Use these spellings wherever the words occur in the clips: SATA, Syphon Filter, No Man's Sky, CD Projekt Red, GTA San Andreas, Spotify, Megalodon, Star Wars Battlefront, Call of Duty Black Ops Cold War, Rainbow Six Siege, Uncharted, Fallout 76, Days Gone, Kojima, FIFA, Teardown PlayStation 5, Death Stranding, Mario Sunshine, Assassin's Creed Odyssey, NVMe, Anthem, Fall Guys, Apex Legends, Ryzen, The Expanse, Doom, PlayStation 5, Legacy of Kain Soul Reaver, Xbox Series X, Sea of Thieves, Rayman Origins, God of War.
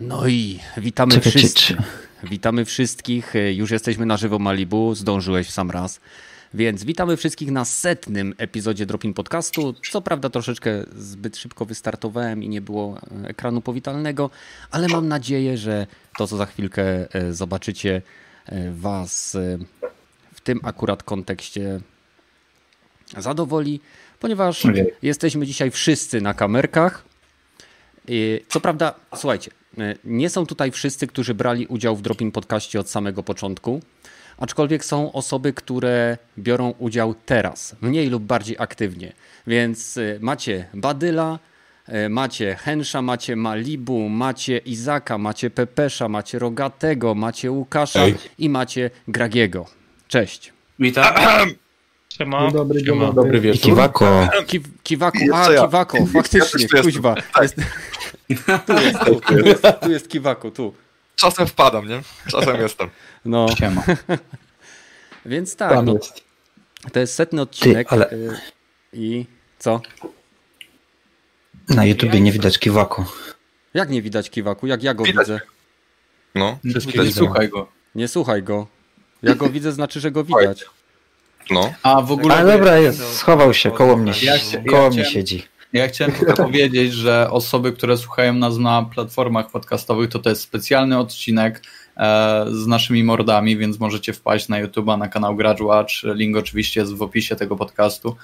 No i witamy Witamy wszystkich. Już jesteśmy na żywo, Malibu. Zdążyłeś w sam raz. Więc witamy wszystkich na 100. epizodzie Drop-in Podcastu. Co prawda troszeczkę zbyt szybko wystartowałem i nie było ekranu powitalnego, ale mam nadzieję, że to, co za chwilkę zobaczycie, was w tym akurat kontekście zadowoli, ponieważ jesteśmy dzisiaj wszyscy na kamerkach. Co prawda, słuchajcie, nie są tutaj wszyscy, którzy brali udział w Drop-in Podcaście od samego początku, aczkolwiek są osoby, które biorą udział teraz, mniej lub bardziej aktywnie. Więc macie Badyla, macie Hensza, macie Malibu, macie Izaka, macie Pepesza, macie Rogatego, macie Łukasza i macie Gragiego. Cześć. Witam. Dobry wieczór. Kiwako. Kiwako, faktycznie, kuźwa. Tu jest Kiwako, tu. Czasem wpadam, nie? Czasem jestem. No. Więc tak, no, to jest 100. odcinek. Ty, ale... I co? Na YouTubie nie widać Kiwaku. Jak nie widać Kiwaku? Jak ja go widzę? No, nie słuchaj go. Nie słuchaj go. Ja go widzę, znaczy, że go widać. No. A w ogóle... Ale dobra, jest, schował się, koło mnie, siedzi. Ja chciałem tylko powiedzieć, że osoby, które słuchają nas na platformach podcastowych, to jest specjalny odcinek z naszymi mordami, więc możecie wpaść na YouTube'a, na kanał Garage Watch. Link oczywiście jest w opisie tego podcastu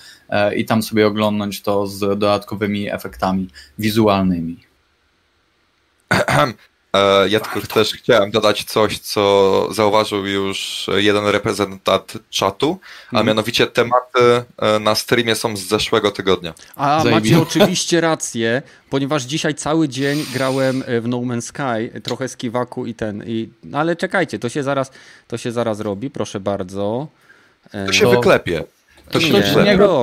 i tam sobie oglądnąć to z dodatkowymi efektami wizualnymi. Ja tylko też chciałem dodać coś, co zauważył już jeden reprezentant czatu, a mianowicie tematy na streamie są z zeszłego tygodnia. A macie oczywiście rację, ponieważ dzisiaj cały dzień grałem w No Man's Sky, trochę z Kiwaku i ten. Ale czekajcie, to się zaraz robi, proszę bardzo. To się wyklepie.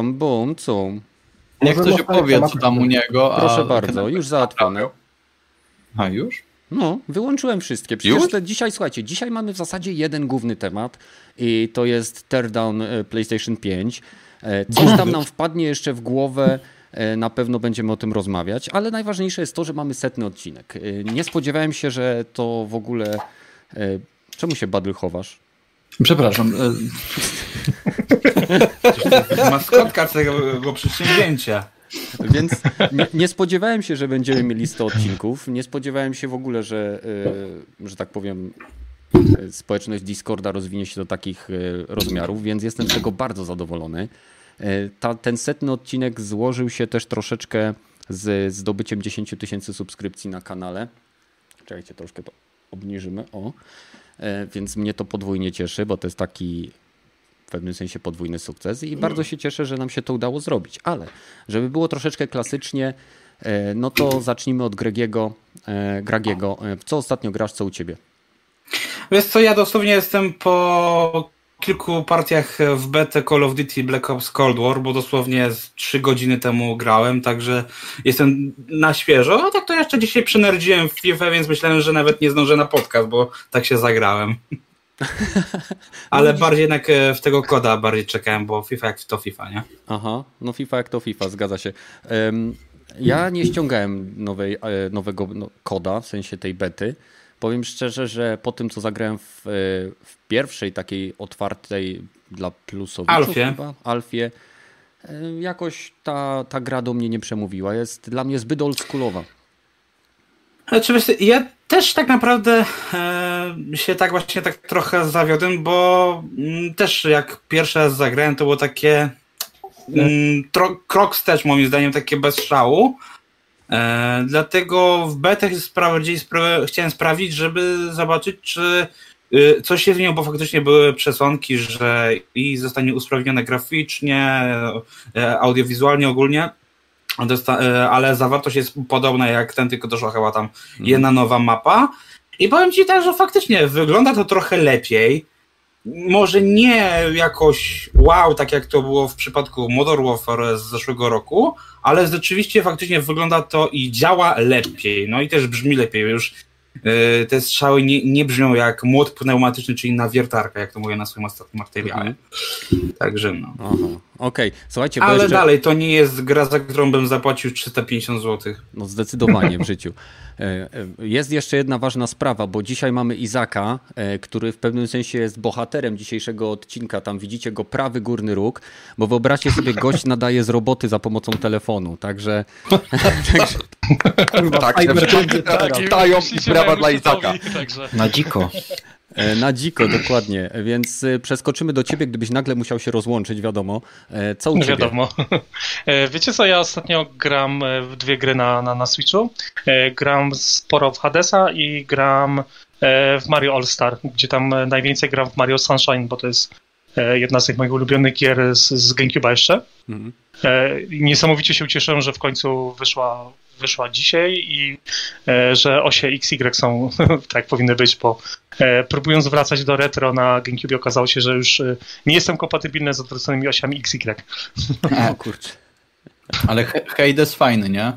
Bum, cum. Niech ktoś opowie, co tam u niego. Proszę bardzo, już załatwione. A już? No, wyłączyłem wszystkie. Przecież dzisiaj, słuchajcie, dzisiaj mamy w zasadzie jeden główny temat i to jest Teardown PlayStation 5. Coś tam nam wpadnie jeszcze w głowę, na pewno będziemy o tym rozmawiać, ale najważniejsze jest to, że mamy 100. odcinek. Nie spodziewałem się, że to w ogóle... Czemu się, Badl, chowasz? Przepraszam. Maskotka tego przedsięwzięcia. Więc nie spodziewałem się, że będziemy mieli 100 odcinków. Nie spodziewałem się w ogóle, że tak powiem, społeczność Discorda rozwinie się do takich rozmiarów, więc jestem z tego bardzo zadowolony. Ten 100. odcinek złożył się też troszeczkę z zdobyciem 10 000 subskrypcji na kanale. Czekajcie, troszkę to obniżymy. O, więc mnie to podwójnie cieszy, bo to jest taki... w pewnym sensie podwójny sukces i bardzo się cieszę, że nam się to udało zrobić, ale żeby było troszeczkę klasycznie, no to zacznijmy od Gragiego. Co ostatnio grasz, co u ciebie? Wiesz co, ja dosłownie jestem po kilku partiach w betę Call of Duty Black Ops Cold War, bo dosłownie 3 godziny temu grałem, także jestem na świeżo, a tak to jeszcze dzisiaj przynerdziłem w FIFA, więc myślałem, że nawet nie zdążę na podcast, bo tak się zagrałem. Ale bardziej jednak w tego koda bardziej czekałem, bo FIFA jak to FIFA, nie? Aha, no FIFA jak to FIFA, zgadza się. Ja nie ściągałem nowego koda, w sensie tej bety. Powiem szczerze, że po tym co zagrałem w pierwszej takiej otwartej dla plusowiczów chyba, Alfie, jakoś ta gra do mnie nie przemówiła. Jest dla mnie zbyt oldschoolowa. Oczywiście, ja też tak naprawdę się tak właśnie tak trochę zawiodłem, bo też jak pierwszy raz zagrałem, to było takie krok wstecz moim zdaniem, takie bez szału. Dlatego w betach chciałem sprawdzić, żeby zobaczyć, czy coś się zmieniło, bo faktycznie były przesłanki, że i zostanie usprawnione graficznie, audiowizualnie ogólnie. Ale zawartość jest podobna jak ten, tylko doszła chyba tam jedna nowa mapa. I powiem ci tak, że faktycznie wygląda to trochę lepiej. Może nie jakoś wow, tak jak to było w przypadku Modern Warfare z zeszłego roku, ale rzeczywiście faktycznie wygląda to i działa lepiej. No i też brzmi lepiej. Już te strzały nie brzmią jak młot pneumatyczny, czyli inna wiertarka, jak to mówię na swoim ostatnim materiale. Także no. Aha, Okej, słuchajcie... Ale jeszcze... dalej, to nie jest gra, za którą bym zapłacił 350 zł. No zdecydowanie w życiu. Jest jeszcze jedna ważna sprawa, bo dzisiaj mamy Izaka, który w pewnym sensie jest bohaterem dzisiejszego odcinka. Tam widzicie go prawy górny róg, bo wyobraźcie sobie, gość nadaje z roboty za pomocą telefonu, także... tak, tają i sprawa dla Izaka. Na dziko. Na dziko, dokładnie. Więc przeskoczymy do ciebie, gdybyś nagle musiał się rozłączyć, wiadomo. Co u ciebie? Wiadomo. Wiecie co, ja ostatnio gram w dwie gry na Switchu. Gram sporo w Hadesa i gram w Mario All-Star, gdzie tam najwięcej gram w Mario Sunshine, bo to jest jedna z tych moich ulubionych gier z GameCube'a jeszcze. Mhm. Niesamowicie się ucieszyłem, że w końcu wyszła dzisiaj i że osie XY są tak powinny być, bo próbując wracać do retro na GameCube okazało się, że już nie jestem kompatybilny z odwróconymi osiami XY. O kurczę. Ale Hades fajny, nie?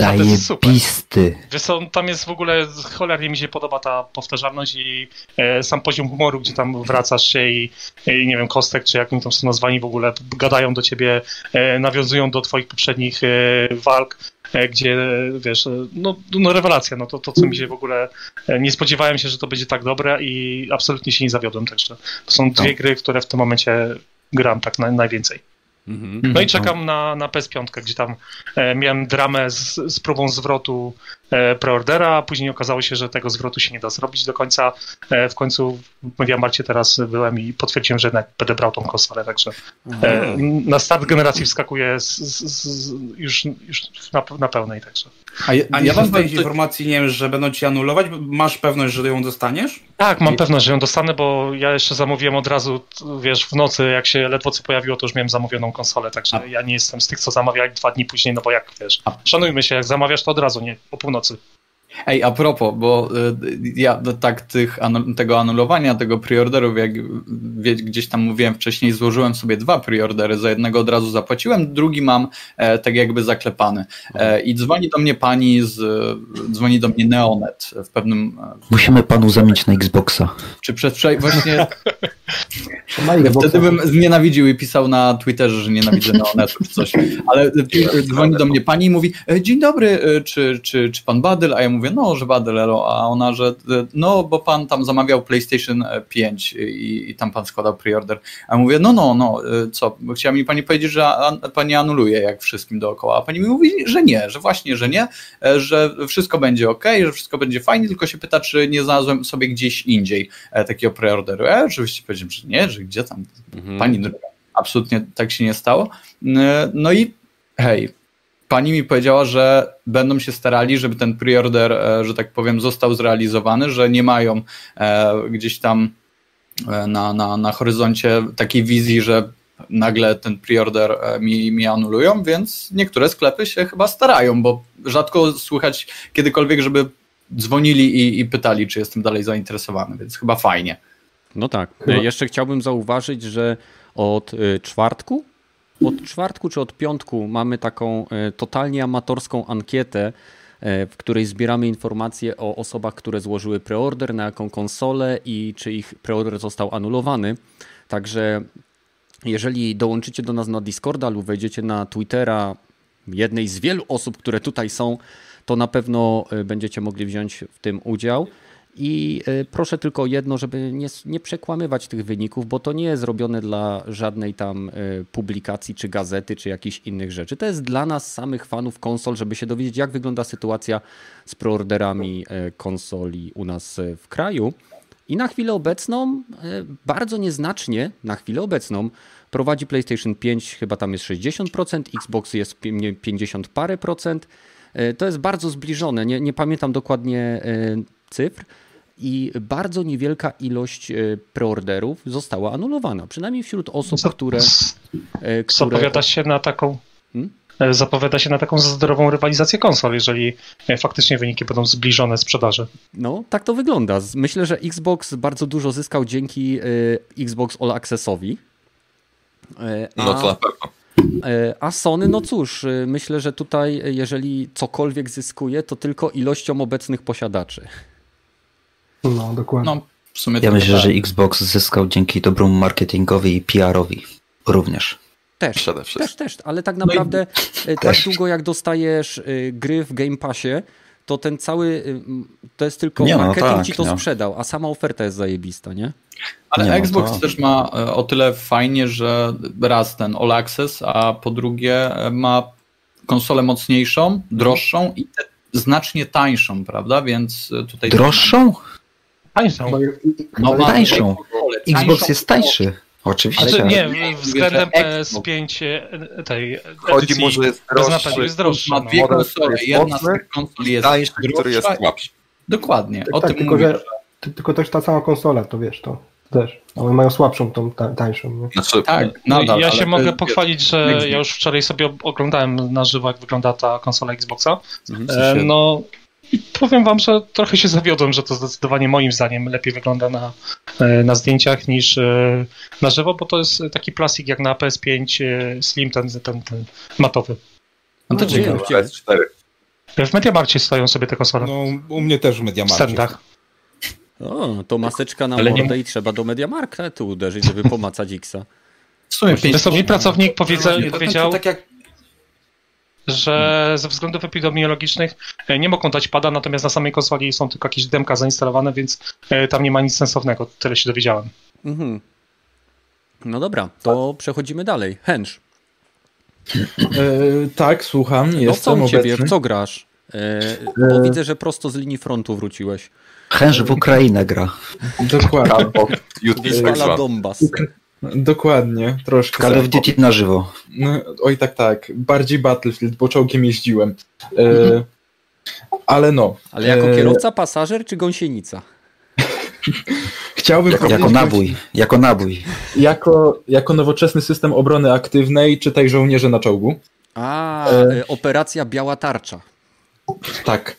Hades jest super. Wiesz co, tam jest w ogóle, cholernie mi się podoba ta powtarzalność i sam poziom humoru, gdzie tam wracasz się i nie wiem, Kostek, czy jak oni tam są nazwani w ogóle, gadają do ciebie, nawiązują do twoich poprzednich walk, gdzie, wiesz, no rewelacja, no to co mi się w ogóle, nie spodziewałem się, że to będzie tak dobre i absolutnie się nie zawiodłem, także to są dwie gry, które w tym momencie gram tak najwięcej. No i czekam na PS5, gdzie tam miałem dramę z próbą zwrotu preordera, a później okazało się, że tego zwrotu się nie da zrobić do końca. W końcu w MediaMarkcie teraz byłem i potwierdziłem, że jednak będę brał tą konsolę, także na start generacji wskakuję już na pełnej. Także. A nie mam tej informacji, nie wiem, że będą ci anulować? Masz pewność, że ją dostaniesz? Tak, mam pewność, że ją dostanę, bo ja jeszcze zamówiłem od razu, wiesz, w nocy, jak się ledwo co pojawiło, to już miałem zamówioną konsolę, także ja nie jestem z tych, co zamawiali 2 dni później, no bo jak, wiesz, szanujmy się, jak zamawiasz, to od razu, nie po północy. Ej, a propos, bo ja tak tego anulowania, tego preorderów, jak gdzieś tam mówiłem wcześniej, złożyłem sobie 2 preordery, za jednego od razu zapłaciłem, drugi mam tak jakby zaklepany. I dzwoni do mnie pani, dzwoni do mnie Neonet w pewnym... Musimy panu zamienić na Xboxa. Czy właśnie... Wtedy bym znienawidził i pisał na Twitterze, że nienawidzę Neonetu czy coś. Ale dzwoni do mnie pani i mówi: dzień dobry, czy pan Badyl? A ja mówię, no, że Badyl, a ona, że no, bo pan tam zamawiał PlayStation 5 i tam pan składał preorder. A ja mówię, no, co? Bo chciała mi pani powiedzieć, że pani anuluje jak wszystkim dookoła. A pani mi mówi, że nie, że właśnie, że nie, że wszystko będzie okej, że wszystko będzie fajnie, tylko się pyta, czy nie znalazłem sobie gdzieś indziej takiego preorderu. Ja oczywiście powiedziałem, że nie, że gdzie tam, pani droga. Absolutnie tak się nie stało. No i hej, pani mi powiedziała, że będą się starali, żeby ten preorder, że tak powiem, został zrealizowany, że nie mają gdzieś tam na horyzoncie takiej wizji, że nagle ten preorder mi anulują, więc niektóre sklepy się chyba starają, bo rzadko słychać kiedykolwiek, żeby dzwonili i pytali, czy jestem dalej zainteresowany, więc chyba fajnie. No tak. Jeszcze chciałbym zauważyć, że od czwartku czy od piątku mamy taką totalnie amatorską ankietę, w której zbieramy informacje o osobach, które złożyły preorder, na jaką konsolę i czy ich preorder został anulowany. Także jeżeli dołączycie do nas na Discorda lub wejdziecie na Twittera jednej z wielu osób, które tutaj są, to na pewno będziecie mogli wziąć w tym udział. I proszę tylko o jedno, żeby nie przekłamywać tych wyników, bo to nie jest robione dla żadnej tam publikacji, czy gazety, czy jakichś innych rzeczy. To jest dla nas samych fanów konsol, żeby się dowiedzieć, jak wygląda sytuacja z preorderami konsoli u nas w kraju. I na chwilę obecną, bardzo nieznacznie, prowadzi PlayStation 5, chyba tam jest 60%, Xbox jest 50 parę procent. To jest bardzo zbliżone, nie pamiętam dokładnie cyfr. I bardzo niewielka ilość preorderów została anulowana. Przynajmniej wśród osób, które... Zapowiada się na taką zdrową rywalizację konsol, jeżeli faktycznie wyniki będą zbliżone sprzedaży. No, tak to wygląda. Myślę, że Xbox bardzo dużo zyskał dzięki Xbox All Accessowi. No to na pewno. A Sony, no cóż, myślę, że tutaj jeżeli cokolwiek zyskuje, to tylko ilością obecnych posiadaczy. No, dokładnie. No, w sumie ja myślę, że Xbox zyskał dzięki dobremu marketingowi i PR-owi również. Też, ale tak naprawdę tak długo jak dostajesz gry w Game Passie, to ten cały, to jest tylko marketing ci to sprzedał, a sama oferta jest zajebista, nie? Ale Xbox też ma o tyle fajnie, że raz ten All Access, a po drugie ma konsolę mocniejszą, droższą i znacznie tańszą, prawda? Więc tutaj... Droższą? Tańszą. No, tańszą. Xbox jest tańszy. Oczywiście. Ale nie, względem PS5 tej chodzi może jest droższy. Ma dwie konsole, jedna z tych konsol jest tańsza, który jest słabszy. Dokładnie, tak, o tym mówię. Tylko też ta sama konsola, to wiesz, to też. One mają słabszą, tą tańszą. Nie? Znaczy, tak, nadal, ja się mogę pochwalić, że ja już wczoraj sobie oglądałem na żywo, jak wygląda ta konsola Xboxa. No i powiem wam, że trochę się zawiodłem, że to zdecydowanie moim zdaniem lepiej wygląda na zdjęciach niż na żywo, bo to jest taki plastik jak na PS5 Slim, ten matowy. No to dziękuję. W Mediamarkcie stoją sobie te konsole. No, u mnie też w Mediamarkcie. W standach. O, to maseczka na mordę i trzeba do Mediamarkta tu uderzyć, żeby pomacać X-a. Zresztą pracownik powiedział... Tak jak... że ze względów epidemiologicznych nie mogą dać pada, natomiast na samej konsoli są tylko jakieś demka zainstalowane, więc tam nie ma nic sensownego. Tyle się dowiedziałem. Mm-hmm. No dobra, to przechodzimy dalej. Hensz. Tak, słucham. No jestem co u ciebie? Obecny. Co grasz? Bo widzę, że prosto z linii frontu wróciłeś. Hensz w Ukrainę gra. Dokładnie. Wyzwala Donbas. Dokładnie, troszkę. Call of Duty na żywo. No, oj tak. Bardziej Battlefield, bo czołgiem jeździłem. Ale no. Ale jako kierowca, pasażer czy gąsienica? Chciałbym jako nabój. Jako nowoczesny system obrony aktywnej, czytaj żołnierze na czołgu. A, operacja Biała Tarcza. Tak.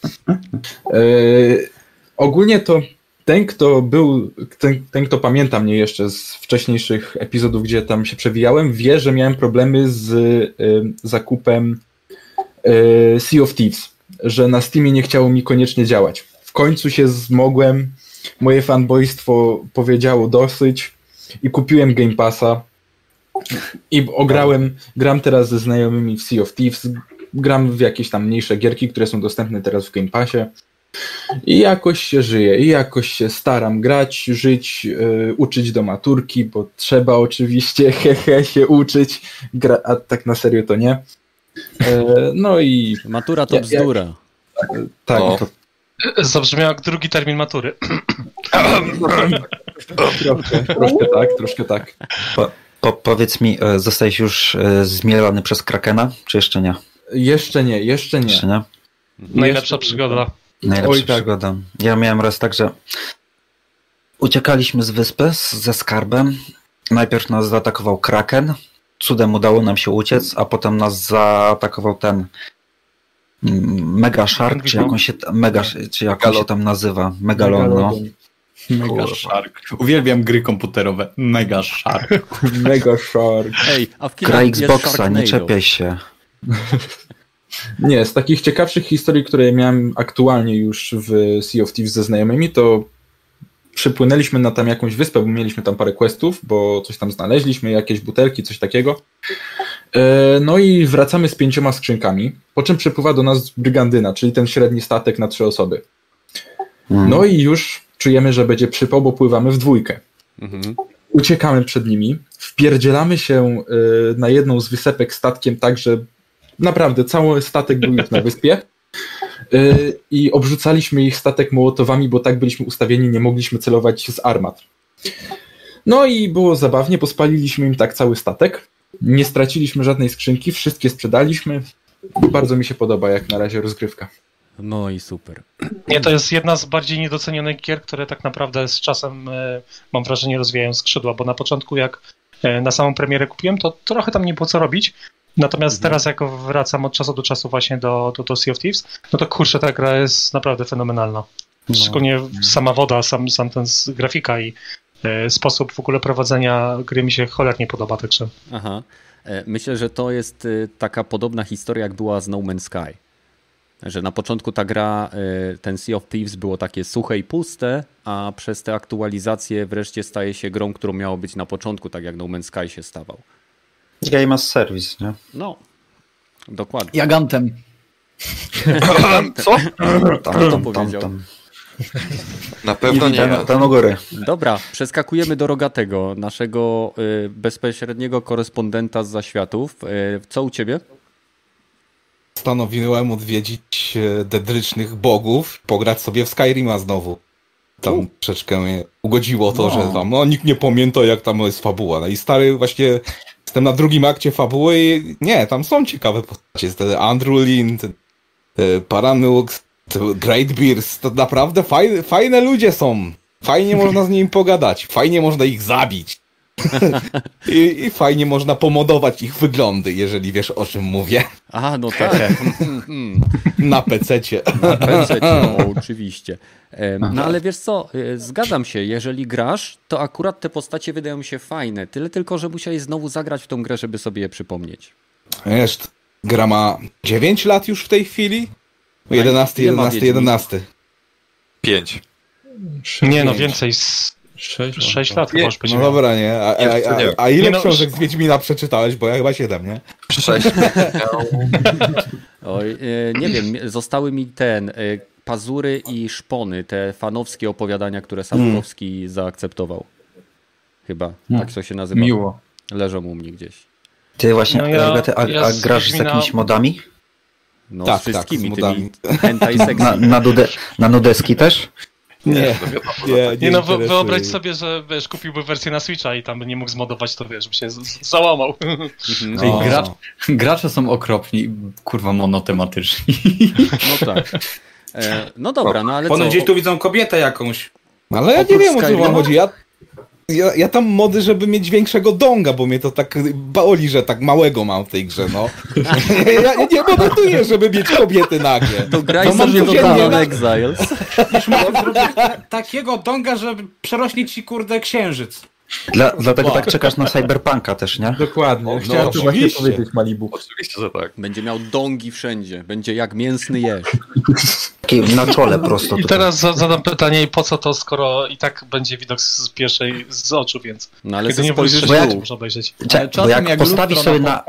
Ogólnie to... Ten, kto pamięta mnie jeszcze z wcześniejszych epizodów, gdzie tam się przewijałem, wie, że miałem problemy z zakupem Sea of Thieves, że na Steamie nie chciało mi koniecznie działać. W końcu się zmogłem, moje fanboystwo powiedziało dosyć i kupiłem Game Passa i ograłem, gram teraz ze znajomymi w Sea of Thieves, gram w jakieś tam mniejsze gierki, które są dostępne teraz w Game Passie. I jakoś się żyje, i jakoś się staram grać, żyć, uczyć do maturki, bo trzeba oczywiście się uczyć, a tak na serio to nie. No i... Matura to bzdura. Tak. To... Zabrzmiał jak drugi termin matury. Troszkę tak. Powiedz mi, zostałeś już zmielony przez Krakena, czy jeszcze nie? Jeszcze nie. Najlepsza przygoda. Najlepsza przygoda. Ja miałem raz tak, że uciekaliśmy z wyspy ze skarbem. Najpierw nas zaatakował Kraken. Cudem udało nam się uciec, a potem nas zaatakował ten Mega Shark, czy jak on się tam nazywa? Megalodon. Mega Shark. Uwielbiam gry komputerowe. Mega Shark. Ej, a w gra Xboxa, nie czepiaj się. Nie, z takich ciekawszych historii, które miałem aktualnie już w Sea of Thieves ze znajomymi, to przypłynęliśmy na tam jakąś wyspę, bo mieliśmy tam parę questów, bo coś tam znaleźliśmy, jakieś butelki, coś takiego. No i wracamy z 5 skrzynkami, po czym przypływa do nas Brygandyna, czyli ten średni statek na 3 osoby. No i już czujemy, że będzie przypał, bo pływamy w dwójkę. Uciekamy przed nimi, wpierdzielamy się na jedną z wysepek statkiem tak, że naprawdę, cały statek był już na wyspie i obrzucaliśmy ich statek mołotowami, bo tak byliśmy ustawieni, nie mogliśmy celować z armat. No i było zabawnie, pospaliliśmy im tak cały statek, nie straciliśmy żadnej skrzynki, wszystkie sprzedaliśmy. Bardzo mi się podoba jak na razie rozgrywka. No i super. Nie, to jest jedna z bardziej niedocenionych gier, które tak naprawdę z czasem, mam wrażenie, rozwijają skrzydła, bo na początku jak na samą premierę kupiłem, to trochę tam nie było co robić. Natomiast teraz jak wracam od czasu do czasu właśnie do Sea of Thieves, no to kurczę, ta gra jest naprawdę fenomenalna. Szczególnie sama woda, sam ten grafika i sposób w ogóle prowadzenia gry mi się cholernie podoba, także. Aha. Myślę, że to jest taka podobna historia jak była z No Man's Sky. Że na początku ta gra, ten Sea of Thieves było takie suche i puste, a przez te aktualizacje wreszcie staje się grą, którą miało być na początku, tak jak No Man's Sky się stawał. Game as Service, nie? No, dokładnie. Jak Anthem. Co? Kto powiedział? Na pewno nie. Dobra, przeskakujemy do Rogatego, naszego bezpośredniego korespondenta z zaświatów. Co u ciebie? Postanowiłem odwiedzić dedrycznych bogów, pograć sobie w Skyrima znowu. Tam troszeczkę mnie ugodziło to, że tam nikt nie pamięta, jak tam jest fabuła. No i stary, właśnie jestem na drugim akcie fabuły i nie, tam są ciekawe postacie. Jest ten Andrew Lin, ten Paranux, Great Beers, to naprawdę fajne ludzie są. Fajnie można z nimi pogadać, fajnie można ich zabić. I fajnie można pomodować ich wyglądy, jeżeli wiesz, o czym mówię. A, no tak. Na pececie. Na pececie, no, oczywiście. No ale wiesz co, zgadzam się, jeżeli grasz, to akurat te postacie wydają się fajne. Tyle tylko, że musiałeś znowu zagrać w tą grę, żeby sobie je przypomnieć. Wiesz, gra ma 9 lat już w tej chwili? 11. 5. Nie, no więcej. 6 lat chyba już będzie. No dobra, nie? A ile książek z Wiedźmina przeczytałeś? Bo ja chyba 7, nie? 6. Oj, nie wiem, zostały mi pazury i szpony, te fanowskie opowiadania, które Sapkowski zaakceptował. Chyba, tak to się nazywa. Miło. Leżą u mnie gdzieś. Ty właśnie, no ja grasz z jakimiś modami? No tak, z wszystkimi tymi hentai sexy. Na nudeski też? Nie, no wyobraź sobie, że wiesz, kupiłby wersję na Switcha i tam by nie mógł zmodować, to wiesz, by się załamał. No. Gracze są okropni, kurwa, monotematyczni. No tak. No dobra, no ale potem gdzieś tu widzą kobietę jakąś. Ale ja nie wiem, o co wam chodzi. Ja tam mody, żeby mieć większego donga, bo mnie to tak boli, że tak małego mam w tej grze, no. Ja nie moduję, żeby mieć kobiety nagie. To graj sobie do Town Exiles. Już mogę zrobić takiego donga, żeby przerośli ci, kurde, księżyc. Dlatego tak czekasz na Cyberpunka też, nie? Dokładnie. Chciałem to właśnie powiedzieć, Malibu. Oczywiście, że tak. Będzie miał dongi wszędzie. Będzie jak mięsny jeż. Na czole prosto. I teraz zadam pytanie, i po co to, skoro i tak będzie widok z pierwszej z oczu, więc... No ale nie wolisz, że to można obejrzeć. Bo jak postawisz sobie na...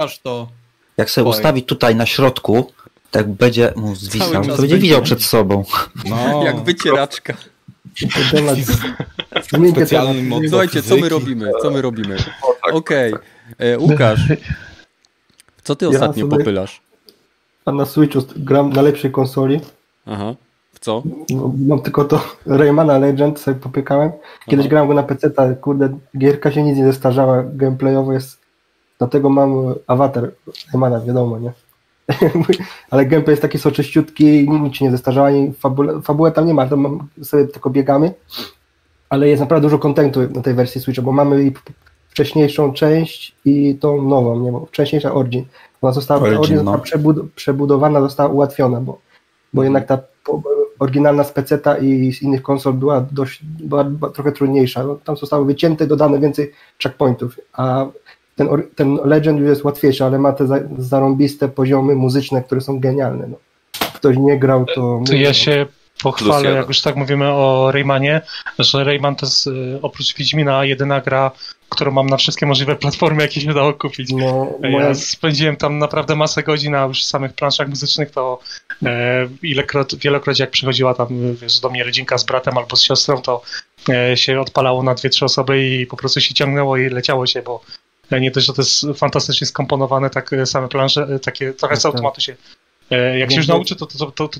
Jak sobie ustawi tutaj na środku, tak będzie mu zwisał. To będzie widział przed sobą. No. Jak wycieraczka. Słuchajcie, co my robimy? Okej, Łukasz, co ty ostatnio popylasz? A na Switchu gram na lepszej konsoli. Aha, w co? Mam tylko to Raymana Legend, sobie popykałem. Kiedyś grałem go na PC, ale kurde, gierka się nic nie zestarzała, gameplayowo jest, dlatego mam awatar Raymana, wiadomo, nie? Ale gameplay jest taki soczyściutki, nic się nie zestarzała, ani fabułę tam nie ma, to sobie tylko biegamy, ale jest naprawdę dużo kontentu na tej wersji Switcha, bo mamy i wcześniejszą część i tą nową, nie, bo wcześniejsza Origin, ona została, przebudowana, została ułatwiona, bo jednak ta oryginalna z peceta i z innych konsol była trochę trudniejsza, tam zostały wycięte, dodane więcej checkpointów, a ten Legend już jest łatwiejszy, ale ma te zarąbiste poziomy muzyczne, które są genialne. No. Ktoś nie grał, to... Ja się pochwalę, jak już tak mówimy o Raymanie, że Rayman to jest oprócz Wiedźmina jedyna gra, którą mam na wszystkie możliwe platformy, jakie się dało kupić. No, ja spędziłem tam naprawdę masę godzin, a już w samych planszach muzycznych to wielokroć jak przychodziła tam wiesz, do mnie rodzinka z bratem albo z siostrą, to się odpalało na 2-3 osoby i po prostu się ciągnęło i leciało się, bo nie dość, że to jest fantastycznie skomponowane, tak same plansze, takie trochę z automatu się. Jak się już nauczy,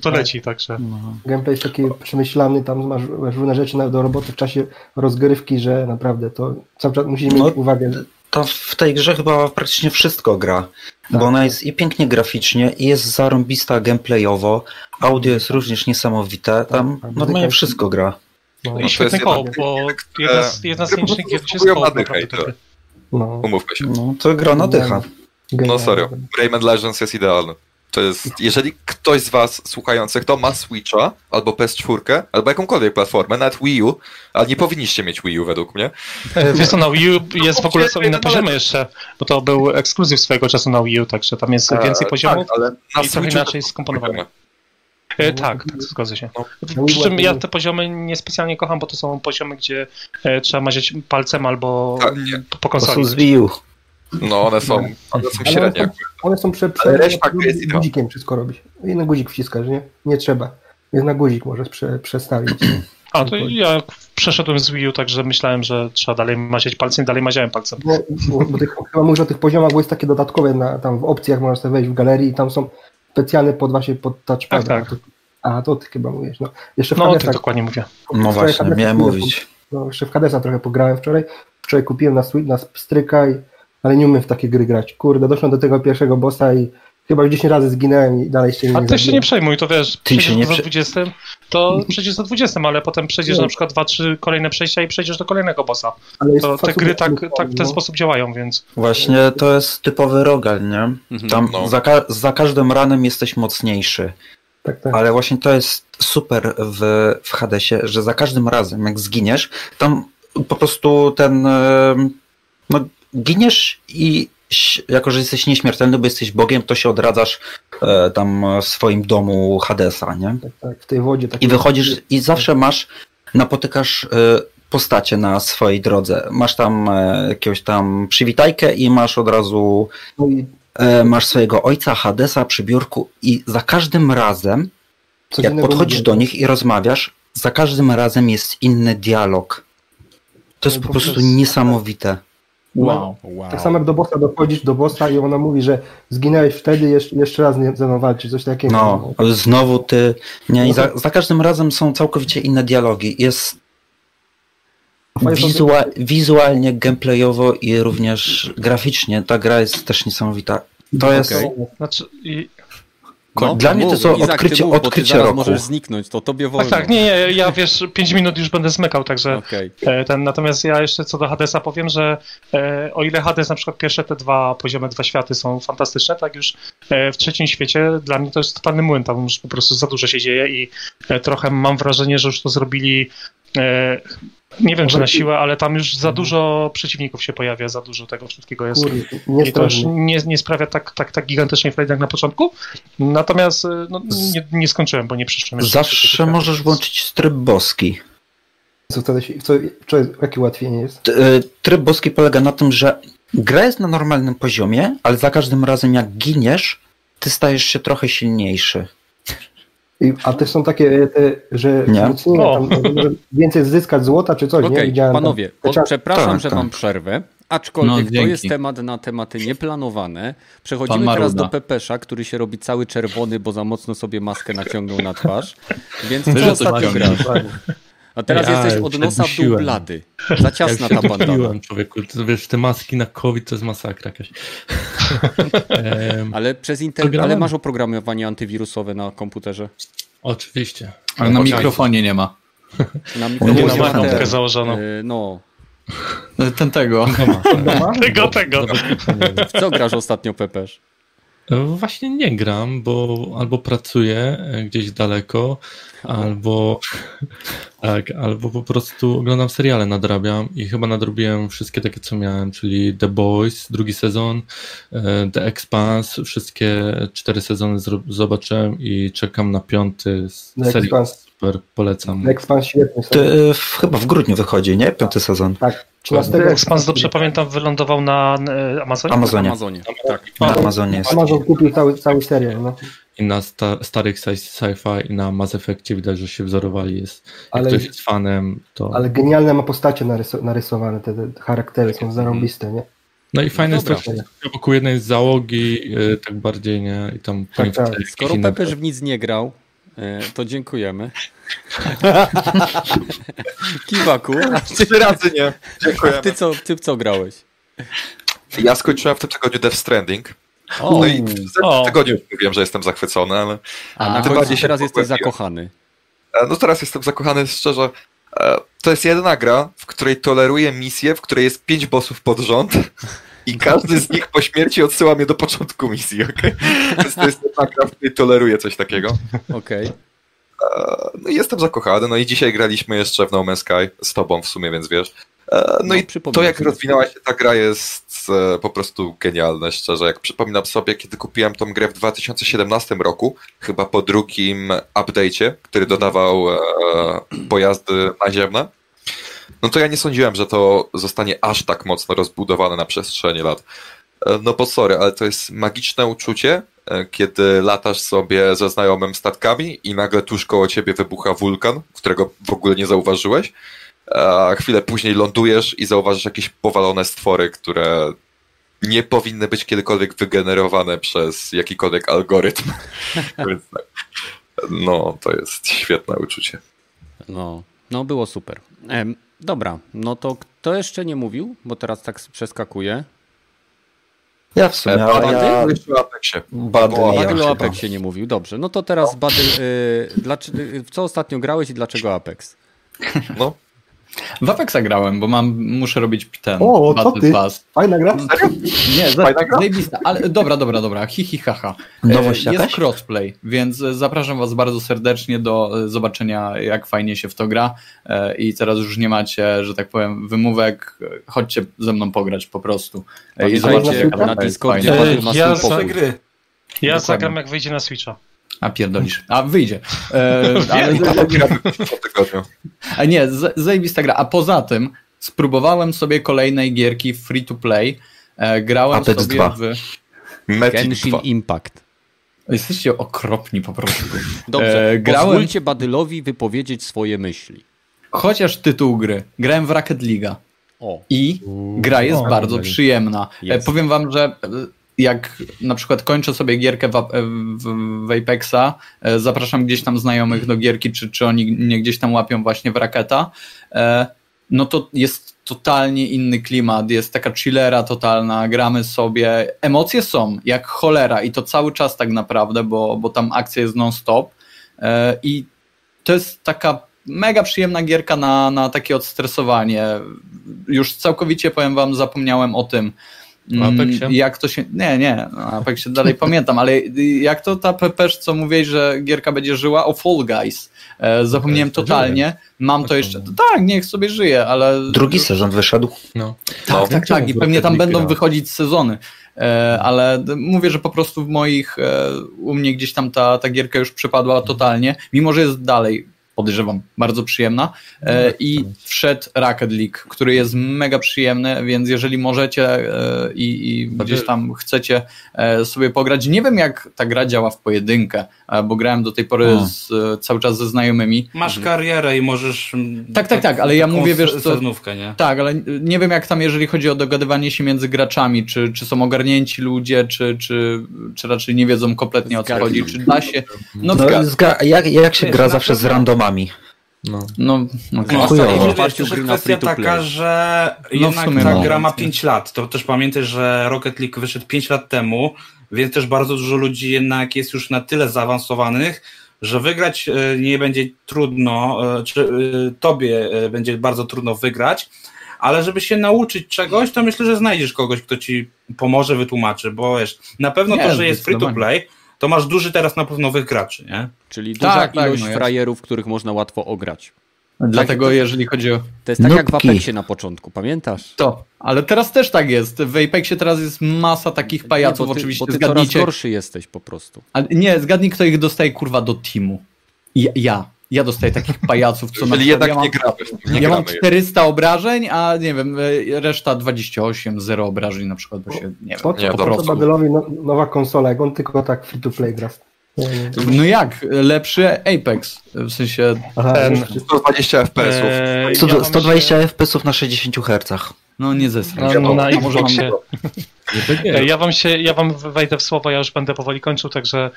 to leci, także. Gameplay jest taki przemyślany, tam masz różne rzeczy do roboty w czasie rozgrywki, że naprawdę to cały czas musisz mieć uwagę. To w tej grze chyba praktycznie wszystko gra, bo ona jest i pięknie graficznie, i jest zarąbista gameplayowo, audio jest również niesamowite, tam normalnie wszystko gra. No i świetny koop, bo jedna z nielicznych gier się no. Umówmy się. No, to gra na dycha. No serio, Rayman Legends jest idealny. To jest, jeżeli ktoś z was słuchających to ma Switcha, albo PS4, albo jakąkolwiek platformę, nawet Wii U, ale nie powinniście mieć Wii U według mnie. Wiesz co, na Wii U jest w ogóle sobie na poziomie jeszcze, bo to był ekskluzyw swojego czasu na Wii U, także tam jest więcej poziomów, tak, ale na i trochę inaczej skomponowane. Tak, zgodzę się. Przy czym ja te poziomy niespecjalnie kocham, bo to są poziomy, gdzie trzeba maziać palcem albo po konsoli. To są z Wii U. No, one są średnie. One są guzikiem wszystko robić. I na guzik wciskasz, nie? Nie trzeba. Więc na guzik możesz przestawić. A, to ja przeszedłem z Wii U, także myślałem, że trzeba dalej maziać palcem i dalej maziałem palcem. No, bo chyba mówisz o tych poziomach, bo jest takie dodatkowe, tam w opcjach możesz sobie wejść w galerii i tam są specjalne pod touchpad. Tak. A, to ty chyba mówisz. No, jeszcze w Hadesa, o tym dokładnie mówię. No właśnie, miałem mówić. Jeszcze w Hadesa trochę pograłem wczoraj. Wczoraj kupiłem na pstryka, ale nie umiem w takie gry grać. Kurde, doszłem do tego pierwszego bossa i chyba już 10 razy zginąłem i dalej się nie... A ty się nie przejmuj, to wiesz, przejdziesz do 20, to przejdziesz do 20, ale potem przejdziesz na przykład 2-3 kolejne przejścia i przejdziesz do kolejnego bossa. To te gry tak w ten sposób działają, więc... Właśnie to jest typowy rogal, nie? Tam za każdym ranem jesteś mocniejszy. Tak. Ale właśnie to jest super w Hadesie, że za każdym razem jak zginiesz, tam po prostu giniesz i jako, że jesteś nieśmiertelny, bo jesteś bogiem, to się odradzasz tam w swoim domu Hadesa, nie? Tak, w tej wodzie. I wychodzisz i zawsze napotykasz postacie na swojej drodze. Masz tam jakiegoś tam przywitajkę i masz od razu... Masz swojego ojca Hadesa przy biurku i za każdym razem, jak podchodzisz do nich i rozmawiasz, za każdym razem jest inny dialog. To jest po prostu niesamowite. Wow. Tak samo jak do bossa dochodzisz i ona mówi, że zginęłeś wtedy, jeszcze raz ze mną walczyć, coś takiego. No, znowu ty. Nie, i za każdym razem są całkowicie inne dialogi. Jest wizualnie, gameplayowo i również graficznie. Ta gra jest też niesamowita. To jest... Znaczy, dla mnie to są odkrycie roku. Możesz zniknąć, to tobie wolno. Tak, nie, ja wiesz, 5 minut już będę zmykał, także natomiast ja jeszcze co do Hadesa powiem, że o ile Hades na przykład pierwsze te dwa światy są fantastyczne, tak już w trzecim świecie dla mnie to jest totalny młyn, tam już po prostu za dużo się dzieje i trochę mam wrażenie, że już to zrobili nie wiem, czy na siłę, ale tam już za dużo przeciwników się pojawia, za dużo tego wszystkiego jest. I to już nie sprawia tak gigantycznej frajdy jak na początku. Natomiast nie skończyłem, bo nie przyszłem. Zawsze możesz włączyć tryb boski. Co jakie ułatwienie jest? Tryb boski polega na tym, że gra jest na normalnym poziomie, ale za każdym razem jak giniesz, ty stajesz się trochę silniejszy. A też są takie, że więcej zyskać złota czy coś. Okej, nie? Panowie, przepraszam, że wam przerwę, aczkolwiek to jest temat na tematy nieplanowane. Przechodzimy teraz do Pepesza, który się robi cały czerwony, bo za mocno sobie maskę naciągnął na twarz. Więc co ostatnio grasz? A teraz jesteś od nosa w dół blady. Za ciasna ta bandana. Człowieku, to, wiesz, te maski na COVID to jest masakra jakaś. Ale przez internet, ale masz oprogramowanie antywirusowe na komputerze? Oczywiście. Ale na mikrofonie nie ma. Na mikrofonie nie ma lampkę założoną. Ten tego. Tego. W co grasz ostatnio, Pepesz? Właśnie nie gram, bo albo pracuję gdzieś daleko, albo po prostu oglądam seriale, nadrabiam i chyba nadrobiłem wszystkie takie, co miałem, czyli The Boys, drugi sezon, The Expanse, wszystkie 4 sezony zobaczyłem i czekam na 5. serial. Super, polecam. The Expanse świetny. Chyba w grudniu wychodzi, nie? 5. sezon. Tak. Expanse, dobrze pamiętam, wylądował na Amazonie? Amazonie. Tak. Na Amazonie jest. Amazon kupił cały serial. No. I na starych sci-fi i na Mass Effectie widać, że się wzorowali. Jak ktoś jest fanem, to... Ale genialne ma postacie narysowane, te charaktery są zarąbiste, nie? No i fajne jest to, że wokół jednej załogi, tak bardziej, nie? I tam... Tak. Skoro Pepeż w nic nie grał, to dziękujemy. Kiwaku. 4 razy nie. Dziękujemy. Ty co grałeś? Ja skończyłem w tym tygodniu Death Stranding. No i w tygodniu mówiłem, że jestem zachwycony, ale... A tym bardziej teraz jesteś zakochany. No teraz jestem zakochany, szczerze. To jest jedna gra, w której toleruję misję, w której jest 5 bossów pod rząd. I każdy z nich po śmierci odsyła mnie do początku misji, okej? Więc to jest jedna gra, w której toleruję coś takiego. Okej. No i jestem zakochany, no i dzisiaj graliśmy jeszcze w No Man's Sky z tobą w sumie, więc wiesz. No i to, jak rozwinęła się ta gra, jest po prostu genialne, szczerze. Jak przypominam sobie, kiedy kupiłem tą grę w 2017 roku, chyba po drugim update'cie, który dodawał pojazdy naziemne, no to ja nie sądziłem, że to zostanie aż tak mocno rozbudowane na przestrzeni lat. No bo sorry, ale to jest magiczne uczucie, kiedy latasz sobie ze znajomym statkami i nagle tuż koło ciebie wybucha wulkan, którego w ogóle nie zauważyłeś, a chwilę później lądujesz i zauważysz jakieś powalone stwory, które nie powinny być kiedykolwiek wygenerowane przez jakikolwiek algorytm. Więc tak. No, to jest świetne uczucie. No było super. Dobra, no to kto jeszcze nie mówił, bo teraz tak przeskakuje. Ja w sumie. Badyl o Apexie nie mówił. Dobrze, no to teraz Badyl, co ostatnio grałeś i dlaczego Apex? No. W Apexa grałem, bo muszę robić ten Battle Pass. Fajna gra? Nie, zajebista. Ale dobra. Hi, ha. Jest crossplay, więc zapraszam was bardzo serdecznie do zobaczenia, jak fajnie się w to gra i teraz już nie macie, że tak powiem, wymówek. Chodźcie ze mną pograć po prostu. I zobaczcie, jak na Discordzie. Ja zagram, jak wyjdzie na Switcha. A pierdolisz. A wyjdzie. A nie, zajebista gra. A poza tym spróbowałem sobie kolejnej gierki free to play. Grałem Apex sobie 2. w Genshin 2. Impact. Jesteście okropni po prostu. Dobrze, pozwólcie Badylowi wypowiedzieć swoje myśli. Chociaż tytuł gry. Grałem w Rocket League. I gra jest bardzo przyjemna. Jest. Powiem wam, że jak na przykład kończę sobie gierkę w Apexa, zapraszam gdzieś tam znajomych do gierki, czy oni mnie gdzieś tam łapią właśnie w Raketa, no to jest totalnie inny klimat, jest taka chillera totalna, gramy sobie, emocje są jak cholera i to cały czas tak naprawdę, bo tam akcja jest non-stop i to jest taka mega przyjemna gierka na takie odstresowanie. Już całkowicie, powiem wam, zapomniałem o tym, jak to się... Nie, Apex się dalej pamiętam, ale jak to ta pepesz, co mówiłeś, że gierka będzie żyła? O Fall Guys. Zapomniałem totalnie. Mam to jeszcze... Tak, niech sobie żyje, ale... Drugi sezon wyszedł. No. Tak. I pewnie tam będą wychodzić sezony. Ale mówię, że po prostu u mnie gdzieś tam ta gierka już przepadła totalnie, mimo że jest dalej, podejrzewam, bardzo przyjemna. I wszedł Rocket League, który jest mega przyjemny, więc jeżeli możecie i gdzieś tam chcecie sobie pograć, nie wiem jak ta gra działa w pojedynkę, bo grałem do tej pory cały czas ze znajomymi. Masz karierę i możesz... Tak, ale ja mówię, wiesz co... Nie? Tak, ale nie wiem jak tam, jeżeli chodzi o dogadywanie się między graczami, czy są ogarnięci ludzie, czy raczej nie wiedzą kompletnie o co chodzi, czy da się... Jak się gra zawsze z randomami? Kwestia taka, że jednak ta gra ma 5 lat. To też pamiętaj, że Rocket League wyszedł 5 lat temu, więc też bardzo dużo ludzi jednak jest już na tyle zaawansowanych, że wygrać nie będzie trudno, czy tobie będzie bardzo trudno wygrać, ale żeby się nauczyć czegoś, to myślę, że znajdziesz kogoś, kto ci pomoże, wytłumaczy, bo wiesz, na pewno to, że jest free to play, to masz duży teraz na pewno nowych graczy, nie? Czyli duża ilość frajerów, których można łatwo ograć. Dlatego jeżeli chodzi o... To jest tak jak w Apexie na początku, pamiętasz? Ale teraz też tak jest. W Apexie teraz jest masa takich pajaców, oczywiście. Bo ty coraz gorszy jesteś po prostu. Ale nie, zgadnij, kto ich dostaje, kurwa, do teamu. Ja dostaję takich pajaców, co na przykład ja mam 400 obrażeń, a nie wiem, reszta 28, 0 obrażeń na przykład. Bo się, nie po wiem, co Badylowi nowa konsola, jak on tylko tak free to play gra. No jak? Lepszy Apex, w sensie... 120 FPS-ów. 120 FPS-ów na 60 Hz. No nie zesrać. Ja wam wejdę w słowo, ja już będę powoli kończył, także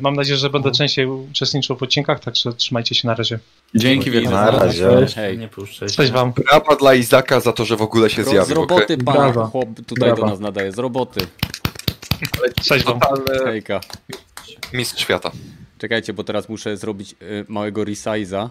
mam nadzieję, że będę częściej uczestniczył w odcinkach, także trzymajcie się, na razie. Dzięki wielkie. Na razie. Hej. Cześć wam. Brawa dla Izaka za to, że w ogóle się zjawił. Z roboty pan chłop tutaj do nas nadaje, z roboty. Cześć wam. Hejka. Mistrz świata. Czekajcie, bo teraz muszę zrobić małego resize'a.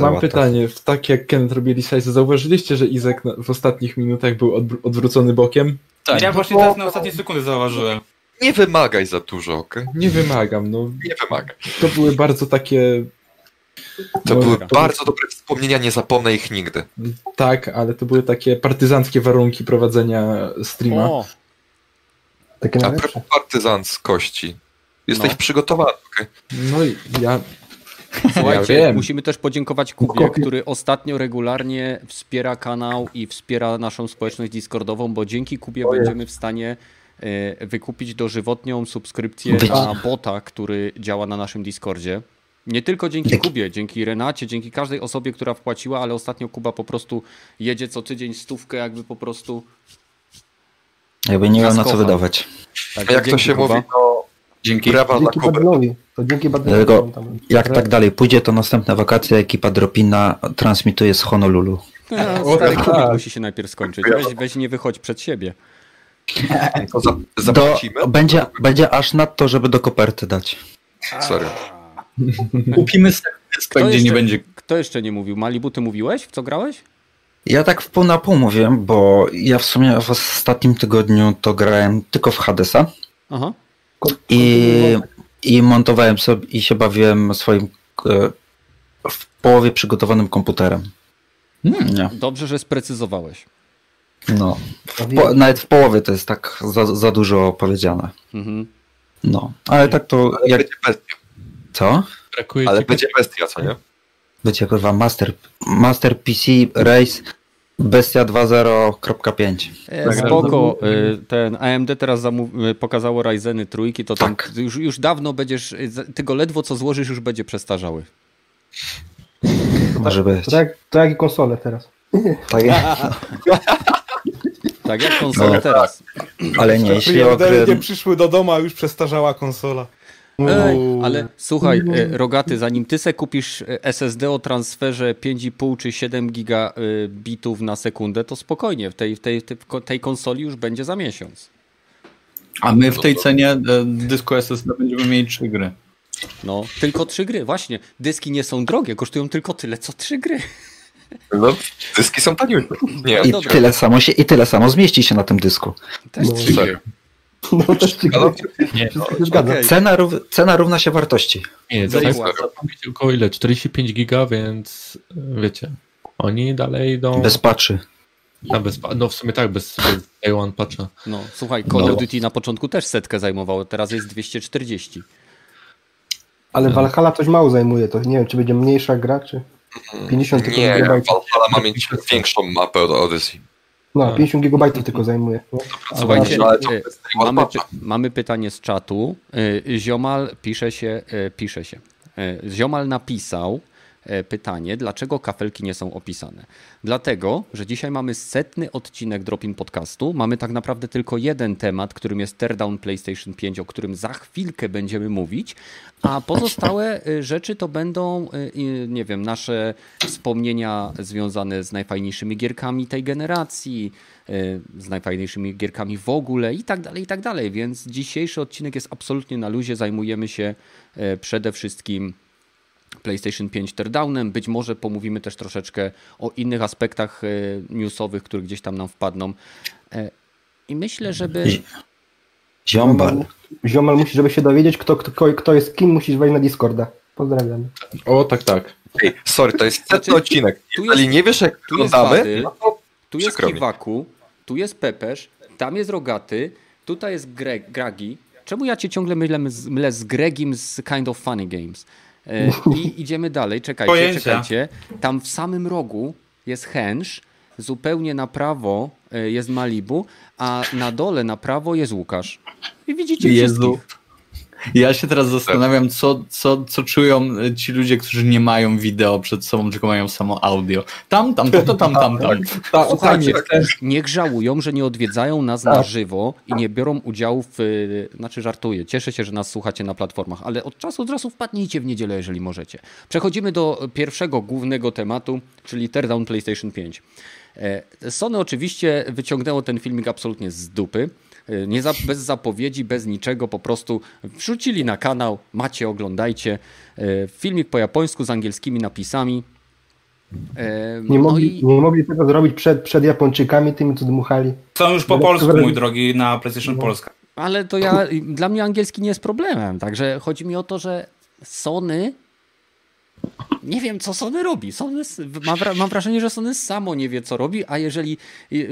Mam pytanie, tak jak Kenneth robi resize, zauważyliście, że Izak w ostatnich minutach był odwrócony bokiem? Tak, ja właśnie teraz na ostatnie sekundy zauważyłem. Nie wymagaj za dużo, okej? Okay? Nie wymagam, no. Nie wymagam. To były bardzo takie... To były bardzo dobre wspomnienia, nie zapomnę ich nigdy. Tak, ale to były takie partyzanckie warunki prowadzenia streama. A propos partyzanckości. Jesteś przygotowany, okej? Okay? No i ja... Słuchajcie, ja musimy też podziękować Kubie, który ostatnio regularnie wspiera kanał i wspiera naszą społeczność Discordową, bo dzięki Kubie będziemy w stanie wykupić dożywotnią subskrypcję na bota, który działa na naszym Discordzie. Nie tylko dzięki Kubie, dzięki Renacie, dzięki każdej osobie, która wpłaciła, ale ostatnio Kuba po prostu jedzie co tydzień stówkę, jakby po prostu... Jakby nie miał na co wydawać. Tak, jak to się Kuba mówi, to dzięki brawa dla Kuby. To dzięki Badlowi. Jak tak dalej pójdzie, to następne wakacje ekipa Dropina transmituje z Honolulu. No, stary Kubik musi się najpierw skończyć. Weź nie wychodź przed siebie. To będzie aż nadto, żeby do koperty dać. Sorry. Kupimy serdecznie, gdzie nie będzie. Kto jeszcze nie mówił? Malibu, ty mówiłeś? W co grałeś? Ja tak w pół na pół mówię, bo ja w sumie w ostatnim tygodniu to grałem tylko w Hadesa. Aha. I montowałem sobie i się bawiłem swoim w połowie przygotowanym komputerem. Nie. Dobrze, że sprecyzowałeś. No. Nawet w połowie to jest tak za dużo powiedziane. Mhm. No. Ale tak to... Ale jak... Co? Brakuje ale będzie bestia, co nie? Będzie kurwa master PC Race Bestia 2.0.5. Spoko. Ten AMD teraz pokazało Ryzeny trójki, to tam tak. już dawno będziesz, ty go ledwo co złożysz już będzie przestarzały. Może być. Tak jak konsole teraz. Tak jak, tak jak konsole no, teraz. Ale nie jeśli nie przyszły do domu, a już przestarzała konsola. Ej, ale słuchaj, Rogaty, zanim ty se kupisz SSD o transferze 5,5 czy 7 gigabitów na sekundę, to spokojnie, w tej konsoli już będzie za miesiąc. A my w tej cenie dysku SSD będziemy mieli 3 gry. No, tylko 3 gry, właśnie. Dyski nie są drogie, kosztują tylko tyle, co 3 gry. No, dyski są taniutkie. I tyle samo zmieści się na tym dysku. Też 3 gry. No, też okay. Cena równa się wartości. Nie, to jest około ile? 45 giga, więc wiecie, oni dalej idą... Bez patchy. No w sumie tak, bez day one patcha. No słuchaj, Call of Duty na początku też 100 zajmowało, teraz jest 240. Ale Valhalla coś mało zajmuje, to nie wiem, czy będzie mniejsza gra, czy 50 GB. Nie, Valhalla ma mieć większą mapę od Odyssey. No, 50 GB tylko zajmuje. Słuchajcie, mamy pytanie z czatu. Ziomal pisze się. Ziomal napisał pytanie, dlaczego kafelki nie są opisane. Dlatego, że dzisiaj mamy 100. odcinek Dropin Podcastu. Mamy tak naprawdę tylko jeden temat, którym jest Teardown PlayStation 5, o którym za chwilkę będziemy mówić, a pozostałe rzeczy to będą, nie wiem, nasze wspomnienia związane z najfajniejszymi gierkami tej generacji, z najfajniejszymi gierkami w ogóle i tak dalej, więc dzisiejszy odcinek jest absolutnie na luzie. Zajmujemy się przede wszystkim PlayStation 5 teardownem. Być może pomówimy też troszeczkę o innych aspektach newsowych, które gdzieś tam nam wpadną. I myślę, żeby... Ziomal musi, żeby się dowiedzieć, kto jest kim, musisz wejść na Discorda. Pozdrawiam. O, tak. Ej, sorry, to jest setny odcinek. Jeżeli nie wiesz, jak wyglądamy, no to tu jest Kiwaku, tu jest Pepeż, tam jest Rogaty, tutaj jest Gragi. Czemu ja cię ciągle mylę z Gregim z Kind of Funny Games? I idziemy dalej, czekajcie. Tam w samym rogu jest Hensz, zupełnie na prawo jest Malibu, a na dole na prawo jest Łukasz. I widzicie wszystkich. Ja się teraz zastanawiam, co czują ci ludzie, którzy nie mają wideo przed sobą, tylko mają samo audio. Tam. Słuchajcie, niech żałują, że nie odwiedzają nas na żywo i nie biorą udziału w... Znaczy żartuję, cieszę się, że nas słuchacie na platformach, ale od razu wpadnijcie w niedzielę, jeżeli możecie. Przechodzimy do pierwszego głównego tematu, czyli Teardown PlayStation 5. Sony oczywiście wyciągnęło ten filmik absolutnie z dupy. Bez zapowiedzi, bez niczego, po prostu wrzucili na kanał, macie, oglądajcie. Filmik po japońsku z angielskimi napisami. Nie mogli tego zrobić przed Japończykami, tymi co dmuchali. Są już po polsku, mój drogi, na PlayStation Polska. Ale to dla mnie angielski nie jest problemem, także chodzi mi o to, że Sony... Nie wiem, co Sony robi. Mam wrażenie, że Sony samo nie wie, co robi, a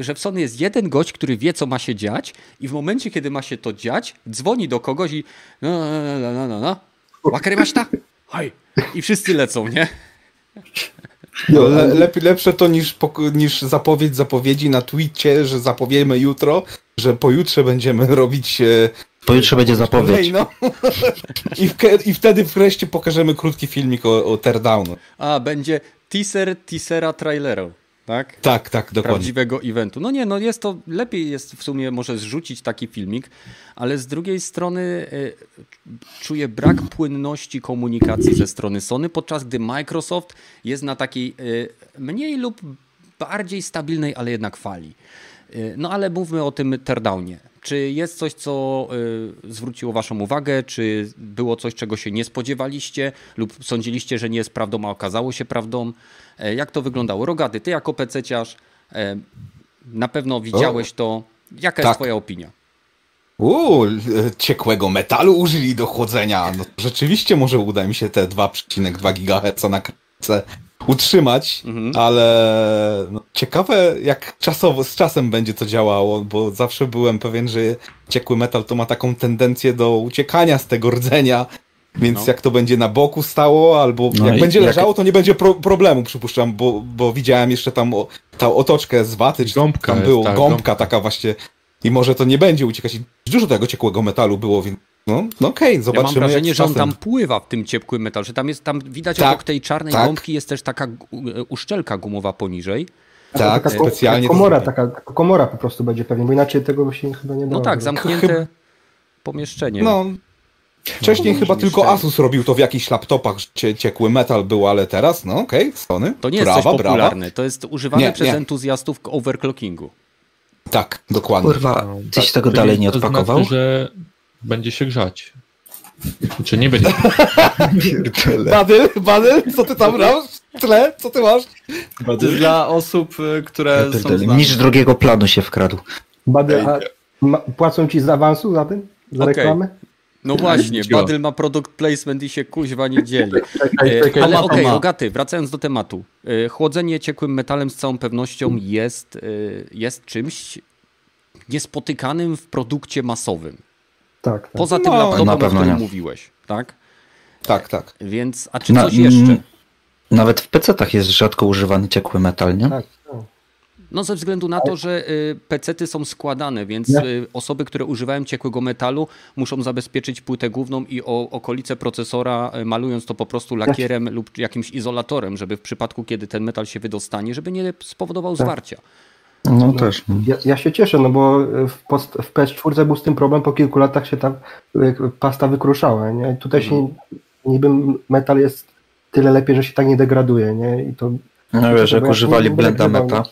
że w Sony jest jeden gość, który wie, co ma się dziać i w momencie, kiedy ma się to dziać, dzwoni do kogoś i no, haj! I wszyscy lecą, nie? No, lepsze to niż zapowiedzi na Twitchie, że zapowiemy jutro, że pojutrze będziemy robić... Pojutrze będzie zapowiedź. No. I wtedy wreszcie pokażemy krótki filmik o Teardownu. A, będzie teasera traileru. Tak? Tak, dokładnie. Prawdziwego eventu. No nie, no jest to, lepiej jest w sumie może zrzucić taki filmik, ale z drugiej strony czuję brak płynności komunikacji ze strony Sony, podczas gdy Microsoft jest na takiej mniej lub bardziej stabilnej, ale jednak fali. No ale mówmy o tym Teardownie. Czy jest coś, co zwróciło waszą uwagę? Czy było coś, czego się nie spodziewaliście lub sądziliście, że nie jest prawdą, a okazało się prawdą? Jak to wyglądało? Rogaty, ty jako pececiarz na pewno widziałeś to. Jaka jest twoja opinia? Ciekłego metalu użyli do chłodzenia. No, rzeczywiście może uda mi się te 2,2 GHz na kratce utrzymać, ale no, ciekawe jak z czasem będzie to działało, bo zawsze byłem pewien, że ciekły metal to ma taką tendencję do uciekania z tego rdzenia, więc jak to będzie na boku stało, albo no jak będzie leżało, to nie będzie problemu, przypuszczam, bo widziałem jeszcze tam tą otoczkę z waty, czy gąbka tam było, gąbka taka właśnie, i może to nie będzie uciekać. I dużo tego ciekłego metalu było, więc no okej, zobaczymy. Ja mam wrażenie, że on tam pływa w tym ciepłym metalu, że tam jest, tam widać obok tej czarnej gąbki jest też taka uszczelka gumowa poniżej. Tak, taka specjalnie komora po prostu będzie pewnie, bo inaczej tego by się chyba nie dało. No tak, zamknięte pomieszczenie. No, wcześniej chyba tylko Asus robił to w jakichś laptopach, że ciekły metal był, ale teraz, no okej, Sony. To nie jest coś popularne, to jest używane przez entuzjastów overclockingu. Tak, dokładnie. Kurwa, tyś tego dalej nie odpakował? Będzie się grzać. Czy nie będzie? Badyl, co ty tam masz? Tle, co ty masz? Badyl dla osób, które są... Niż drugiego planu się wkradł. Badyl, płacą ci z awansu za tym? Za reklamę? No właśnie, Badyl ma product placement i się kuźwa nie dzieli. Ale okej, Rogaty, wracając do tematu. Chłodzenie ciekłym metalem z całą pewnością jest czymś niespotykanym w produkcie masowym. Tak. Poza tym laptopem, o którym mówiłeś, tak? Tak. Więc, a czy coś jeszcze? Nawet w PC-tach jest rzadko używany ciekły metal, nie? Tak. No ze względu na to, że PC-ty są składane, więc osoby, które używają ciekłego metalu, muszą zabezpieczyć płytę główną i okolice procesora, malując to po prostu lakierem lub jakimś izolatorem, żeby w przypadku, kiedy ten metal się wydostanie, żeby nie spowodował zwarcia. No też. Ja się cieszę, no bo w PS4 był z tym problem, po kilku latach się ta pasta wykruszała, nie? Tutaj się niby metal jest tyle lepiej, że się tak nie degraduje, nie? I to... No wiesz, jak używali blenda meta.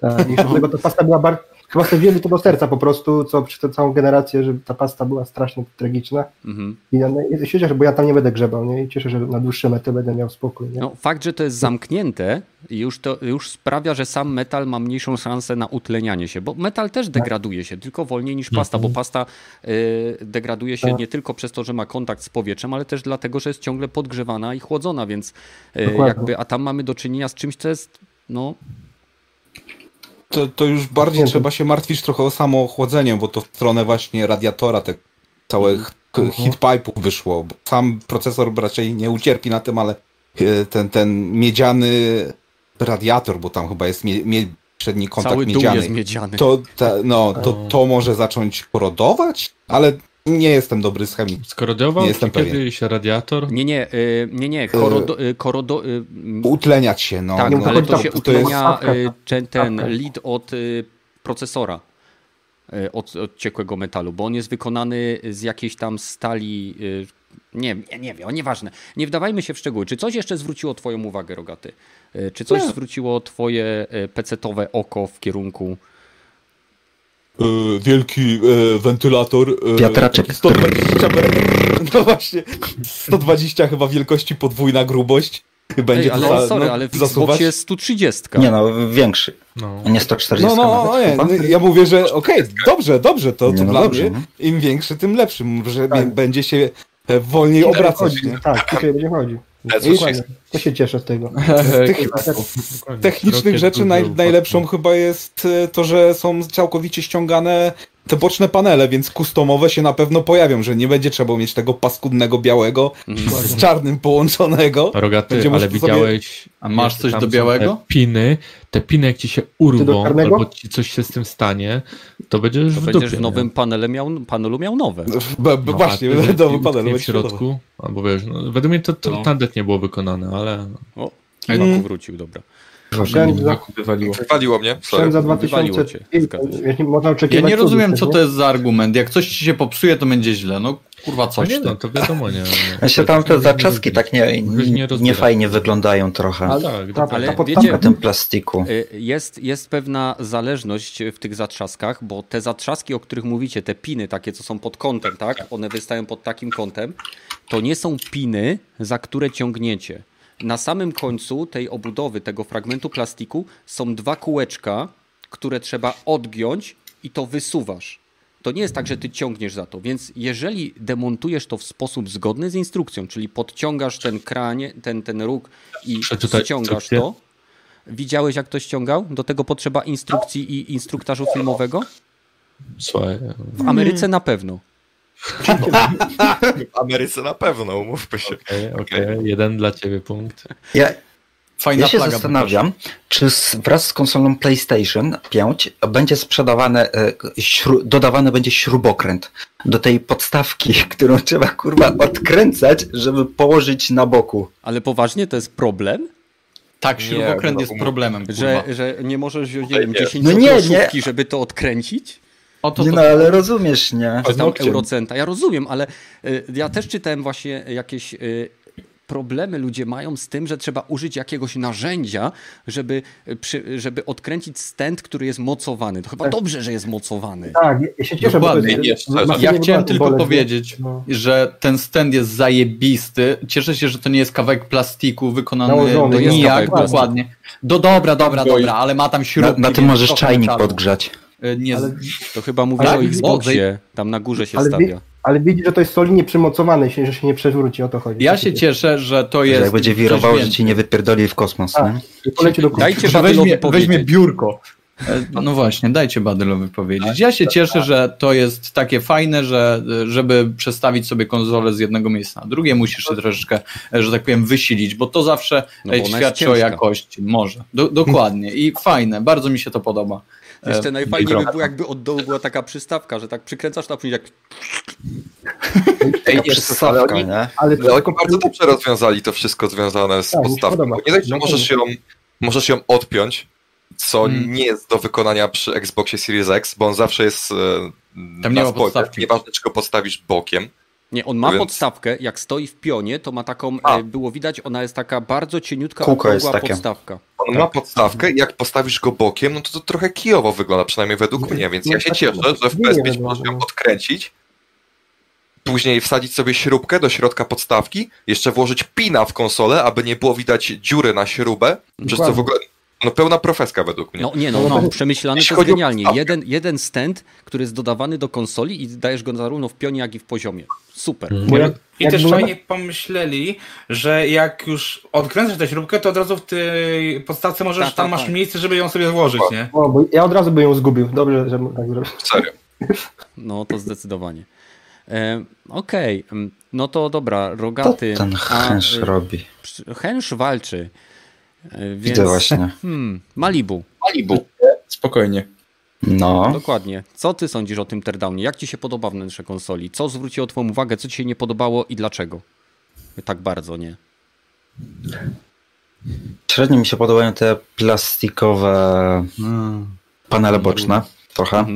Tak, i dlatego ta pasta była bardzo... Chyba sobie wzięli to do serca po prostu, co przez tę całą generację, że ta pasta była strasznie tragiczna. I się cieszę, bo ja tam nie będę grzebał, nie? I cieszę, że na dłuższe mety będę miał spokój. Nie? No, fakt, że to jest zamknięte już sprawia, że sam metal ma mniejszą szansę na utlenianie się, bo metal też degraduje się, tylko wolniej niż pasta, bo pasta degraduje się nie tylko przez to, że ma kontakt z powietrzem, ale też dlatego, że jest ciągle podgrzewana i chłodzona, więc a tam mamy do czynienia z czymś, co jest To już bardziej trzeba się martwić trochę o samo chłodzenie, bo to w stronę właśnie radiatora tych całych heat pipe'ów wyszło. Bo sam procesor raczej nie ucierpi na tym, ale ten miedziany radiator, bo tam chyba jest przedni kontakt cały miedziany. Cały dół jest miedziany. To może zacząć korodować, ale nie jestem dobry z chemii. Skorodował kiedyś radiator? Nie. Utleniać się, no. Tak, no, ale to się utlenia ten lid od procesora, od ciekłego metalu, bo on jest wykonany z jakiejś tam stali, nie wiem, nieważne. Nie wdawajmy się w szczegóły. Czy coś jeszcze zwróciło twoją uwagę, Rogaty? Czy coś zwróciło twoje pecetowe oko w kierunku... wielki wentylator. Wiatraczek. 120, no właśnie, 120 chyba wielkości, podwójna grubość. Będzie ale w Xboxie jest 130. Nie no, większy. Nie 140. Ja mówię, że dobrze, to dla mnie. Im większy, tym lepszy. Że będzie się wolniej obracać. Tutaj będzie chodził. To się cieszę z tego. Z technicznych rzeczy najlepszą chyba jest to, że są całkowicie ściągane te boczne panele, więc kustomowe się na pewno pojawią, że nie będzie trzeba mieć tego paskudnego białego z czarnym połączonego. Rogaty, będzie ale widziałeś, a masz coś do białego? Te piny jak ci się urwą, albo ci coś się z tym stanie, to będziesz w dupie, nowym panelu miał nowe. Właśnie, nowym panelu. W środku, albo wiesz, według mnie to nawet nie było wykonane, ale... O, wrócił, dobra. Wywaliło mnie. Za 2000... Ja nie rozumiem, co to jest za argument. Jak coś ci się popsuje, to będzie źle. No kurwa, coś tam. No, to wiadomo, nie. Ja się tam te zaczeski tak nie fajnie wyglądają trochę. Ale podtamka tym plastiku. Jest pewna zależność w tych zatrzaskach, bo te zatrzaski, o których mówicie, te piny takie, co są pod kątem, tak? One wystają pod takim kątem. To nie są piny, za które ciągniecie. Na samym końcu tej obudowy, tego fragmentu plastiku są dwa kółeczka, które trzeba odgiąć i to wysuwasz. To nie jest tak, że ty ciągniesz za to, więc jeżeli demontujesz to w sposób zgodny z instrukcją, czyli podciągasz ten kranie, ten róg i ściągasz to. Widziałeś, jak to ściągał? Do tego potrzeba instrukcji i instruktażu filmowego? W Ameryce na pewno. W Ameryce na pewno, umówmy się. Okay. Jeden dla ciebie punkt. Ja się zastanawiam, czy wraz z konsolą PlayStation 5 będzie sprzedawany, dodawany będzie śrubokręt do tej podstawki, którą trzeba kurwa odkręcać, żeby położyć na boku. Ale poważnie, to jest problem? Tak, śrubokręt jest problemem. Że nie możesz, nie wiem, 10 groszówki, żeby to odkręcić? Nie, no ale rozumiesz, nie? Tam eurocenta. Ja rozumiem, ale ja też czytałem właśnie jakieś problemy ludzie mają z tym, że trzeba użyć jakiegoś narzędzia, żeby odkręcić stent, który jest mocowany. To chyba dobrze, że jest mocowany. Tak, ja się cieszę. Ja chciałem tylko powiedzieć, że ten stent jest zajebisty. Cieszę się, że to nie jest kawałek plastiku wykonany nijak, dokładnie. Dobra, ale ma tam śrubki. Na tym możesz czajnik podgrzać. Nie, ale... To chyba mówisz o Xboxie, tam na górze się stawia. Ale widzisz, że to jest solidnie przymocowane, że się nie przewróci, o to chodzi. Ja się cieszę, że to jest... Że jak będzie wirowało, że ci nie wypierdoli w kosmos. Dajcie Badylowi powiedzieć. Weźmie biurko. No właśnie, dajcie Badylowi powiedzieć. Ja się cieszę, że to jest takie fajne, że żeby przestawić sobie konsolę z jednego miejsca na drugie, musisz się troszeczkę, że tak powiem, wysilić, bo to zawsze świadczy o jakości. Może. Dokładnie. I fajne. Bardzo mi się to podoba. Jeszcze najfajniej by było, jakby od dołu była taka przystawka, że tak przykręcasz na później jak... Ej, przystawka, nie? Ale bardzo dobrze rozwiązali to wszystko związane z podstawką. Nie tak, że możesz ją odpiąć, co nie jest do wykonania przy Xboxie Series X, bo on zawsze jest tam na spodzie, nieważne czy go podstawisz bokiem. Nie, on ma podstawkę, jak stoi w pionie, to ma taką, było widać, ona jest taka bardzo cieniutka, okrągła podstawka. On ma podstawkę i jak postawisz go bokiem, no to trochę kijowo wygląda, przynajmniej według mnie, więc ja się cieszę, że w PS5 można ją odkręcić, później wsadzić sobie śrubkę do środka podstawki, jeszcze włożyć pina w konsolę, aby nie było widać dziury na śrubę, przez co w ogóle... No pełna profeska według mnie. No, przemyślany to jest genialnie. Jeden stent, który jest dodawany do konsoli i dajesz go zarówno w pionie, jak i w poziomie. Super. I też fajnie pomyśleli, że jak już odkręcasz tę śrubkę, to od razu w tej podstawce możesz, tam masz miejsce, żeby ją sobie złożyć, nie? O, bo ja od razu bym ją zgubił. Dobrze, że tak zrobił. Serio. No to zdecydowanie. Okej, no to dobra, Rogaty. To ten Hensz robi. Hensz walczy. Więc... Widzę właśnie. Malibu. Spokojnie. No. Dokładnie. Co ty sądzisz o tym Teardownie? Jak ci się podoba wnętrze konsoli? Co zwróciło twoją uwagę? Co ci się nie podobało i dlaczego? Tak bardzo nie. Średnio mi się podobają te plastikowe panele boczne. Trochę.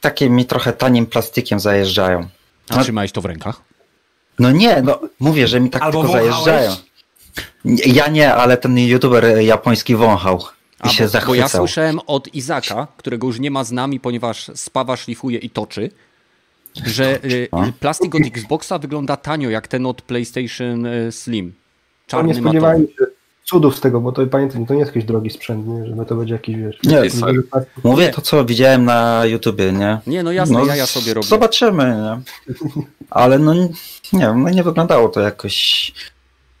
Takie mi trochę tanim plastikiem zajeżdżają. A trzymałeś to w rękach? No nie, no mówię, że mi tak albo tylko zajeżdżają. Ja nie, ale ten youtuber japoński wąchał i się zachwycał. Bo ja słyszałem od Izaka, którego już nie ma z nami, ponieważ spawa szlifuje i toczy, że plastik od Xboxa wygląda tanio jak ten od PlayStation Slim. Czarny nie spodziewałem się cudów z tego, bo to pamiętam, to nie jest jakiś drogi sprzęt, nie? Żeby to będzie jakiś, wiesz... Nie, mówię to, co widziałem na YouTubie, nie? Nie, no jasne, no, ja sobie robię. Zobaczymy, nie? Ale no nie wyglądało to jakoś...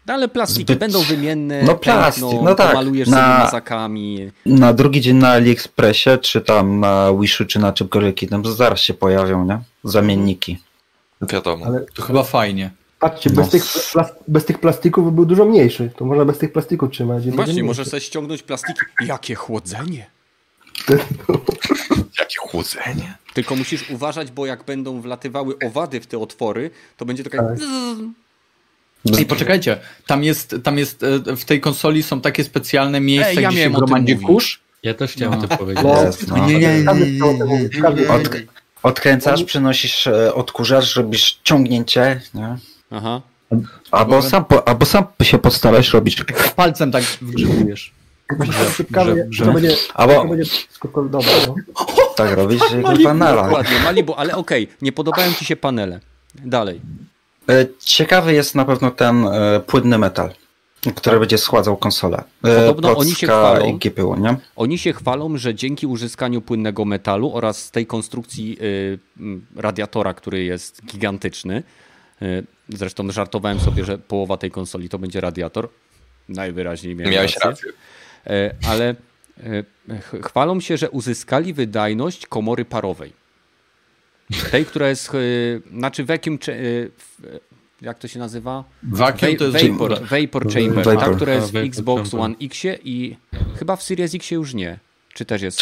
No ale plastiki będą wymienne, no plastik, no tak, malujesz sobie mazakami. Na drugi dzień na AliExpressie, czy tam na Wishu, czy na czymkolwiek innym, zaraz się pojawią, nie? Zamienniki. Wiadomo, ale to chyba fajnie. Patrzcie, no. bez tych plastików by był dużo mniejszy, to można bez tych plastików trzymać. Właśnie, możesz sobie ściągnąć plastiki. Jakie chłodzenie! Jakie chłodzenie! Tylko musisz uważać, bo jak będą wlatywały owady w te otwory, to będzie taka... Tak. I poczekajcie, tam jest w tej konsoli są takie specjalne miejsca, ja gdzie się gromadzi kurz. Ja też chciałem to powiedzieć. Odkręcasz, przynosisz, odkurzasz, robisz ciągnięcie. Nie? Aha. Albo sam się podstarasz robić. Palcem tak wgrzebujesz. To będzie dobra, no. Tak robisz, jak panela. Dokładnie, Malibu, ale okej, nie podobają ci się panele. Dalej. Ciekawy jest na pewno ten płynny metal, który będzie schładzał konsolę. Podobno oni się chwalą, że dzięki uzyskaniu płynnego metalu oraz tej konstrukcji radiatora, który jest gigantyczny, zresztą żartowałem sobie, że połowa tej konsoli to będzie radiator. Najwyraźniej miałeś rację. Ale chwalą się, że uzyskali wydajność komory parowej. Tej, która jest, znaczy vacuum, jak to się nazywa? Vacuum to jest Vapor Chamber, ta, która jest w Xbox One Xie i chyba w Series Xie już nie. Czy też jest?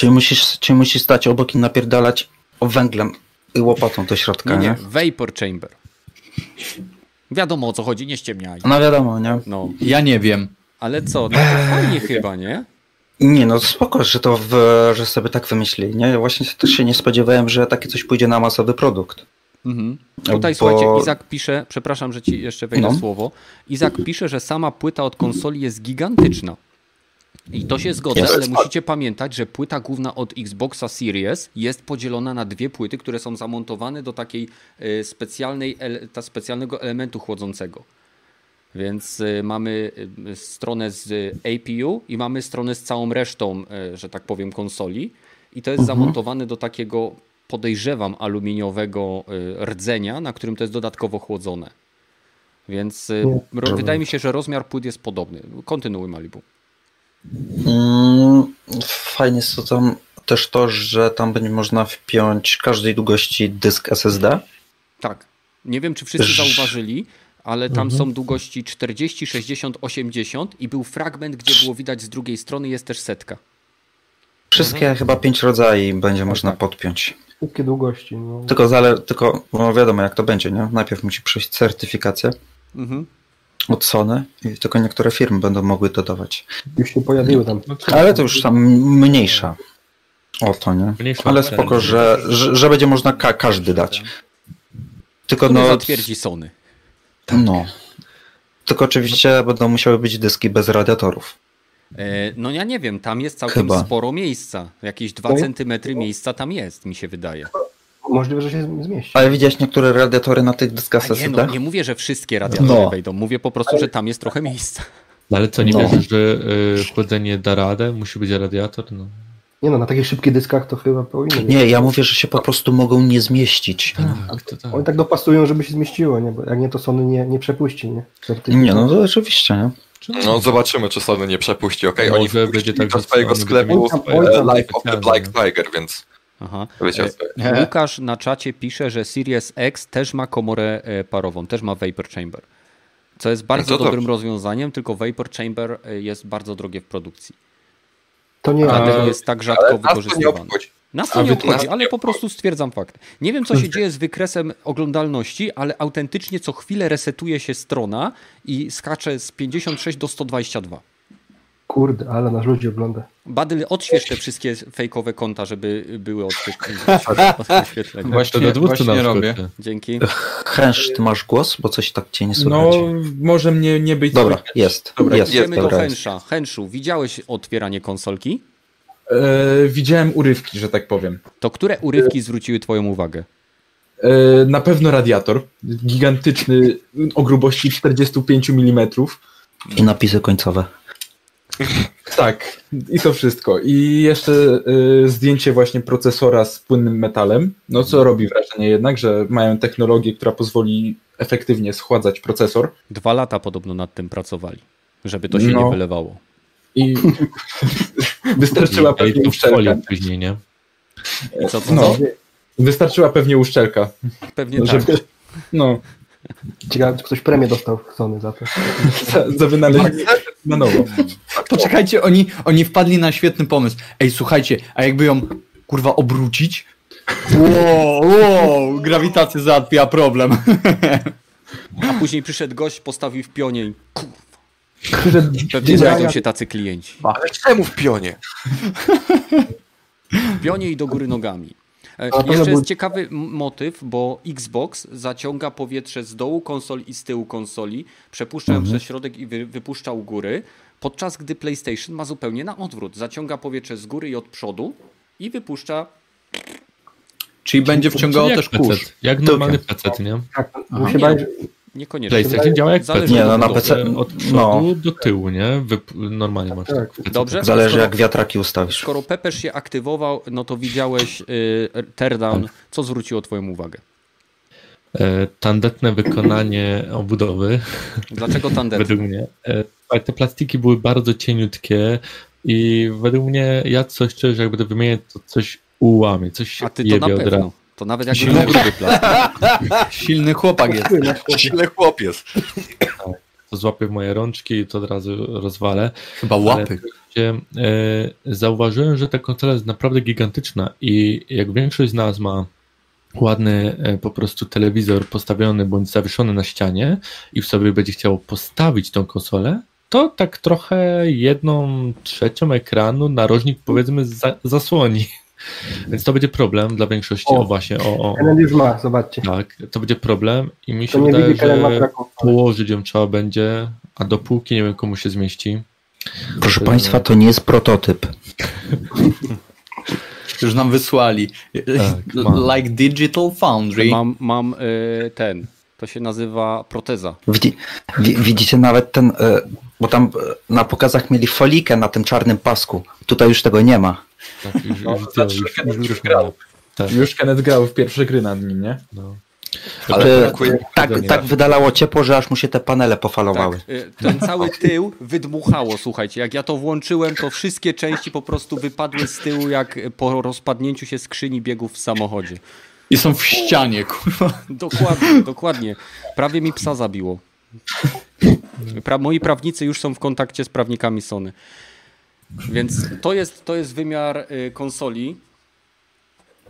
Czyli musisz stać obok i napierdalać węglem i łopatą do środka, nie? Vapor Chamber. Wiadomo, o co chodzi, nie ściemniaj. No wiadomo, nie? No. Ja nie wiem. Ale co, no to fajnie chyba, nie? Nie, no spoko, że to że sobie tak wymyślili. Nie? Właśnie też się nie spodziewałem, że takie coś pójdzie na masowy produkt. Mhm. Tutaj słuchajcie, Izak pisze, przepraszam, że ci jeszcze wejdę słowo. Izak pisze, że sama płyta od konsoli jest gigantyczna. I to się zgodzę, ale musicie pamiętać, że płyta główna od Xboxa Series jest podzielona na dwie płyty, które są zamontowane do takiej specjalnego elementu chłodzącego. Więc mamy stronę z APU i mamy stronę z całą resztą, że tak powiem, konsoli i to jest zamontowane do takiego, podejrzewam, aluminiowego rdzenia, na którym to jest dodatkowo chłodzone. Więc wydaje mi się, że rozmiar płyt jest podobny. Kontynuuj, Malibu. Fajnie jest tam też to, że tam będzie można wpiąć każdej długości dysk SSD. Tak. Nie wiem, czy wszyscy zauważyli, ale tam są długości 40, 60, 80 i był fragment, gdzie było widać z drugiej strony jest też setka. Wszystkie chyba 5 rodzajów będzie można podpiąć. Wszystkie długości. No. Tylko no wiadomo jak to będzie, nie? Najpierw musi przejść certyfikację od Sony i tylko niektóre firmy będą mogły dodawać. Już się pojawiły tam. Ale to już tam mniejsza. O to, nie? Ale spoko, że będzie można każdy dać. Tylko no... zatwierdzi Sony. Tak. No, tylko oczywiście będą musiały być dyski bez radiatorów. No ja nie wiem, tam jest całkiem sporo miejsca. Jakieś 2 centymetry miejsca tam jest, mi się wydaje. Możliwe, że się zmieści. Ale widziałeś niektóre radiatory na tych dyskach SSD? Nie, nie mówię, że wszystkie radiatory wejdą. Mówię po prostu, że tam jest trochę miejsca. Ale co, nie wierzysz, że chłodzenie da radę? Musi być radiator? No. Nie no, na takich szybkich dyskach to chyba powinno. Nie, ja mówię, że się po prostu mogą nie zmieścić. Tak, to tak. Oni tak dopasują, żeby się zmieściło, nie? Bo jak nie, to Sony nie przepuści, nie? Nie, no to oczywiście, nie? No zobaczymy, czy Sony nie przepuści, okej? Okay? Oni będzie tak do swojego sklepu Life of the Black Tiger, więc... Aha. Łukasz na czacie pisze, że Series X też ma komorę parową, też ma Vapor Chamber, co jest bardzo dobrym rozwiązaniem, tylko Vapor Chamber jest bardzo drogie w produkcji. To nie jest tak rzadko wykorzystywane. Nas to nie obchodzi, ale po prostu stwierdzam fakt. Nie wiem, co się dzieje z wykresem oglądalności, ale autentycznie co chwilę resetuje się strona i skacze z 56 do 122. Kurde, ale nas ludzi ogląda. Badyl, odśwież te wszystkie fejkowe konta, żeby były odświetlenia. Właśnie robię. Dzięki. Hensz, ty masz głos? Bo coś tak cię nie słychać. No, może mnie nie być... Dobra, słychać. Jest. Dobra, idziemy do Hensz'a. Hensz'u, widziałeś otwieranie konsolki? Widziałem urywki, że tak powiem. To które urywki zwróciły twoją uwagę? Na pewno radiator. Gigantyczny, o grubości 45 mm. I napisy końcowe. Tak, i to wszystko. I jeszcze zdjęcie właśnie procesora z płynnym metalem, no co robi wrażenie jednak, że mają technologię, która pozwoli efektywnie schładzać procesor. 2 lata podobno nad tym pracowali, żeby to się nie wylewało. I wystarczyła pewnie uszczelka. Później, nie? Co? Wystarczyła pewnie uszczelka. Pewnie żeby, tak. No. Ktoś premię dostał chcony za to. Za wynalezienie na nowo. Poczekajcie, oni wpadli na świetny pomysł. Ej, słuchajcie, a jakby ją kurwa obrócić? Wow, grawitację załatwia problem. A później przyszedł gość, postawił w pionie i kurwa. Pewnie znajdą się tacy klienci. Ale czemu w pionie? W pionie i do góry nogami. Jeszcze jest ciekawy motyw, bo Xbox zaciąga powietrze z dołu konsoli i z tyłu konsoli, przepuszcza ją przez środek i wypuszcza u góry, podczas gdy PlayStation ma zupełnie na odwrót. Zaciąga powietrze z góry i od przodu i wypuszcza... Czyli będzie wciągało też kurz. Jak normalny PC, nie? Niekoniecznie. PlayStation działa jak PC. Nie, na PC od przodu do tyłu, nie? Normalnie masz. Tak. Dobrze? Zależy skoro, jak wiatraki ustawisz. Skoro Pepeż się aktywował, no to widziałeś Teardown. Co zwróciło twoją uwagę? Tandetne wykonanie obudowy. Dlaczego tandetne? Według mnie. Te plastiki były bardzo cieniutkie i według mnie ja coś czuję, że jak będę wymieniać, to coś ułamie, coś się jebie od razu. To nawet jak gruby plastik. Silny chłopak jest. Silny chłopiec. To złapię moje rączki i to od razu rozwalę. Chyba łapy. Zauważyłem, że ta konsola jest naprawdę gigantyczna i jak większość z nas ma ładny po prostu telewizor postawiony bądź zawieszony na ścianie i w sobie będzie chciało postawić tą konsolę, to tak trochę 1/3 ekranu narożnik powiedzmy zasłoni. Więc to będzie problem dla większości. Kelen już ma, zobaczcie. Tak, to będzie problem i mi się wydaje, że położyć ją trzeba będzie, a do półki nie wiem komu się zmieści. Proszę Państwa, to nie jest prototyp. Już nam wysłali. Tak, like Digital Foundry. Mam ten. To się nazywa proteza. Widzicie nawet ten, bo tam na pokazach mieli folikę na tym czarnym pasku. Tutaj już tego nie ma. Tak, już Kenneth grał w pierwsze gry nad nim, nie? No. Ale tak wydalało ciepło, że aż mu się te panele pofalowały. Tak, ten cały tył wydmuchało, słuchajcie. Jak ja to włączyłem, to wszystkie części po prostu wypadły z tyłu, jak po rozpadnięciu się skrzyni biegów w samochodzie. I są w ścianie, kurwa. Dokładnie. Prawie mi psa zabiło. Moi prawnicy już są w kontakcie z prawnikami Sony. Więc to jest wymiar konsoli.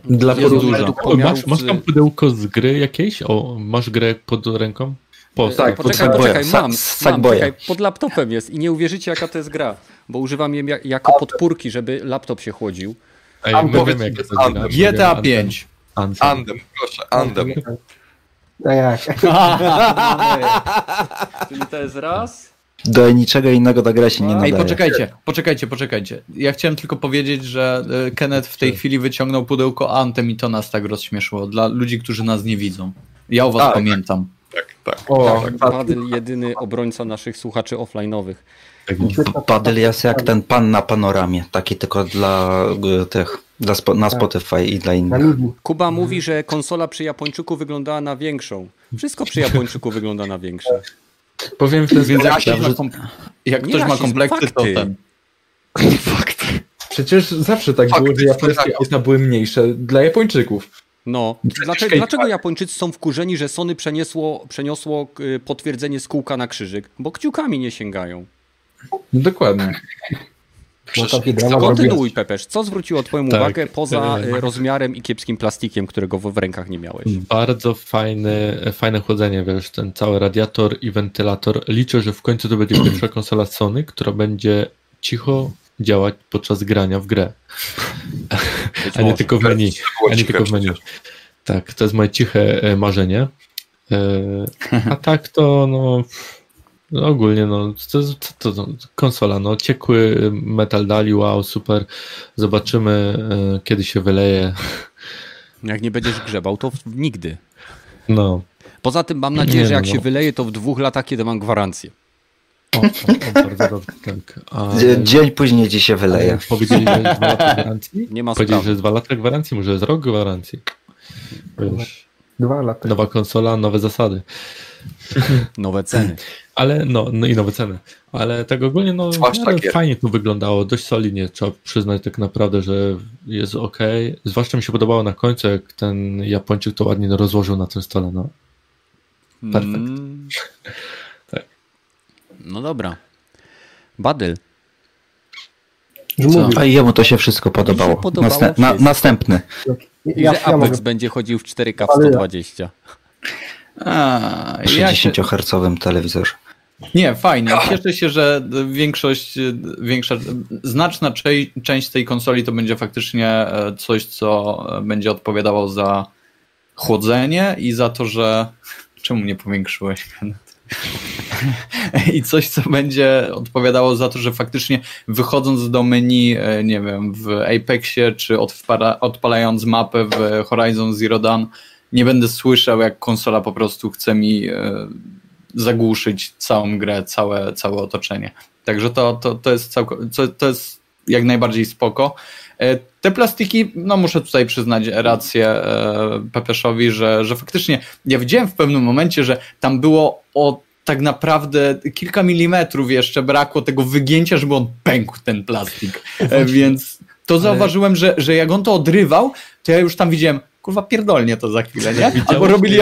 Dla podróża. Masz tam pudełko z gry jakiejś? Masz grę pod ręką? Tak, poczekaj, mam. Czekaj, pod laptopem jest i nie uwierzycie jaka to jest gra, bo używam jej jako podpórki, żeby laptop się chłodził. GTA 5. Anthem, proszę, Anthem. A jak? Czyli to jest raz? Do niczego innego ta gra się nie nadaje. Ej, poczekajcie. Ja chciałem tylko powiedzieć, że Kenneth w tej chwili wyciągnął pudełko Anthem i to nas tak rozśmieszyło. Dla ludzi, którzy nas nie widzą. Ja o was pamiętam. Tak. Padel jedyny obrońca naszych słuchaczy offline'owych. Padel jest jak ten pan na panoramie. Taki tylko dla tych... na Spotify i dla innych. Kuba mówi, że konsola przy Japończyku wyglądała na większą. Wszystko przy Japończyku wygląda na większą. Powiem wtedy, więc jak ktoś ma kompleksy, to ten. Fakty. Przecież zawsze tak było, że japońskie auta były mniejsze dla Japończyków. No. Dlaczego Japończycy są wkurzeni, że Sony przeniosło potwierdzenie z kółka na krzyżyk? Bo kciukami nie sięgają. Dokładnie. Kontynuuj, Pepeż. Co zwróciło twoją uwagę poza rozmiarem i kiepskim plastikiem, którego w rękach nie miałeś? Bardzo fajne chłodzenie, wiesz, ten cały radiator i wentylator. Liczę, że w końcu to będzie pierwsza konsola Sony, która będzie cicho działać podczas grania w grę. A nie tylko w menu. Tak, to jest moje ciche marzenie. A tak to ogólnie, to konsola, ciekły metal dali, wow, super, zobaczymy, kiedy się wyleje. Jak nie będziesz grzebał, to nigdy. No. Poza tym mam nadzieję, że jak się wyleje, to w 2 latach, kiedy mam gwarancję. Bardzo dobrze, tak. Dzień później ci się wyleje. Powiedzieli, że jest 2 lata gwarancji? Nie ma sprawy. Powiedzieli, że jest 2 lata gwarancji, może jest rok gwarancji. Wiesz. 2 lata. Nowa konsola, nowe zasady. Nowe ceny. Ale no i nowe ceny. Ale tak ogólnie fajnie to wyglądało, dość solidnie, trzeba przyznać tak naprawdę, że jest okej. Zwłaszcza mi się podobało na końcu, jak ten Japończyk to ładnie rozłożył na tym stole. No. Perfekt. Tak. No dobra. Badyl. A jemu to się wszystko podobało. Następny. Że Apex będzie chodził w 4K w 120. A, 60-hercowym telewizorze. Nie, fajnie. Cieszę się, że znaczna część tej konsoli to będzie faktycznie coś, co będzie odpowiadało za chłodzenie i za to, że... Czemu nie powiększyłeś? I coś, co będzie odpowiadało za to, że faktycznie wychodząc do menu, nie wiem, w Apexie, czy odpalając mapę w Horizon Zero Dawn, nie będę słyszał, jak konsola po prostu chce mi zagłuszyć całą grę, całe otoczenie. Także to jest jak najbardziej spoko. Te plastiki, no muszę tutaj przyznać rację Pepeszowi, że faktycznie ja widziałem w pewnym momencie, że tam było tak naprawdę kilka milimetrów jeszcze brakło tego wygięcia, żeby on pękł ten plastik. Więc to zauważyłem, że jak on to odrywał, to ja już tam widziałem, kurwa, pierdolnie to za chwilę, nie? Albo robili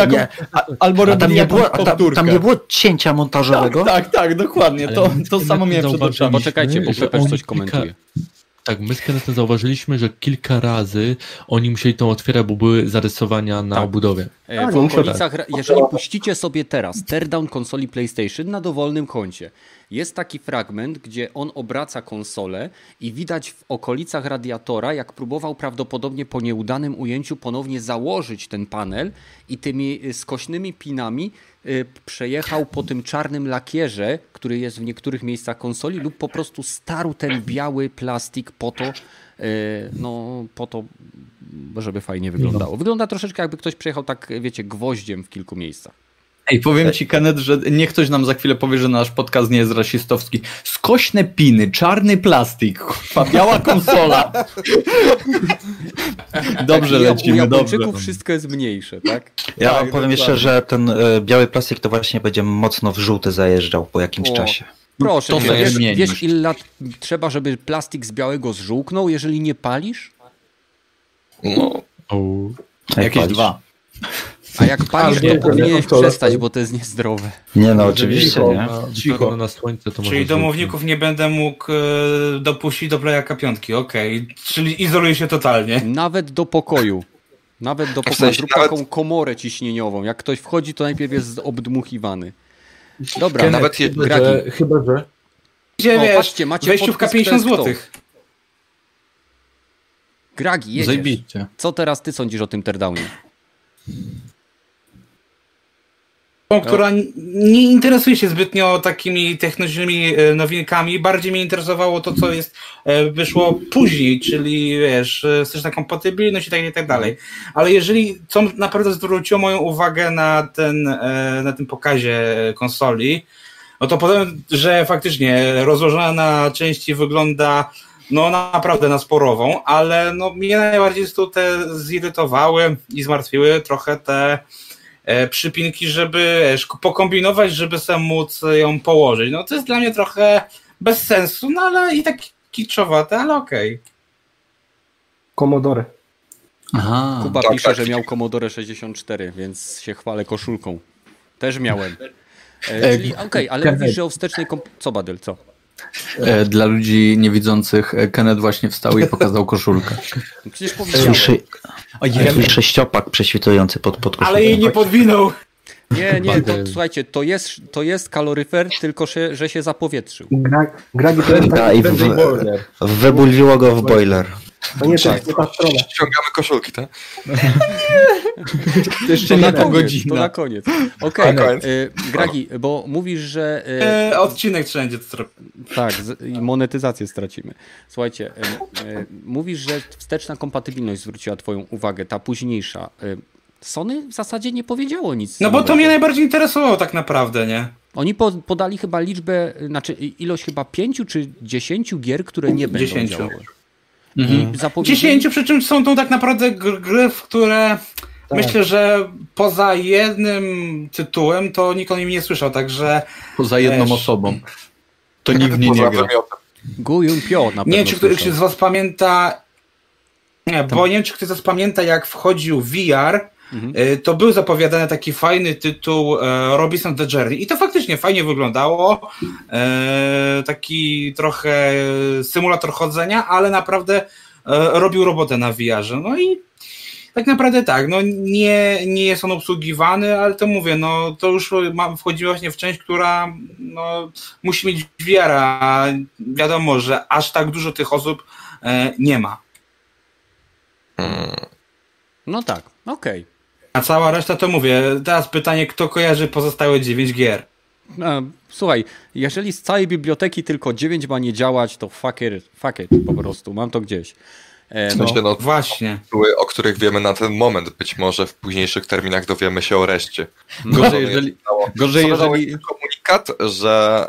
jakąś powtórkę. Tam nie było cięcia montażowego? Tak, dokładnie. To samo miałem przed oczami. Poczekajcie, bo Pepesz coś komentuje. Tak, my z Kenetem zauważyliśmy, że kilka razy oni musieli tą otwierać, bo były zarysowania na obudowie. W okolicach, jeżeli puścicie sobie teraz teardown konsoli PlayStation na dowolnym kącie, jest taki fragment, gdzie on obraca konsolę i widać w okolicach radiatora, jak próbował prawdopodobnie po nieudanym ujęciu ponownie założyć ten panel i tymi skośnymi pinami przejechał po tym czarnym lakierze, który jest w niektórych miejscach konsoli, lub po prostu starł ten biały plastik po to, żeby fajnie wyglądało. Wygląda troszeczkę, jakby ktoś przejechał tak, wiecie, gwoździem w kilku miejscach. Ej, powiem ci, Kenneth, że niech ktoś nam za chwilę powie, że nasz podcast nie jest rasistowski. Skośne piny, czarny plastik, kurwa, biała konsola. Dobrze, lecimy. U Japończyków dobrze. Wszystko jest mniejsze, tak? Ja wam powiem jeszcze, że ten biały plastik to właśnie będzie mocno w żółty zajeżdżał po jakimś czasie. Proszę, wiesz ile lat trzeba, żeby plastik z białego zżółknął, jeżeli nie palisz? No. Jakieś 2. A jak palisz, to powinieneś przestać, bo to jest niezdrowe. Nie, no oczywiście, nie? Cicho. Na słońce to czyli domowników nie będę mógł dopuścić do playaka 5, okej. Czyli izoluje się totalnie. Nawet do pokoju. Zrób taką komorę ciśnieniową. Jak ktoś wchodzi, to najpierw jest obdmuchiwany. Dobra, nawet chyba, że... O, patrzcie, macie wejściówka 50 zł. Gragi, jedziesz. Zajebiście. Co teraz ty sądzisz o tym teardownie? Która nie interesuje się zbytnio takimi technicznymi nowinkami. Bardziej mnie interesowało to, co wyszło później, czyli wiesz, też taką kompatybilność i tak dalej. Ale jeżeli, co naprawdę zwróciło moją uwagę na tym pokazie konsoli, no to powiem, że faktycznie rozłożona na części wygląda no naprawdę na sporową, ale no mnie najbardziej te zirytowały i zmartwiły trochę te przypinki, żeby pokombinować, żeby sobie móc ją położyć. No to jest dla mnie trochę bez sensu, no ale i tak kiczowate, ale okej. Commodore. Aha. Kuba pisze, że miał Commodore 64, więc się chwalę koszulką. Też miałem. Okej, ale mówisz, że o wstecznej... Co, Badyl, co? Dla ludzi niewidzących, Kenneth właśnie wstał i pokazał koszulkę. Przecież powiedziałem. Twój sześciopak prześwitujący pod koszulką. Ale jej nie podwinął. Nie, to, słuchajcie, to jest kaloryfer, tylko że się zapowietrzył. Wybuliło go w boiler. To nie tak, ta strona. Ściągamy koszulki, tak? To jeszcze na tą godzinę. To na koniec. Okej, Gragi, bo mówisz, że... odcinek trzeba będzie to robić. Tak, i monetyzację stracimy. Słuchajcie, mówisz, że wsteczna kompatybilność zwróciła twoją uwagę, ta późniejsza. Sony w zasadzie nie powiedziało nic. No bo to mnie najbardziej interesowało tak naprawdę, nie? Oni podali chyba ilość chyba 5 czy 10 gier, które nie będą 10. działały. 10, przy czym są to tak naprawdę gry, w które Tak. Myślę, że poza jednym tytułem to nikt o nim nie słyszał, także... Poza jedną osobą. To nikt nie gra. Gujun Pio na pewno. Nie wiem, czy ktoś z was pamięta... Nie, bo nie wiem, czy ktoś z was pamięta, jak wchodził VR, to był zapowiadany taki fajny tytuł Robinson The Journey i to faktycznie fajnie wyglądało, taki trochę symulator chodzenia, ale naprawdę robił robotę na VR-ze. No i tak naprawdę tak, no nie jest on obsługiwany, ale to mówię, no to już wchodzi właśnie w część, która no, musi mieć VR-a, a wiadomo, że aż tak dużo tych osób nie ma. No tak, okej. A cała reszta to mówię, teraz pytanie, kto kojarzy pozostałe 9 gier? Słuchaj, jeżeli z całej biblioteki tylko 9 ma nie działać, to fuck it po prostu, mam to gdzieś. W sensie, no właśnie. Tytuły, o których wiemy na ten moment, być może w późniejszych terminach dowiemy się o reszcie. Gorzej, jeżeli jest komunikat, że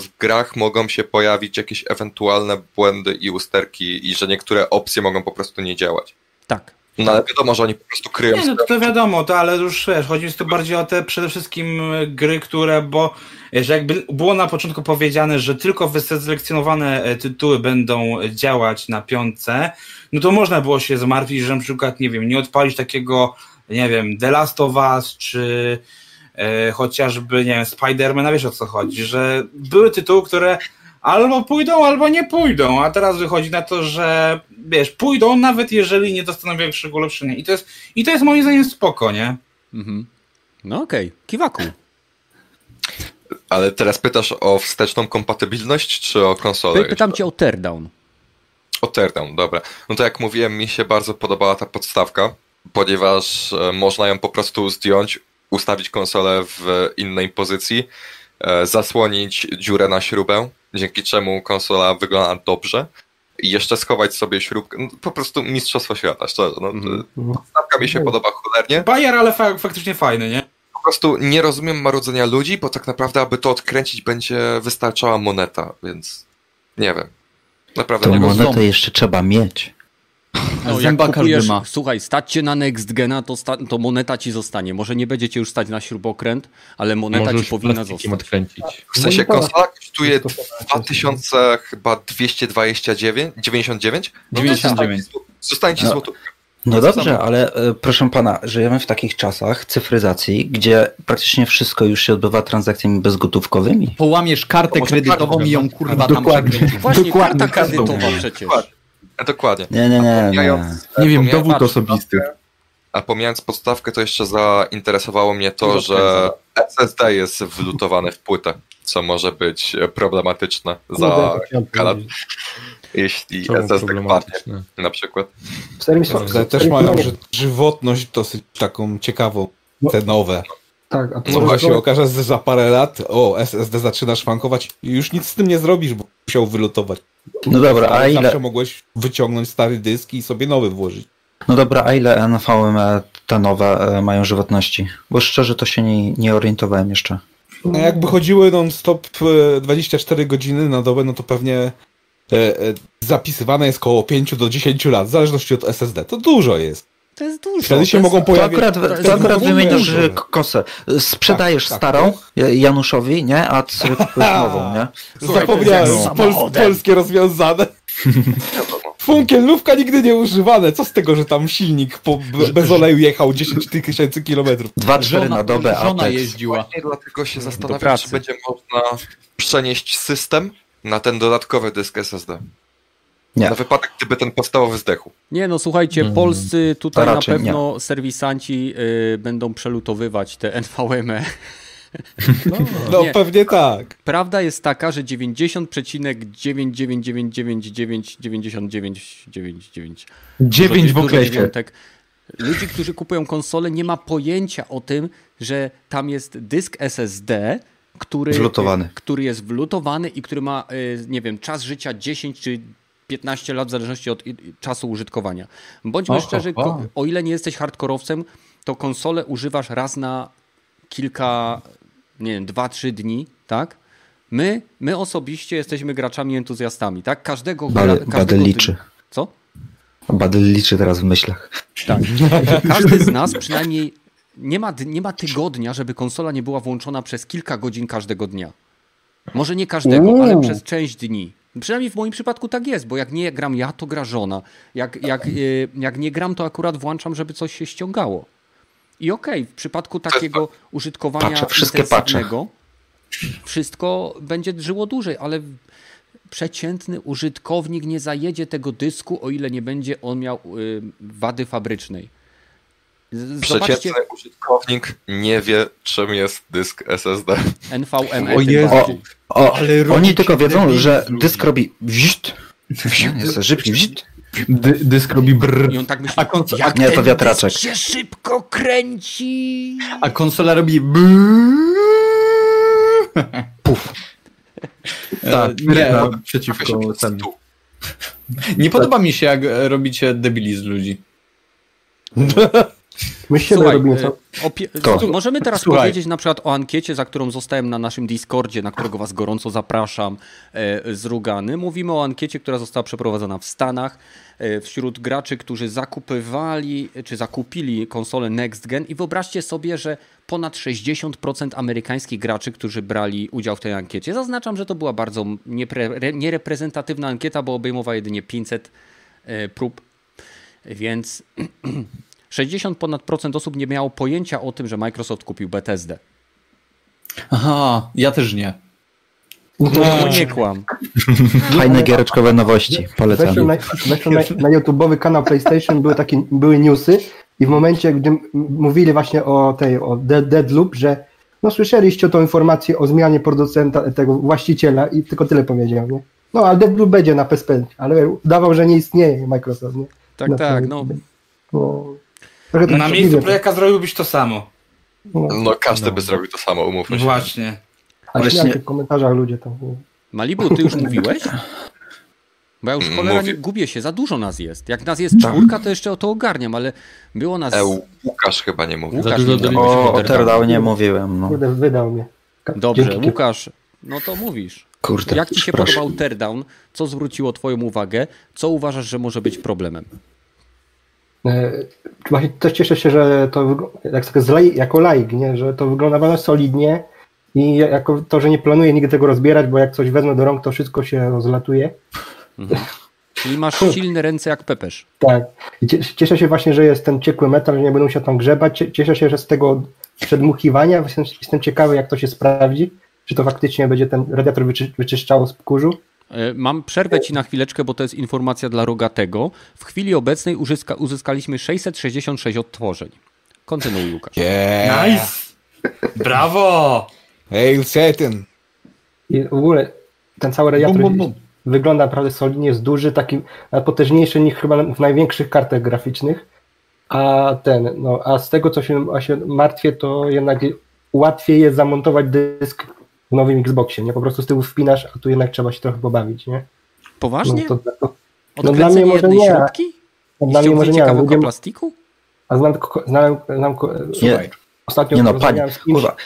w grach mogą się pojawić jakieś ewentualne błędy i usterki i że niektóre opcje mogą po prostu nie działać. Tak. No ale wiadomo, że oni po prostu kryją. Nie, no to wiadomo, to ale już wiesz, chodzi mi tu bardziej o te przede wszystkim gry, które, bo że jakby było na początku powiedziane, że tylko wyselekcjonowane tytuły będą działać na piątce, no to można było się zmartwić, że na przykład, nie wiem, nie odpalić takiego, nie wiem, The Last of Us, czy chociażby, nie wiem, Spider-Man, wiesz o co chodzi, że były tytuły, które albo pójdą, albo nie pójdą, a teraz wychodzi na to, że wiesz, pójdą, nawet jeżeli nie dostaną większego ulepszenia. I to jest moim zdaniem spoko, nie? Mhm. No okej. Kiwaku. Ale teraz pytasz o wsteczną kompatybilność, czy o konsolę? Pytam cię o Teardown. O Teardown, dobra. No to jak mówiłem, mi się bardzo podobała ta podstawka, ponieważ można ją po prostu zdjąć, ustawić konsolę w innej pozycji, zasłonić dziurę na śrubę, dzięki czemu konsola wygląda dobrze i jeszcze schować sobie śrubkę. No, po prostu mistrzostwo świata, szczerze. No, podstawka mi się podoba cholernie. Bajer, ale faktycznie fajny, nie? Po prostu nie rozumiem marudzenia ludzi, bo tak naprawdę, aby to odkręcić, będzie wystarczała moneta, więc nie wiem. Naprawdę to nie monetę rozumiem. Jeszcze trzeba mieć. No, jak kupujesz, ma. Słuchaj, stać cię na Next Gena, to moneta ci zostanie. Może nie będzie cię już stać na śrubokręt, ale moneta możesz ci powinna zostać. Odkręcić. W sensie konsola kosztuje 2299 zostanie ci złotówka. No dobrze, ale proszę pana, żyjemy w takich czasach cyfryzacji, gdzie praktycznie wszystko już się odbywa transakcjami bezgotówkowymi. Połamiesz kartę kredytową i ją kurwa tam przekręcisz. Właśnie karta kredytowa przecież. Dokładnie. Nie wiem, dowód osobisty. A pomijając podstawkę, to jeszcze zainteresowało mnie to, że SSD jest wlutowany w płytę, co może być problematyczne za kilka lat. Jeśli SSD padnie, na przykład. SSD też mają żywotność dosyć taką ciekawą, te nowe. Tak, a to się okaże, że za parę lat SSD zaczyna szwankować i już nic z tym nie zrobisz, bo musiał wylutować. No dobra, a ile... Zawsze mogłeś wyciągnąć stary dysk i sobie nowy włożyć. No dobra, a ile NVMe te nowe mają żywotności? Bo szczerze to się nie orientowałem jeszcze. No jakby chodziły non-stop 24 godziny na dobę, no to pewnie zapisywane jest koło 5 do 10 lat, w zależności od SSD. To dużo jest. To jest dużo. Wtedy się mogą pojawić... To akurat wymieniasz kosę. Sprzedajesz starą Januszowi, nie? A sobie kupujesz nową, nie? Zapomniałem. Polskie rozwiązane. Funkielówka nigdy nie używane. Co z tego, że tam silnik bez oleju jechał 10 000 kilometrów? 2-4 na dobę. Żona jeździła. Dlatego się zastanawiam, czy będzie można przenieść system na ten dodatkowy dysk SSD. Nie. Na wypadek, gdyby ten podstawowy zdechł. Nie, no słuchajcie, polscy tutaj na pewno serwisanci będą przelutowywać te NVMe. No pewnie tak. Prawda jest taka, że 90,9999999 w okresie. Ludzi, którzy kupują konsolę, nie ma pojęcia o tym, że tam jest dysk SSD, który jest wlutowany i który ma, nie wiem, czas życia 10 czy 15 lat w zależności od czasu użytkowania. Bądźmy szczerzy, o ile nie jesteś hardkorowcem, to konsolę używasz raz na kilka, nie wiem, 2-3 dni, tak? My osobiście jesteśmy graczami entuzjastami, tak? Każdego liczy. Co? Badyl liczy teraz w myślach. Tak. Każdy z nas przynajmniej nie ma tygodnia, żeby konsola nie była włączona przez kilka godzin każdego dnia. Może nie każdego, ale przez część dni. Przynajmniej w moim przypadku tak jest, bo jak nie gram ja, to gra żona. Jak nie gram, to akurat włączam, żeby coś się ściągało. I okej, w przypadku takiego użytkowania intensywnego wszystko będzie żyło dłużej, ale przeciętny użytkownik nie zajedzie tego dysku, o ile nie będzie on miał wady fabrycznej. Zobaczcie. Przeciętny użytkownik nie wie, czym jest dysk SSD. NVMe. Oni tylko wiedzą, że dysk robi wziut, jest szybki wziut. Dysk robi brrr. I on tak myśli, jak nie, to wiatraczek. Dysk się szybko kręci. A konsola robi puf. Tak, przeciwko temu. Nie podoba mi się, jak robicie debili z ludzi. Słuchaj, możemy teraz powiedzieć na przykład o ankiecie, za którą zostałem na naszym Discordzie, na którego was gorąco zapraszam, z Rugany. Mówimy o ankiecie, która została przeprowadzona w Stanach wśród graczy, którzy zakupili konsolę Next Gen, i wyobraźcie sobie, że ponad 60% amerykańskich graczy, którzy brali udział w tej ankiecie. Zaznaczam, że to była bardzo niereprezentatywna ankieta, bo obejmowała jedynie 500 prób, więc 60% osób nie miało pojęcia o tym, że Microsoft kupił Bethesdę. Aha, ja też nie. Nie kłam. Fajne giereczkowe nowości, polecam. Na YouTube'owy kanał PlayStation były newsy i w momencie, gdy mówili właśnie o Deadloop, że no słyszeliście tą informację o zmianie producenta, tego właściciela, i tylko tyle powiedział, nie? No, ale Deadloop będzie na PSP, ale udawał, że nie istnieje Microsoft, nie? Tak, tak, no. Na miejscu Projeka zrobiłbyś to samo. No każdy by zrobił to samo, umówmy się. Właśnie. Ale właśnie w komentarzach ludzie tam... Malibu, ty już mówiłeś? Bo ja już cholera nie gubię się, za dużo nas jest. Jak nas jest czwórka, to jeszcze o to ogarniam, ale było nas... Łukasz chyba nie mówił. O Teardown nie mówiłem. No. Kurde, wydał mnie. Dobrze, dzięki. Łukasz, no to mówisz. Kurde, jak ci się podobał Teardown? Co zwróciło twoją uwagę? Co uważasz, że może być problemem? Właśnie też cieszę się, że to jako laik, nie? Że to wygląda bardzo solidnie i jako to, że nie planuję nigdy tego rozbierać, bo jak coś wezmę do rąk, to wszystko się rozlatuje. Mhm. Czyli masz silne ręce jak pepesz. Tak. Cieszę się właśnie, że jest ten ciekły metal, że nie będą się tam grzebać. Cieszę się, że z tego przedmuchiwania jestem ciekawy, jak to się sprawdzi. Czy to faktycznie będzie ten radiator wyczyszczało z kurzu. Mam przerwę ci na chwileczkę, bo to jest informacja dla Rogatego. W chwili obecnej uzyskaliśmy 666 odtworzeń. Kontynuuj, Łukasz. Yeah. Nice! Brawo! Hail Satan! I w ogóle ten cały radiator wygląda naprawdę solidnie, jest duży, taki potężniejszy niż chyba w największych kartach graficznych. A z tego, co się martwię, to jednak łatwiej jest zamontować dysk w nowym Xboxie, nie? Po prostu z tyłu wpinasz, a tu jednak trzeba się trochę pobawić, nie? Poważnie? No dla mnie może nie. Dla mnie może nie. Kawałka plastiku? A znam nie. Ostatnio nie, no pani, kurwa,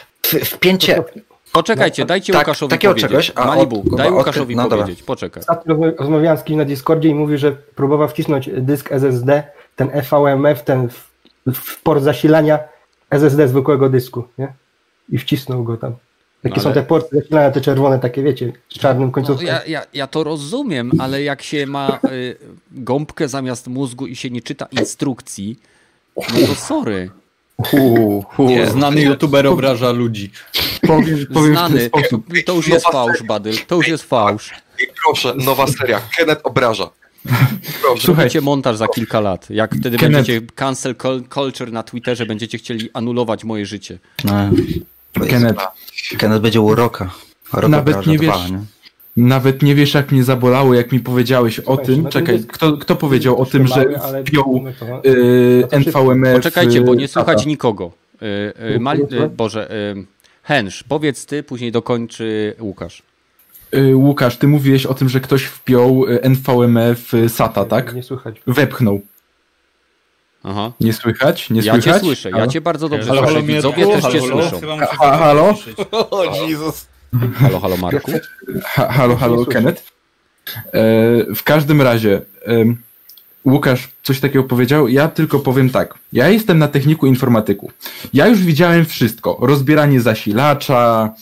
wpięcie... Poczekajcie, dajcie Łukaszowi takiego powiedzieć. Czegoś, Malibu, daj Łukaszowi powiedzieć, poczekaj. Ostatnio rozmawiałem z kimś na Discordzie i mówił, że próbował wcisnąć dysk SSD, ten NVMe, ten w port zasilania SSD zwykłego dysku, nie? I wcisnął go tam. Jakie są te porty zasilania, te czerwone, takie wiecie, z czarnym końcówką. No, ja to rozumiem, ale jak się ma gąbkę zamiast mózgu i się nie czyta instrukcji, no to sorry. Znany youtuber obraża ludzi. Znany, to już jest fałsz, Badyl, to już jest fałsz. Proszę, nowa seria, Kenneth obraża. Proszę. Słuchajcie, montaż za kilka lat. Jak wtedy będziecie cancel culture na Twitterze, będziecie chcieli anulować moje życie. Kenneth będzie uroka. Nawet nie wiesz, jak mnie zabolało, jak mi powiedziałeś o tym. Czekaj, kto powiedział o tym, że wpiął NVMe? Poczekajcie, bo nie słuchać nikogo. Hensz, powiedz ty, później dokończy Łukasz. Łukasz, ty mówiłeś o tym, że ktoś wpiął NVMe w SATA, tak? Nie słychać. Wepchnął. Aha. Nie słychać? Nie słychać? Ja cię słyszę, ja cię bardzo dobrze słyszę. Widzowie też cię słyszą. Halo? O Jezus. Halo, halo Marku. Halo, halo Kenneth. W każdym razie Łukasz coś takiego powiedział, ja tylko powiem tak. Ja jestem na techniku informatyku. Ja już widziałem wszystko. Rozbieranie zasilacza,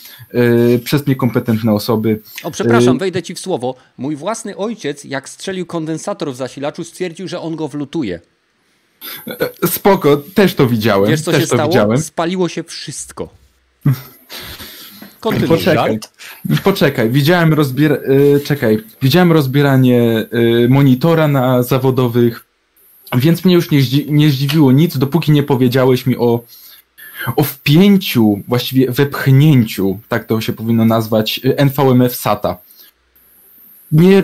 przez niekompetentne osoby. O, przepraszam, wejdę ci w słowo. Mój własny ojciec, jak strzelił kondensator w zasilaczu, stwierdził, że on go wlutuje. Spoko, też to widziałem. Wiesz, co się stało? Widziałem. Spaliło się wszystko. Kontynuuj. Poczekaj. Widziałem rozbieranie monitora na zawodowych, więc mnie już nie zdziwiło nic, dopóki nie powiedziałeś mi o wpięciu, właściwie wepchnięciu, tak to się powinno nazwać, NVMe w SATA.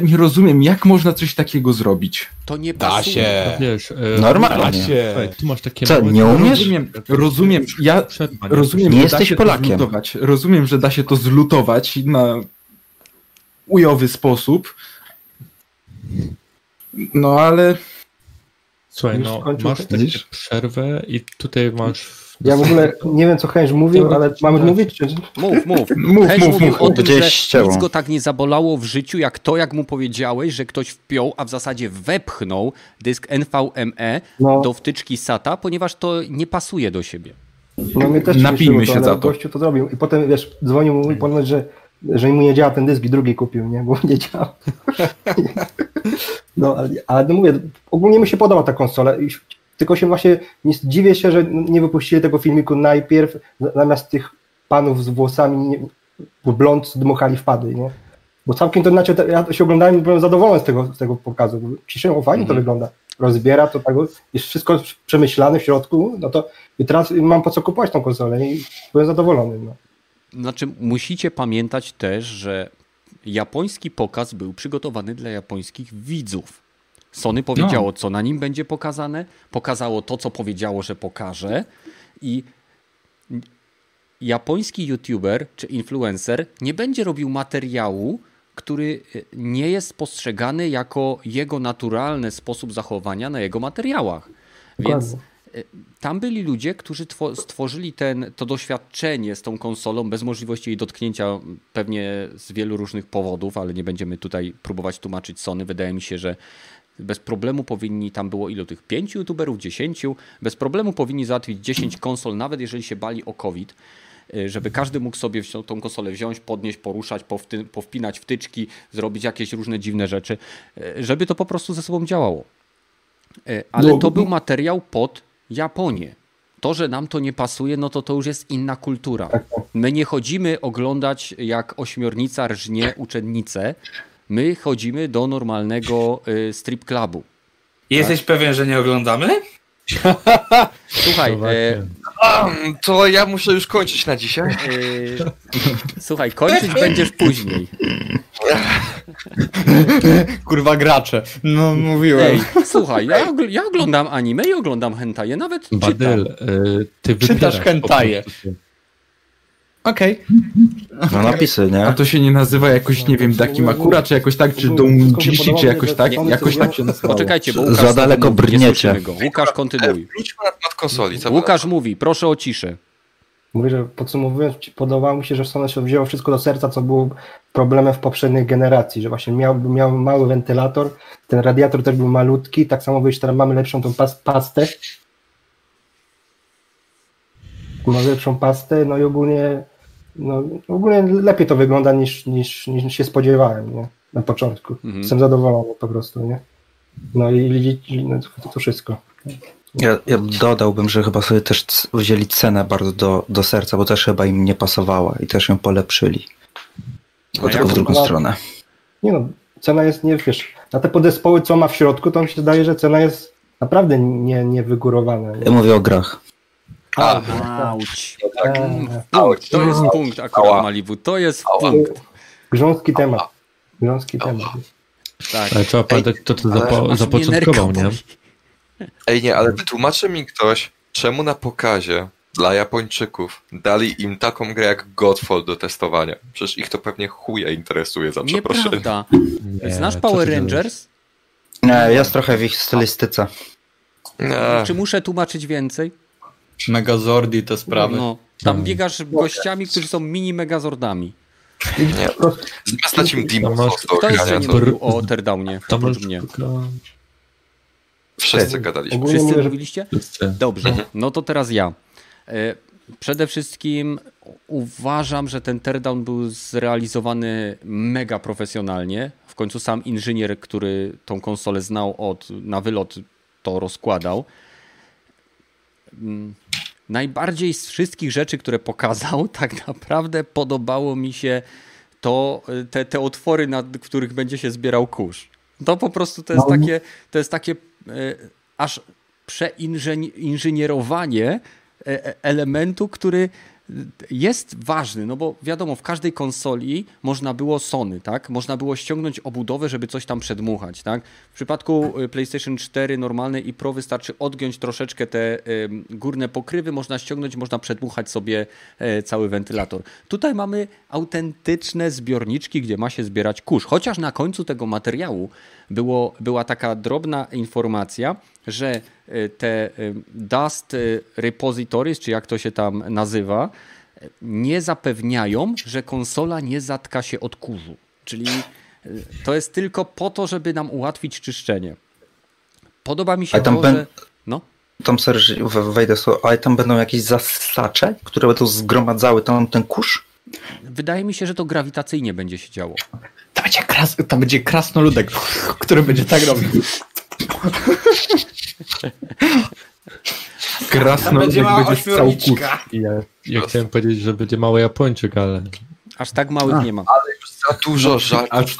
Nie rozumiem, jak można coś takiego zrobić. To nie pasuje. Da się. Wiesz, normalnie. Da się. Tu masz takie co, nie umiesz? Rozumiem, nie jesteś Polakiem. Rozumiem, że da się to zlutować na ujowy sposób. No ale... Słuchaj, no masz takie przerwę i tutaj masz... Ja w ogóle nie wiem, co Hęż mówił, ale mamy mówić? Czy... Mów. Hęż mówił o tym, że nic go tak nie zabolało w życiu, jak to, jak mu powiedziałeś, że ktoś wpiął, a w zasadzie wepchnął dysk NVMe do wtyczki SATA, ponieważ to nie pasuje do siebie. No mnie też napijmy się za to. Gościu to zrobił. I potem, wiesz, dzwonił mu i ponoć, że mu nie działa ten dysk i drugi kupił, nie? Bo nie działa. No, ale mówię, ogólnie mi się podoba ta konsola. Tylko się właśnie dziwię się, że nie wypuścili tego filmiku najpierw, zamiast tych panów z włosami blond dmuchali wpady, nie? Bo całkiem to inaczej, ja się oglądałem i byłem zadowolony z tego pokazu. Ciszę, fajnie to wygląda. Rozbiera to, tak, jest wszystko przemyślane w środku, no to i teraz mam po co kupować tą konsolę i byłem zadowolony. No. Znaczy musicie pamiętać też, że japoński pokaz był przygotowany dla japońskich widzów. Sony powiedziało, co na nim będzie pokazane, pokazało to, co powiedziało, że pokaże, i japoński youtuber czy influencer nie będzie robił materiału, który nie jest postrzegany jako jego naturalny sposób zachowania na jego materiałach. Więc tam byli ludzie, którzy stworzyli to doświadczenie z tą konsolą bez możliwości jej dotknięcia pewnie z wielu różnych powodów, ale nie będziemy tutaj próbować tłumaczyć Sony. Wydaje mi się, że bez problemu powinni, tam było ilu tych 5 youtuberów, 10, bez problemu powinni załatwić 10 konsol, nawet jeżeli się bali o COVID, żeby każdy mógł sobie tą konsolę wziąć, podnieść, poruszać, powpinać wtyczki, zrobić jakieś różne dziwne rzeczy, żeby to po prostu ze sobą działało. Ale to był materiał pod Japonię. To, że nam to nie pasuje, no to już jest inna kultura. My nie chodzimy oglądać, jak ośmiornica rżnie uczennicę. My chodzimy do normalnego strip clubu. Jesteś pewien, że nie oglądamy? Słuchaj, to ja muszę już kończyć na dzisiaj. Słuchaj, kończyć będziesz później. Kurwa gracze. No mówiłem. Ej, słuchaj, ja oglądam anime i oglądam hentaje, nawet Badyl, ty czytasz hentaje. Okej. Okay. No napisy, nie? A to się nie nazywa jakoś, nie wiem, Dakimakura, czy jakoś tak, czy Dongjishi, czy jakoś tak się nazywa. Poczekajcie, bo Łukasz... Za daleko brniecie. Łukasz, kontynuuj. Łukasz mówi, proszę o ciszę. Mówię, że podsumowując, podobało mi się, że Sony się wzięło wszystko do serca, co było problemem w poprzedniej generacji, że właśnie miał mały wentylator, ten radiator też był malutki, tak samo wiesz, teraz mamy lepszą tą pastę. Może lepszą pastę, no i ogólnie lepiej to wygląda niż się spodziewałem, nie? Na początku. Mhm. Jestem zadowolony po prostu, nie? No i to wszystko. Ja dodałbym, że chyba sobie też wzięli cenę bardzo do serca, bo też chyba im nie pasowała i też ją polepszyli. Tylko w drugą stronę. Nie no, cena jest, nie wiesz, na te podespoły, co ma w środku, to mi się zdaje, że cena jest naprawdę niewygórowana. Nie? Ja mówię o grach. Auć. To jest punkt akurat, Malibu. To jest punkt. Grząski temat. Tak. Ale trzeba pamiętać, kto to zapoczątkował, nie? Ej, nie, ale tłumaczy mi ktoś, czemu na pokazie dla Japończyków dali im taką grę jak Godfall do testowania. Przecież ich to pewnie chuja interesuje, za przeproszeniem. Nieprawda. Znasz Power Rangers? Nie, jest trochę w ich stylistyce. Czy muszę tłumaczyć więcej? Megazordi te sprawy. No, tam biegasz gościami, którzy są mini Megazordami. Nie. Zamiast dać im Demon Souls do grania. Kto jeszcze nie mówił o Teardownie? Wszyscy gadaliśmy. Wszyscy mówiliście? Wszyscy. Dobrze, no to teraz ja. Przede wszystkim uważam, że ten Teardown był zrealizowany mega profesjonalnie. W końcu sam inżynier, który tą konsolę znał na wylot, to rozkładał. Najbardziej z wszystkich rzeczy, które pokazał, tak naprawdę podobało mi się to, te otwory, na których będzie się zbierał kurz. To po prostu to jest takie aż przeinżynierowanie elementu, który jest ważny, no bo wiadomo, w każdej konsoli można było Sony, tak? Można było ściągnąć obudowę, żeby coś tam przedmuchać, tak? W przypadku PlayStation 4 normalnej i Pro wystarczy odgiąć troszeczkę te górne pokrywy, można ściągnąć, można przedmuchać sobie cały wentylator. Tutaj mamy autentyczne zbiorniczki, gdzie ma się zbierać kurz. Chociaż na końcu tego materiału była taka drobna informacja, że te Dust Repositories, czy jak to się tam nazywa, nie zapewniają, że konsola nie zatka się od kurzu. Czyli to jest tylko po to, żeby nam ułatwić czyszczenie. Podoba mi się to, że... No? Tam Serge, wejdę sobie, ale tam będą jakieś zasacze, które będą zgromadzały tam ten kurz? Wydaje mi się, że to grawitacyjnie będzie się działo. To będzie krasnoludek, który będzie tak robił. Krasnoludek będzie cał kurz. Ja chciałem powiedzieć, że będzie mały Japończyk, ale... Aż tak małych nie ma. Ale już za dużo żartów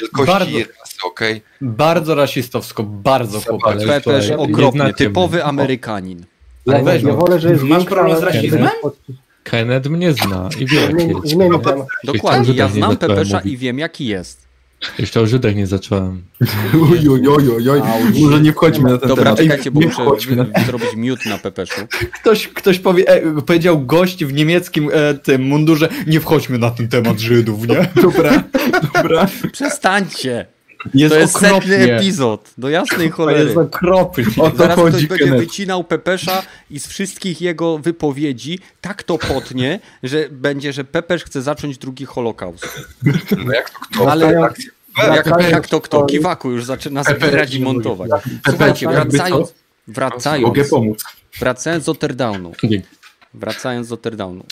wielkości rasy, okej? Bardzo rasistowsko, bardzo chłopaki. Też okropny, typowy Amerykanin. Ale weź, ja wolę, że masz problem z rasizmem? Kenneth mnie zna i wie, jaki jest. Dokładnie, ja znam Pepesza i wiem, jaki jest. Jeszcze o Żydach nie zacząłem. Ojojojojoj, może nie wchodźmy na ten temat. Dobra, czekajcie, bo muszę zrobić miód na Pepeszu. Ktoś powiedział gość w niemieckim tym mundurze, nie wchodźmy na ten temat Żydów, nie? Dobra. Przestańcie. To jest setny epizod, do jasnej cholery. To jest okropnie. Zaraz ktoś będzie wycinał Pepesza i z wszystkich jego wypowiedzi tak to potnie, że będzie, że Pepesz chce zacząć drugi Holokaust. No jak to kto? Ale jak to kto? Kiwaku już zaczyna zbierać i montować. Słuchajcie, wracając do Teardownu.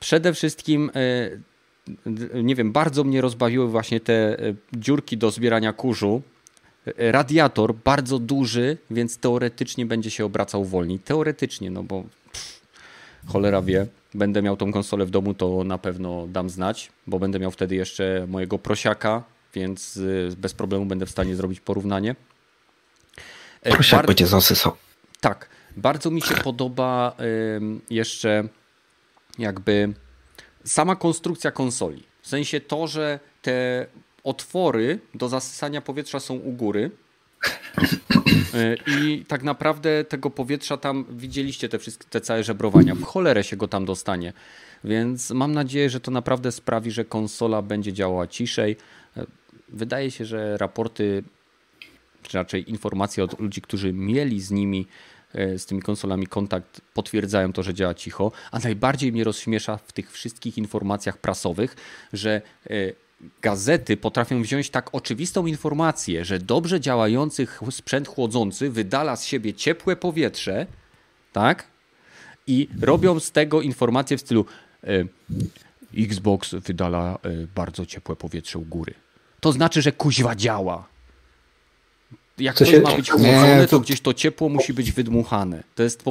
Przede wszystkim... nie wiem, bardzo mnie rozbawiły właśnie te dziurki do zbierania kurzu. Radiator bardzo duży, więc teoretycznie będzie się obracał wolniej. Teoretycznie, no bo cholera wie, będę miał tą konsolę w domu, to na pewno dam znać, bo będę miał wtedy jeszcze mojego prosiaka, więc bez problemu będę w stanie zrobić porównanie. Prosiak będzie zasysał. Tak, bardzo mi się podoba jeszcze jakby... sama konstrukcja konsoli. W sensie to, że te otwory do zasysania powietrza są u góry i tak naprawdę tego powietrza tam widzieliście te całe żebrowania. W cholerę się go tam dostanie. Więc mam nadzieję, że to naprawdę sprawi, że konsola będzie działała ciszej. Wydaje się, że raporty, czy raczej informacje od ludzi, którzy mieli z tymi konsolami kontakt, potwierdzają to, że działa cicho, a najbardziej mnie rozśmiesza w tych wszystkich informacjach prasowych, że gazety potrafią wziąć tak oczywistą informację, że dobrze działający sprzęt chłodzący wydala z siebie ciepłe powietrze, tak? I robią z tego informację w stylu Xbox wydala bardzo ciepłe powietrze u góry. To znaczy, że kuźwa działa. Jak coś ma być chłodzone, to gdzieś to ciepło musi być wydmuchane.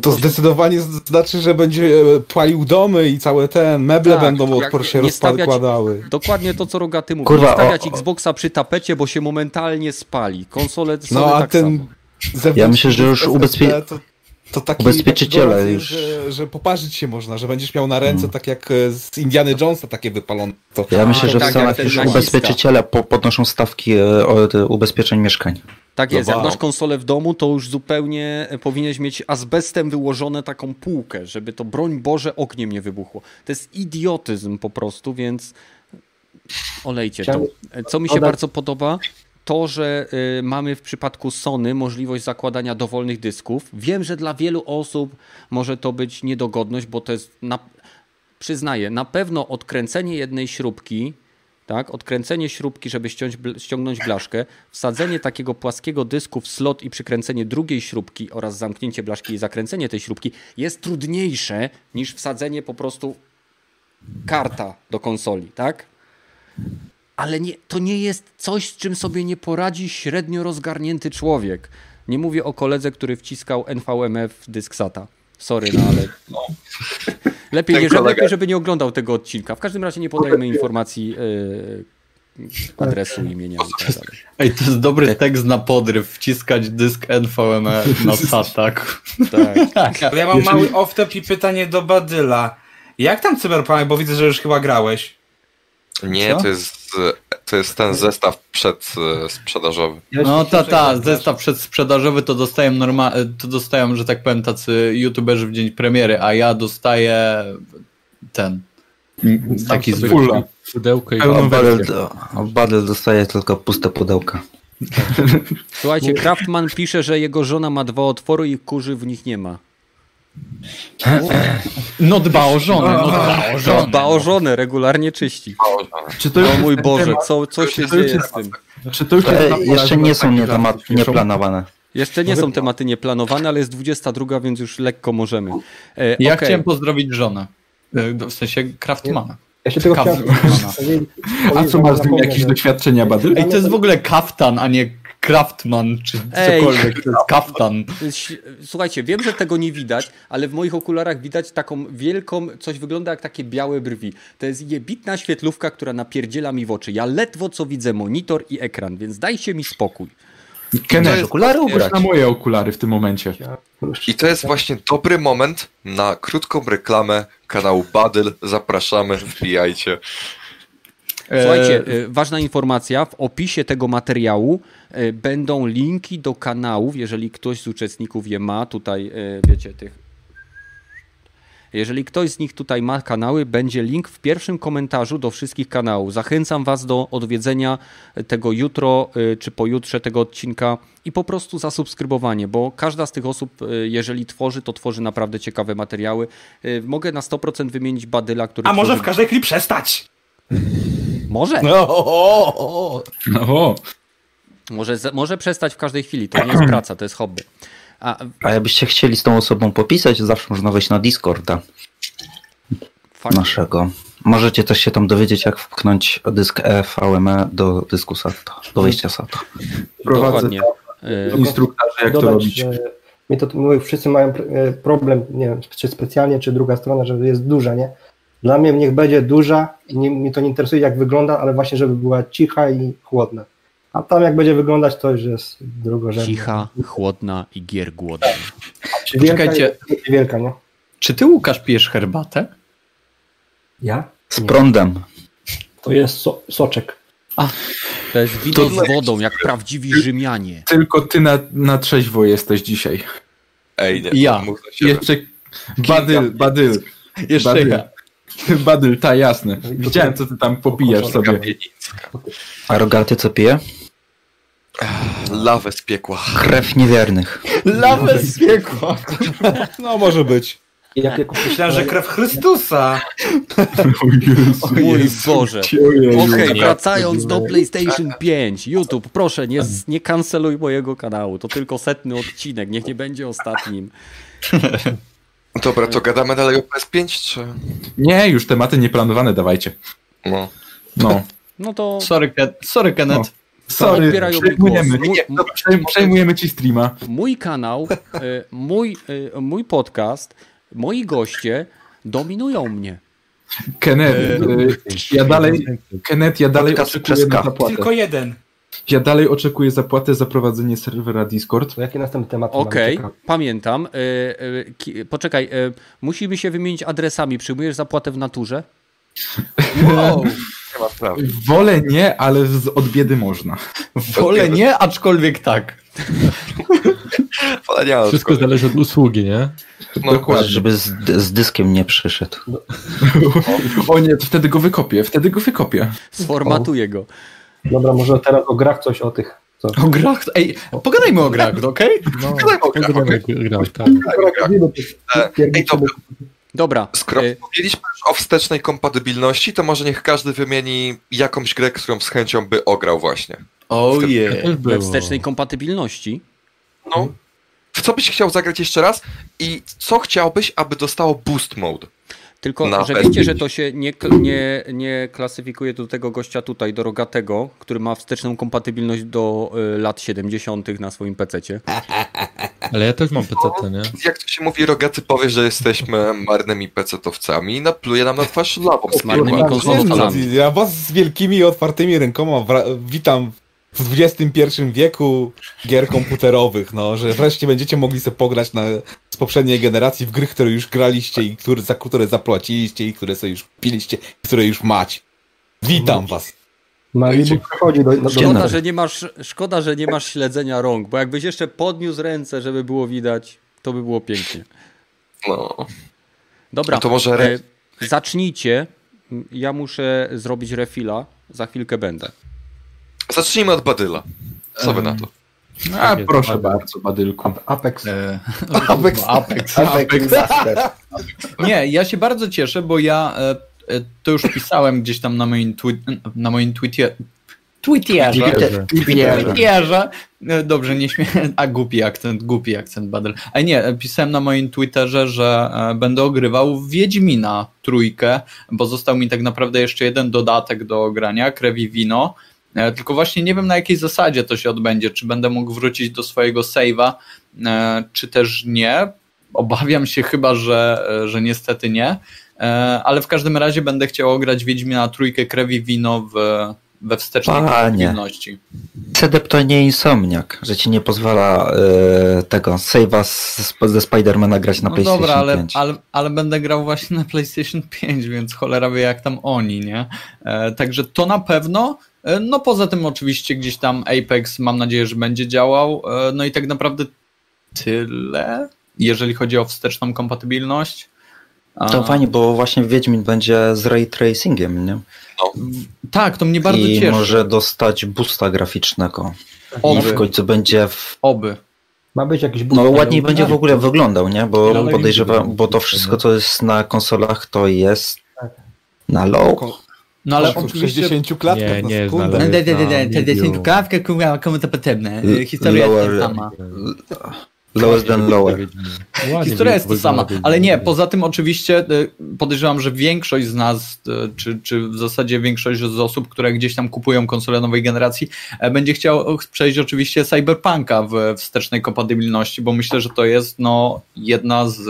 To zdecydowanie znaczy, że będzie palił domy i całe meble będą się rozkładały. Dokładnie to, co Rogaty mówi. Nie stawiać Xboxa przy tapecie, bo się momentalnie spali. Konsole są tak samo. Ja myślę, że już ubezpieczyciele już... Że poparzyć się można, że będziesz miał na ręce tak jak z Indiana Jonesa takie wypalone. To... Ja myślę, że w Stanach już ubezpieczyciele podnoszą stawki od ubezpieczeń mieszkań. Tak jest, jak masz konsolę w domu, to już zupełnie powinieneś mieć azbestem wyłożone taką półkę, żeby to, broń Boże, ogniem nie wybuchło. To jest idiotyzm po prostu, więc olejcie to. Co mi się bardzo podoba, to, że mamy w przypadku Sony możliwość zakładania dowolnych dysków. Wiem, że dla wielu osób może to być niedogodność, bo to jest, przyznaję, na pewno odkręcenie jednej śrubki, tak? Odkręcenie śrubki, żeby ściągnąć blaszkę, wsadzenie takiego płaskiego dysku w slot i przykręcenie drugiej śrubki oraz zamknięcie blaszki i zakręcenie tej śrubki jest trudniejsze niż wsadzenie po prostu karta do konsoli, tak? Ale nie, to nie jest coś, z czym sobie nie poradzi średnio rozgarnięty człowiek. Nie mówię o koledze, który wciskał NVMe w dysk SATA. Sorry, no ale... No. Lepiej, żeby nie oglądał tego odcinka. W każdym razie nie podajmy informacji adresu, imienia. Ej, to jest dobry tekst na podryw. Wciskać dysk NVMe na SATA. Tak. Ja mam mały off-top i pytanie do Badyla. Jak tam Cyberpunk? Bo widzę, że już chyba grałeś. Nie, to jest ten zestaw przedsprzedażowy. No zestaw przedsprzedażowy to dostają że tak powiem, tacy youtuberzy w dzień premiery, a ja dostaję ten taki zwykły pudełko. Badel dostaje tylko puste pudełka. Słuchajcie, Craftman pisze, że jego żona ma dwa otwory i kurzy w nich nie ma. No dba o żonę, regularnie czyści. O mój Boże, co się dzieje z tym? Jeszcze nie są nieplanowane. Jeszcze nie są tematy nieplanowane, ale jest 22, więc już lekko możemy. Ja chciałem pozdrowić żonę. W sensie Craftmana. Ja się tego chciałem. A co masz z tym jakieś doświadczenia, Badyl? I to jest w ogóle kaftan, a nie Craftman, czy cokolwiek, to jest kaftan. Słuchajcie, wiem, że tego nie widać, ale w moich okularach widać taką wielką, coś wygląda jak takie białe brwi. To jest jebitna świetlówka, która napierdziela mi w oczy. Ja ledwo co widzę monitor i ekran, więc dajcie mi spokój. Kenner, okulary ubrać na moje okulary w tym momencie. I to jest właśnie dobry moment na krótką reklamę kanału Badyl. Zapraszamy, wbijajcie. Słuchajcie, ważna informacja, w opisie tego materiału będą linki do kanałów, jeżeli ktoś z uczestników je ma, tutaj wiecie tych... Jeżeli ktoś z nich tutaj ma kanały, będzie link w pierwszym komentarzu do wszystkich kanałów. Zachęcam was do odwiedzenia tego jutro czy pojutrze tego odcinka i po prostu zasubskrybowanie, bo każda z tych osób, jeżeli tworzy, to tworzy naprawdę ciekawe materiały. Mogę na 100% wymienić Badyla, który... A może w każdej chwili przestać? Może. Może przestać w każdej chwili. To nie jest praca, to jest hobby. A jakbyście chcieli z tą osobą popisać, zawsze można wejść na Discorda naszego. Możecie też się tam dowiedzieć, jak wpchnąć dysk VME do dysku SATA, do wejścia SATA. Prowadzę instruktorzy, jak to robić. Wszyscy mają problem, nie wiem, czy specjalnie, czy druga strona, że jest duża, nie? Dla mnie niech będzie duża i mnie to nie interesuje, jak wygląda, ale właśnie, żeby była cicha i chłodna. A tam jak będzie wyglądać, to już jest drugorzędne. Cicha, chłodna i giergłodna. Czekajcie, wielka, nie? Czy ty, Łukasz, pijesz herbatę? Ja? Z prądem. To jest soczek. To jest wino z wodą, jak prawdziwi Rzymianie. Tylko ty na trzeźwo jesteś dzisiaj. Ej, nie, ja. Jeszcze Badyl. Badyl, ta jasne. Widziałem, co ty tam popijasz sobie. A Rogaty co pije? Lawę z piekła. Krew niewiernych. Lawę z piekła. No może być. Myślałem, że krew Chrystusa. Mój Boże. Okej, wracając do PlayStation 5. YouTube, proszę, nie kanceluj mojego kanału. To tylko 100. odcinek. Niech nie będzie ostatnim. Dobra, to gadamy dalej o PS5, czy... Nie, już tematy nieplanowane dawajcie. No to... Sorry, Kenneth. No. Sorry, przejmujemy ci streama. Mój kanał, mój podcast, moi goście dominują mnie. Kenneth, ja dalej oczekuję na zapłatę. Tylko jeden. Ja dalej oczekuję zapłatę za prowadzenie serwera Discord. Jakie następne tematy? Okej, pamiętam. Poczekaj, musimy się wymienić adresami. Przyjmujesz zapłatę w naturze? Wow. Wolę nie, ale od biedy można. Wolę nie, aczkolwiek tak. Wszystko zależy od usługi, nie? No, dokładnie. Żeby z dyskiem nie przyszedł. O nie, to wtedy go wykopię. Sformatuję go. Dobra, może teraz o grach coś o tych. Co? O grach? Ej, pogadajmy o grach, okej? Okay? No, pogadajmy o grach. Ej, dobra, Dobra. Skoro mówiliśmy już o wstecznej kompatybilności, to może niech każdy wymieni jakąś grę, którą z chęcią by ograł właśnie. We wstecznej kompatybilności? No. W co byś chciał zagrać jeszcze raz i co chciałbyś, aby dostało boost mode? Tylko, że wiecie, że to się nie klasyfikuje do tego gościa tutaj, do Rogatego, który ma wsteczną kompatybilność do lat 70. na swoim pececie. Ale ja też mam pecetę, nie? Jak to się mówi, Rogaty powie, że jesteśmy marnymi pecetowcami i napluje nam na twarz lawą. Z marnymi konsolowcami. Ja was z wielkimi i otwartymi rękoma witam w XXI wieku gier komputerowych, no, że wreszcie będziecie mogli sobie pograć z poprzedniej generacji w gry, które już graliście i za które zapłaciliście i które sobie już kupiliście, które już macie. Witam was. Szkoda, że nie masz śledzenia rąk, bo jakbyś jeszcze podniósł ręce, żeby było widać, to by było pięknie. No. Dobra, no to może zacznijcie. Ja muszę zrobić refila. Za chwilkę będę. Zacznijmy od Badyla. Co wy na to? Proszę bardzo, Badylku. Apex. Nie, ja się bardzo cieszę, bo ja to już pisałem gdzieś tam na moim Twitterze. Dobrze, nie śmieję. A głupi akcent Badyl. A nie, pisałem na moim Twitterze, że będę ogrywał Wiedźmina 3, bo został mi tak naprawdę jeszcze jeden dodatek do grania, Krew i Wino. Tylko właśnie nie wiem, na jakiej zasadzie to się odbędzie, czy będę mógł wrócić do swojego save'a, czy też nie. Obawiam się chyba, że niestety nie, ale w każdym razie będę chciał grać Wiedźmina 3, Krew i Wino we wstecznej kompatybilności. CDP to nie insomniak, że ci nie pozwala tego save'a ze Spider-Mana grać na PlayStation 5. No dobra, ale będę grał właśnie na PlayStation 5, więc cholera wie jak tam oni, nie? Także to na pewno. No poza tym oczywiście gdzieś tam Apex, mam nadzieję, że będzie działał. No i tak naprawdę tyle, jeżeli chodzi o wsteczną kompatybilność. To fajnie, bo właśnie Wiedźmin będzie z ray tracingiem, nie? No. Tak, to mnie bardzo cieszy. I może dostać boosta graficznego. Oby. I w końcu będzie Oby. Ma być jakiś boost. No ładniej będzie w ogóle wyglądał, nie? Bo podejrzewam, bo to wszystko, co jest na konsolach, to jest na low. No ale o 60 klatkach na sekundę. No, 60 klatkach, komu to potrzebne? Historia jest ta sama. Lower than lower. Historia jest ta sama, ale nie, poza tym oczywiście podejrzewam, że większość z nas, czy w zasadzie większość z osób, które gdzieś tam kupują konsole nowej generacji, będzie chciał przejść oczywiście Cyberpunka we wstecznej kompatybilności, bo myślę, że to jest jedna z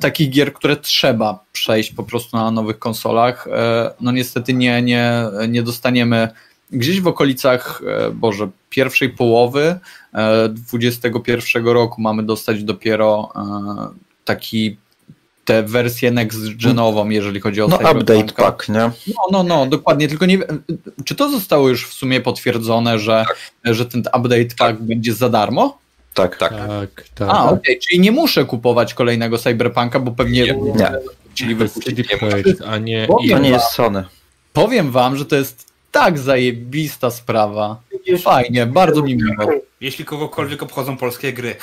takich gier, które trzeba przejść po prostu na nowych konsolach. No niestety nie dostaniemy gdzieś w okolicach pierwszej połowy 2021 roku mamy dostać dopiero tę wersję next-genową, jeżeli chodzi o Cyberpunka. Update pack, nie? No, dokładnie, tylko nie wiem, czy to zostało już w sumie potwierdzone, że ten update pack będzie za darmo? Tak. Okej, czyli nie muszę kupować kolejnego Cyberpunka, bo pewnie... Nie. Czyli wypuścili, to nie jest Sony. Powiem wam, że to jest tak zajebista sprawa. Fajnie, bardzo mi miło. Jeśli kogokolwiek obchodzą polskie gry.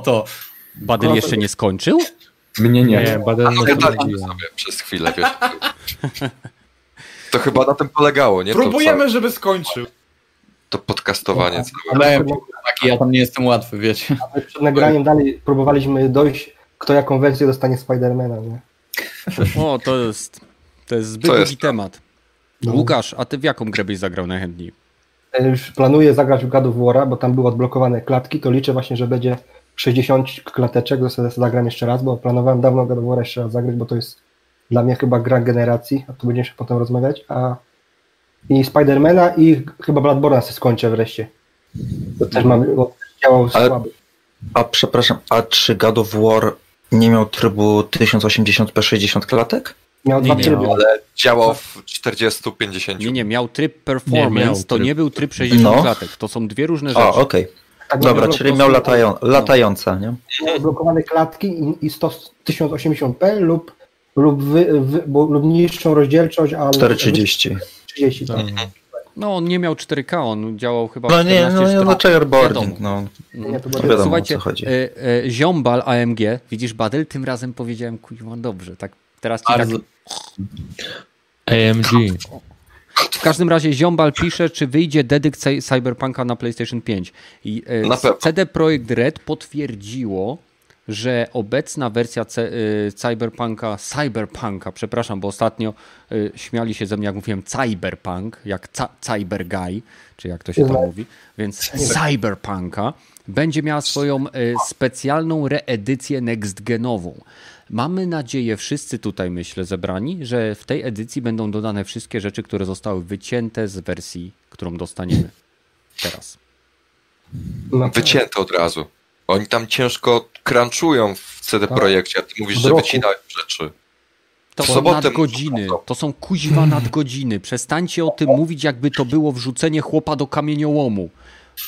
To. Badyl jeszcze nie skończył? Mnie nie. Badyl nie skończył sobie przez chwilę. Wiesz. To chyba na tym polegało, nie? Próbujemy, żeby skończył. To podcastowanie. Ja tam nie jestem łatwy, wiecie. Ale przed nagraniem dalej próbowaliśmy dojść, kto jaką wersję dostanie Spidermana, nie? O, to jest zbyt długi temat. No. Łukasz, a ty w jaką grę byś zagrał najchętniej? Już planuję zagrać w God of War'a, bo tam były odblokowane klatki, to liczę właśnie, że będzie 60 klateczek, zagram jeszcze raz, bo planowałem dawno God of War'a jeszcze raz zagrać, bo to jest dla mnie chyba gra generacji, a tu będziemy się potem rozmawiać, i Spidermana i chyba Bloodborne'a sobie skończę wreszcie. To też działał słabo. Przepraszam, czy God of War nie miał trybu 1080p 60 klatek? Miał dwa tryby, ale działał w 40-50. Nie, miał tryb performance, to nie był tryb 60 klatek, to są dwie różne rzeczy. Okej. Tak. Dobra, czyli miał latające, nie? Miał blokowane klatki i 1080p lub niższą rozdzielczość, ale... 430. 30, tak. No on nie miał 4K, on działał chyba... No nie, no nie, no fireboarding, no. Nie, to wiadomo, słuchajcie, o co chodzi. Ziombal AMG, widzisz Badel, tym razem powiedziałem, kurwa, dobrze, tak teraz ci tak... AMG. W każdym razie Ziombal pisze, czy wyjdzie dedyk Cyberpunka na PlayStation 5. I CD Projekt Red potwierdziło, że obecna wersja Cyberpunka, przepraszam, bo ostatnio śmiali się ze mnie, jak mówiłem Cyberpunk, jak Cyberguy, czy jak to się tam mówi, więc Cyberpunka będzie miała swoją specjalną reedycję next-genową. Mamy nadzieję, wszyscy tutaj myślę zebrani, że w tej edycji będą dodane wszystkie rzeczy, które zostały wycięte z wersji, którą dostaniemy teraz. Wycięte od razu. Oni tam ciężko crunchują w CD Projekcie, a ty mówisz, że wycinają rzeczy. To są nadgodziny, to są kuźwa nadgodziny. Przestańcie o tym mówić, jakby to było wrzucenie chłopa do kamieniołomu.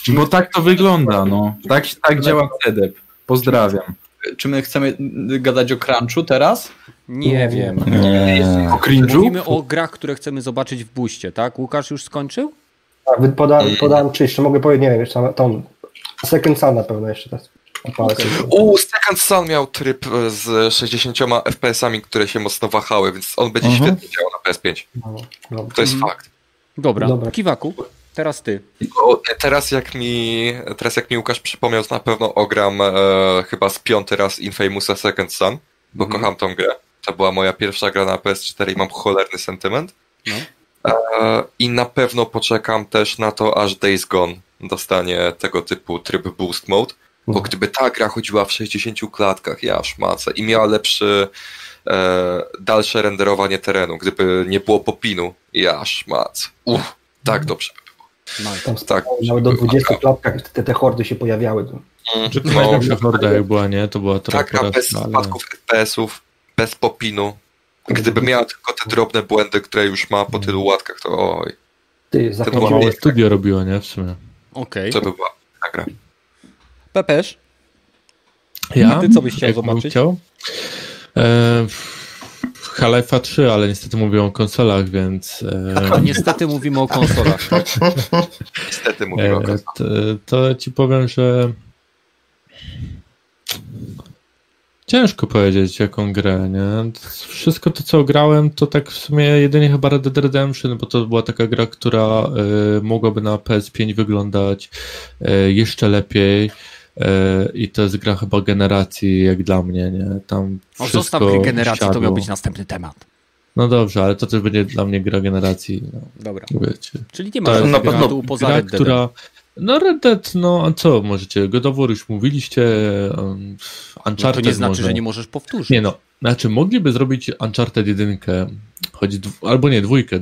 Bo tak to wygląda, no. Tak działa CD. Pozdrawiam. Czy my chcemy gadać o crunchu teraz? Nie wiem. O cringe'u? Mówimy o grach, które chcemy zobaczyć w buście, tak? Łukasz już skończył? Tak, podałem czy jeszcze mogę powiedzieć, nie wiem, jeszcze tą... Second Son na pewno jeszcze teraz. Okay. Second Son miał tryb z 60 FPS-ami, które się mocno wahały, więc on będzie świetnie działał na PS5. No. To jest fakt. Dobra. Kiwaku, teraz ty. No, teraz jak mi Łukasz przypomniał, na pewno ogram chyba z 5. raz Infamousa Second Son, bo kocham tą grę. To była moja pierwsza gra na PS4 i mam cholerny sentyment. No. I na pewno poczekam też na to, aż Days Gone dostanie tego typu tryb boost mode, bo gdyby ta gra chodziła w 60 klatkach, ja szmacę, i miała lepsze dalsze renderowanie terenu, gdyby nie było popinu, ja szmacę. Tak dobrze by było. Nawet do 20 klatkach te hordy się pojawiały. Czy to najlepsza horda jak była, nie? To była trochę... Tak, bez spadków FPS-ów, bez popinu. Gdyby miała tylko te drobne błędy, które już ma po tylu łatkach, to oj. Ty, zakończyłeś studio robiło, nie? W sumie. Okej. To by była ta gra. Pepeż? Ja? Ty co byś chciał zobaczyć? Half-Life'a 3, ale niestety mówię o konsolach, więc... Niestety mówimy o konsolach. Tak? Niestety mówimy o konsolach. To ci powiem, że... Ciężko powiedzieć, jaką grę, nie? Wszystko to, co grałem, to tak w sumie jedynie chyba Red Dead Redemption, bo to była taka gra, która mogłaby na PS5 wyglądać jeszcze lepiej i to jest gra chyba generacji, jak dla mnie, nie? Tam zostaw gry generacji, siadło. To miał być następny temat. No dobrze, ale to też będzie dla mnie gra generacji. No. Dobra. Wiecie. Czyli nie ma żadnego poza Red Dead. No Red Dead, no a co możecie? God of War już mówiliście, Uncharted. No to nie znaczy, że nie możesz powtórzyć. Nie no, znaczy mogliby zrobić Uncharted 1, choć albo nie, dwójkę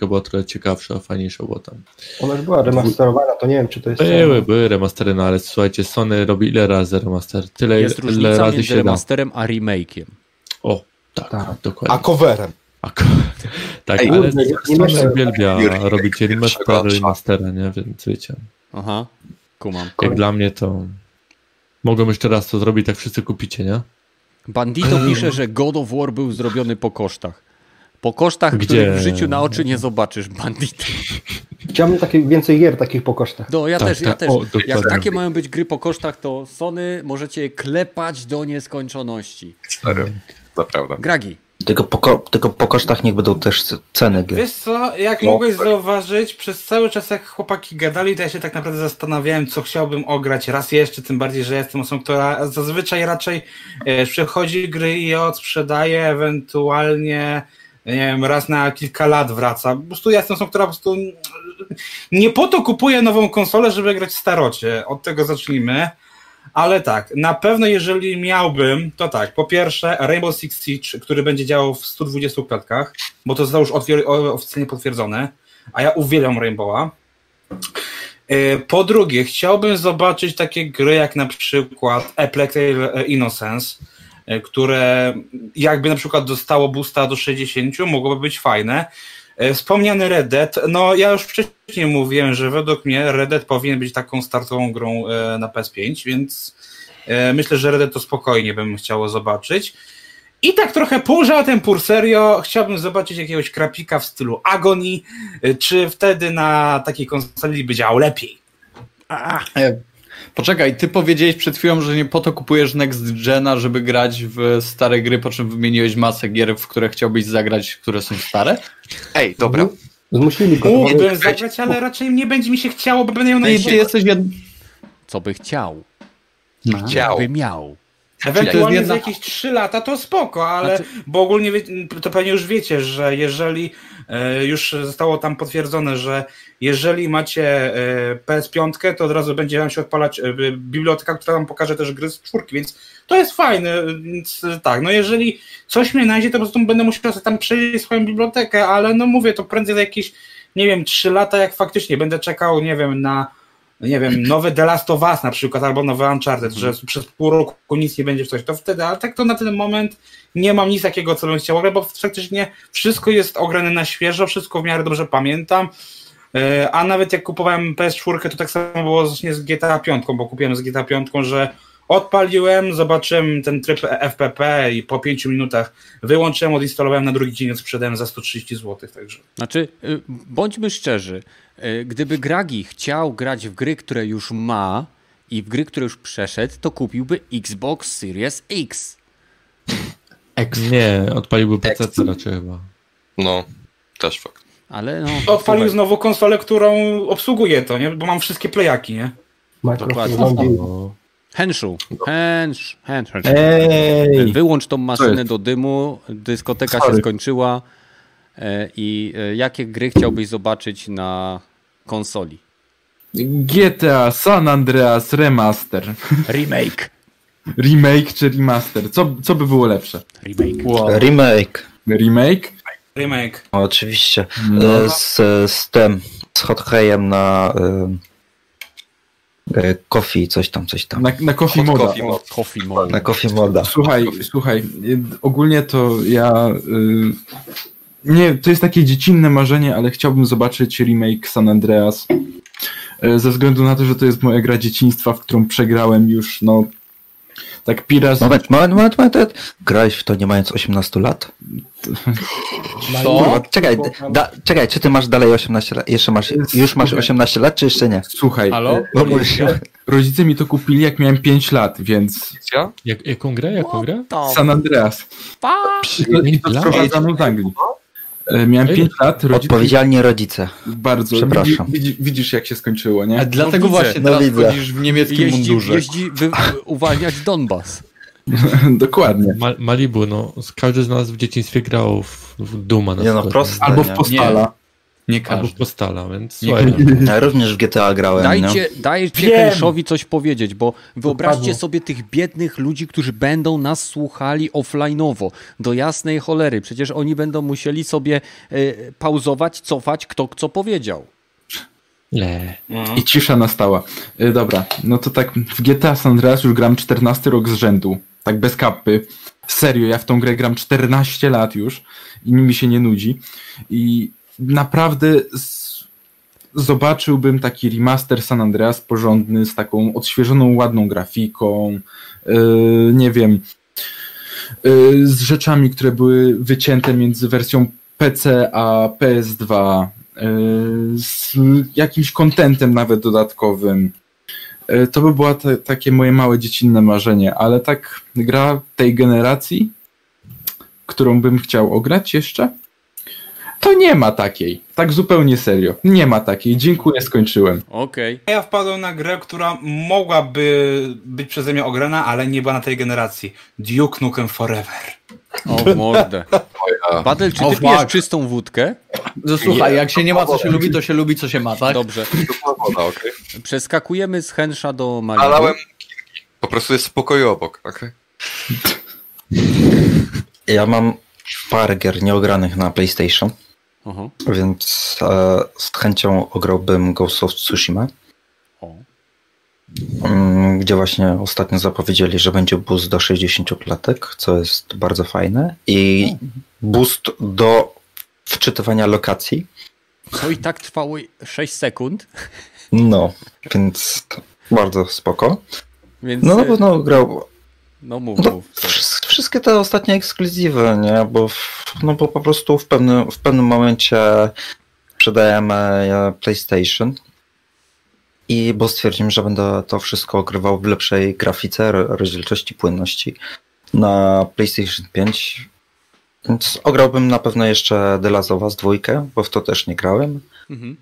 była trochę ciekawsza, fajniejsza, bo tam. Ona już była remasterowana, to nie wiem, czy to jest... Były remastery, no ale słuchajcie, Sony robi ile razy remaster? Tyle, jest ile różnica razy między remasterem a remake'iem. O, tak, dokładnie. A coverem. Tak, ej, ale Sony uwielbia robić remastera, nie? Więc wiecie. Aha, kumam. Jak dla mnie to mogą jeszcze raz to zrobić, tak wszyscy kupicie, nie? Bandito pisze, że God of War był zrobiony po kosztach. Po kosztach, których w życiu na oczy nie zobaczysz, Bandito. Chciałbym więcej gier takich po kosztach. No, ja też. O, jak takie mają być gry po kosztach, to Sony możecie je klepać do nieskończoności. To prawda. Gragi. Tylko po kosztach niech będą też ceny. Wiesz co, jak mogłeś zauważyć, przez cały czas jak chłopaki gadali, to ja się tak naprawdę zastanawiałem, co chciałbym ograć raz jeszcze, tym bardziej, że jestem osobą, która zazwyczaj raczej przychodzi gry i je odsprzedaje, ewentualnie nie wiem, raz na kilka lat wraca. Po prostu ja jestem osobą, która po prostu nie po to kupuje nową konsolę, żeby grać w starocie. Od tego zacznijmy. Ale tak, na pewno jeżeli miałbym, to tak, po pierwsze Rainbow Six Siege, który będzie działał w 120 klatkach, bo to zostało już oficjalnie potwierdzone, a ja uwielbiam Rainbowa. Po drugie, chciałbym zobaczyć takie gry jak na przykład Apex Innocence, które jakby na przykład dostało boosta do 60, mogłoby być fajne. Wspomniany Red Dead, no ja już wcześniej mówiłem, że według mnie Red Dead powinien być taką startową grą na PS5, więc myślę, że Red Dead to spokojnie bym chciał zobaczyć. I tak trochę pół żartem, pół serio, chciałbym zobaczyć jakiegoś krapika w stylu Agonii, czy wtedy na takiej konsoli by działał lepiej. Poczekaj, ty powiedziałeś przed chwilą, że nie po to kupujesz Next Gena, żeby grać w stare gry, po czym wymieniłeś masę gier, w które chciałbyś zagrać, które są stare? Ej, dobra. Mógłbym zagrać, ale raczej nie będzie mi się chciało, bo będę ją najszybciej. Co by chciał? Chciał. By miał. Ewentualnie za jakieś 3 lata to spoko, ale bo ogólnie to pewnie już wiecie, że jeżeli już zostało tam potwierdzone, że jeżeli macie PS5, to od razu będzie wam się odpalać biblioteka, która wam pokaże też gry z 4, więc to jest fajne. Więc tak, no jeżeli coś mnie znajdzie, to po prostu będę musiał sobie tam przejść swoją bibliotekę, ale no mówię, to prędzej za jakieś, nie wiem, 3 lata, jak faktycznie będę czekał, nie wiem, na nowe The Last of Us na przykład, albo nowe Uncharted, że przez pół roku nic nie będzie w coś, to wtedy, ale tak to na ten moment nie mam nic takiego, co bym chciał, bo faktycznie wszystko jest ograne na świeżo, wszystko w miarę dobrze pamiętam, a nawet jak kupowałem PS4, to tak samo było z GTA 5, bo kupiłem z GTA 5, że odpaliłem, zobaczyłem ten tryb FPP i po 5 minutach wyłączyłem, odinstalowałem, na drugi dzień sprzedałem za 130 zł. Także. Znaczy, bądźmy szczerzy, gdyby Gragi chciał grać w gry, które już ma i w gry, które już przeszedł, to kupiłby Xbox Series X. Nie, odpaliłby PC raczej chyba. No, też fakt. Ale no, odpalił znowu konsolę, którą obsługuje to, nie? Bo mam wszystkie playaki, nie? Henshu, wyłącz tą maszynę do dymu, dyskoteka się skończyła. I jakie gry chciałbyś zobaczyć na konsoli? GTA San Andreas Remaster. Remake. Remake czy remaster? Co by było lepsze? Remake. Wow. Remake? No, oczywiście. No. Z tym, z hotkejem na... Coffee, coś tam. Na Coffee Moda. Na Coffee Moda. Słuchaj, ogólnie to ja... Nie, to jest takie dziecinne marzenie, ale chciałbym zobaczyć remake San Andreas. Ze względu na to, że to jest moja gra dzieciństwa, w którą przegrałem już, no... Tak piraz... Moment. Grałeś w to nie mając 18 lat? Co? Czekaj, czy ty masz dalej 18 lat? Już masz 18 lat, czy jeszcze nie? Słuchaj, rodzice mi to kupili, jak miałem 5 lat, więc... Jaką grę? San Andreas. I to sprowadzano z Anglii. Miałem 5 lat. Odpowiedzialni rodzice. Bardzo. Przepraszam. Widzisz, jak się skończyło, nie? A dlatego no właśnie teraz chodzisz w niemieckim mundurze. Jeździ uwalniać Donbas. Dokładnie. Malibu, no. Każdy z nas w dzieciństwie grał w Duma. Na proste, albo w Postala. Nie każdy. Albo w Postala, więc słuchaj. Ja również w GTA grałem. Dajcie Henshowi coś powiedzieć, bo wyobraźcie sobie tych biednych ludzi, którzy będą nas słuchali offline'owo. Do jasnej cholery. Przecież oni będą musieli sobie pauzować, cofać, kto co powiedział. I cisza nastała. Dobra, no to tak w GTA San Andreas już gram 14 rok z rzędu. Tak bez kapy. Serio, ja w tą grę gram 14 lat już i mi się nie nudzi. I naprawdę zobaczyłbym taki remaster San Andreas porządny, z taką odświeżoną, ładną grafiką, nie wiem, z rzeczami, które były wycięte między wersją PC a PS2, z jakimś contentem nawet dodatkowym. To by było takie moje małe dziecinne marzenie, ale tak gra tej generacji, którą bym chciał ograć jeszcze, to nie ma takiej. Tak zupełnie serio. Nie ma takiej. Dziękuję, skończyłem. Okej. Ja wpadłem na grę, która mogłaby być przeze mnie ograna, ale nie była na tej generacji. Duke Nukem Forever. O mordę. Badel, czy ty pijesz czystą wódkę? No, słuchaj, jak się nie ma co się lubi, to się lubi co się ma, tak? Dobrze. Przeskakujemy z Hensha do Malibu. Alałem po prostu jest spokoj obok. Okay? Ja mam parę gier nieogranych na PlayStation. Więc z chęcią ograłbym Ghost of Tsushima, gdzie właśnie ostatnio zapowiedzieli, że będzie boost do 60 klatek, co jest bardzo fajne, i boost do wczytywania lokacji. Co i tak trwało 6 sekund. No, więc bardzo spoko. Więc... No na pewno grał No mów, no, mów. Wszystkie te ostatnie ekskluzywy, nie? Bo po prostu w pewnym momencie sprzedajemy PlayStation i bo stwierdziłem, że będę to wszystko ogrywał w lepszej grafice, rozdzielczości, płynności na PlayStation 5. Więc ograłbym na pewno jeszcze The Last of Us 2, bo w to też nie grałem. Mhm.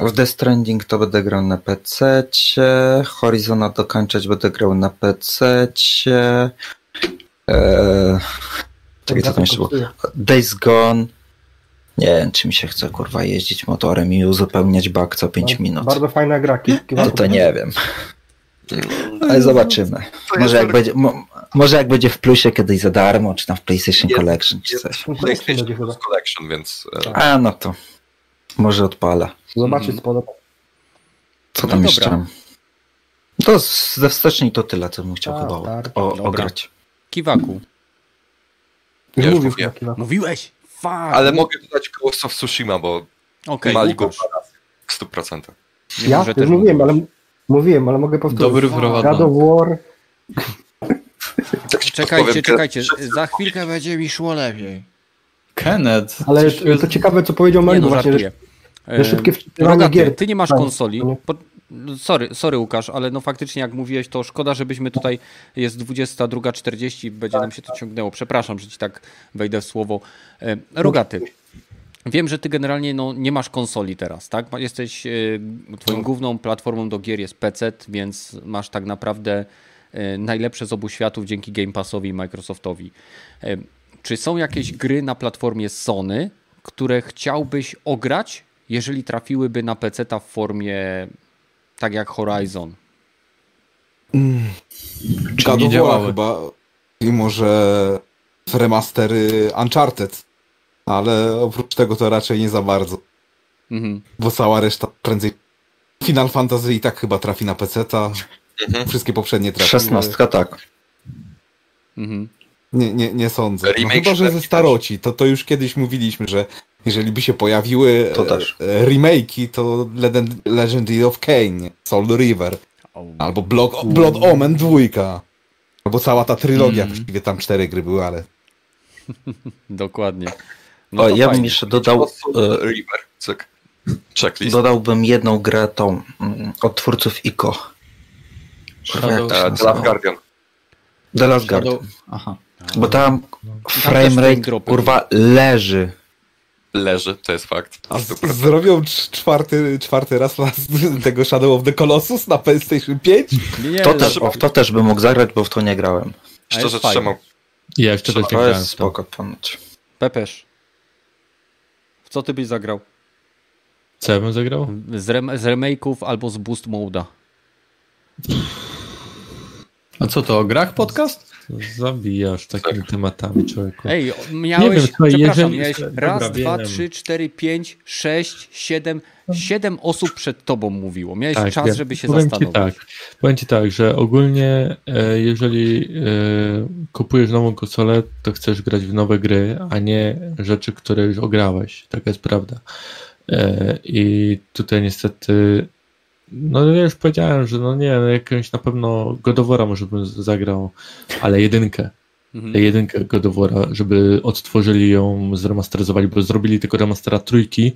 W Death Stranding to będę grał na PC-cie, Horizona dokończać będę grał na PC-cie, tak co tam jeszcze było? Days Gone. Nie wiem, czy mi się chce kurwa jeździć motorem i uzupełniać bak co 5 minut. Bardzo fajna gra. No to nie wiem. Ale zobaczymy. Może jak będzie w plusie kiedyś za darmo, czy tam w PlayStation Collection, czy coś. PlayStation Collection, więc... A no to... Może odpalę. Zobaczyć spodoba. Co tam jeszcze? To ze wsteczni to tyle, co bym chciał chyba ograć. Kiwaku. Ja mówiłeś? Fuck. Ale mogę dodać Ghost of Tsushima, bo mali go w 100%. Ja też mówiłem, ale mogę powtórzyć. Dobry wprowadzony. God of War. Czekajcie. Za chwilkę będzie mi szło lepiej. Kenneth. Ale to ciekawe, co powiedział Mariusz właśnie, że szybkie wczytywanie gier. Ty nie masz konsoli. Sorry Łukasz, ale no faktycznie jak mówiłeś, to szkoda, żebyśmy tutaj, jest 22:40 i będzie nam się to ciągnęło. Przepraszam, że ci tak wejdę w słowo. Rogaty, wiem, że ty generalnie nie masz konsoli teraz, tak? Jesteś, twoją główną platformą do gier jest PC, więc masz tak naprawdę najlepsze z obu światów dzięki Game Passowi i Microsoftowi. Czy są jakieś gry na platformie Sony, które chciałbyś ograć, jeżeli trafiłyby na PC-ta w formie tak jak Horizon? God of War chyba. I może remastery Uncharted. Ale oprócz tego to raczej nie za bardzo. Mhm. Bo cała reszta prędzej... Final Fantasy i tak chyba trafi na PC-ta. Mhm. Wszystkie poprzednie trafi. 16, tak. Mhm. Nie sądzę. No, chyba, że ze staroci. To już kiedyś mówiliśmy, że jeżeli by się pojawiły remake'i, to Legend of Kain Soul Reaver. Albo Blood Omen 2. Albo cała ta trylogia. Właściwie tam 4 gry były, ale... Dokładnie. No ja bym jeszcze dodał... Dodałbym jedną grę tą od twórców ICO. The Last Guardian. Aha. Bo tam framerate kurwa leży. Leży, to jest fakt. A zrobią czwarty raz tego Shadow of the Colossus na PlayStation 5? To też bym mógł zagrać, bo w to nie grałem. Szczerze trzymam. Ja jeszcze też nie grałem. Spoko, ponoć. Pepeż. W co ty byś zagrał? Co ja bym zagrał? Z remake'ów albo z Boost Mode'a. A co to, o grach podcast? Zabijasz takimi tematami, człowieku. Ej, miałeś raz, 2, 3, 4, 5, 6, 7 osób przed tobą mówiło. Miałeś czas, żeby się zastanowić. Powiem ci tak, że ogólnie jeżeli kupujesz nową konsolę, to chcesz grać w nowe gry, a nie rzeczy, które już ograłeś. Taka jest prawda. I tutaj niestety... No ja już powiedziałem, że jakąś na pewno God of War'a może bym zagrał, ale jedynkę God of War'a, żeby odtworzyli ją, zremasteryzowali, bo zrobili tylko remastera trójki,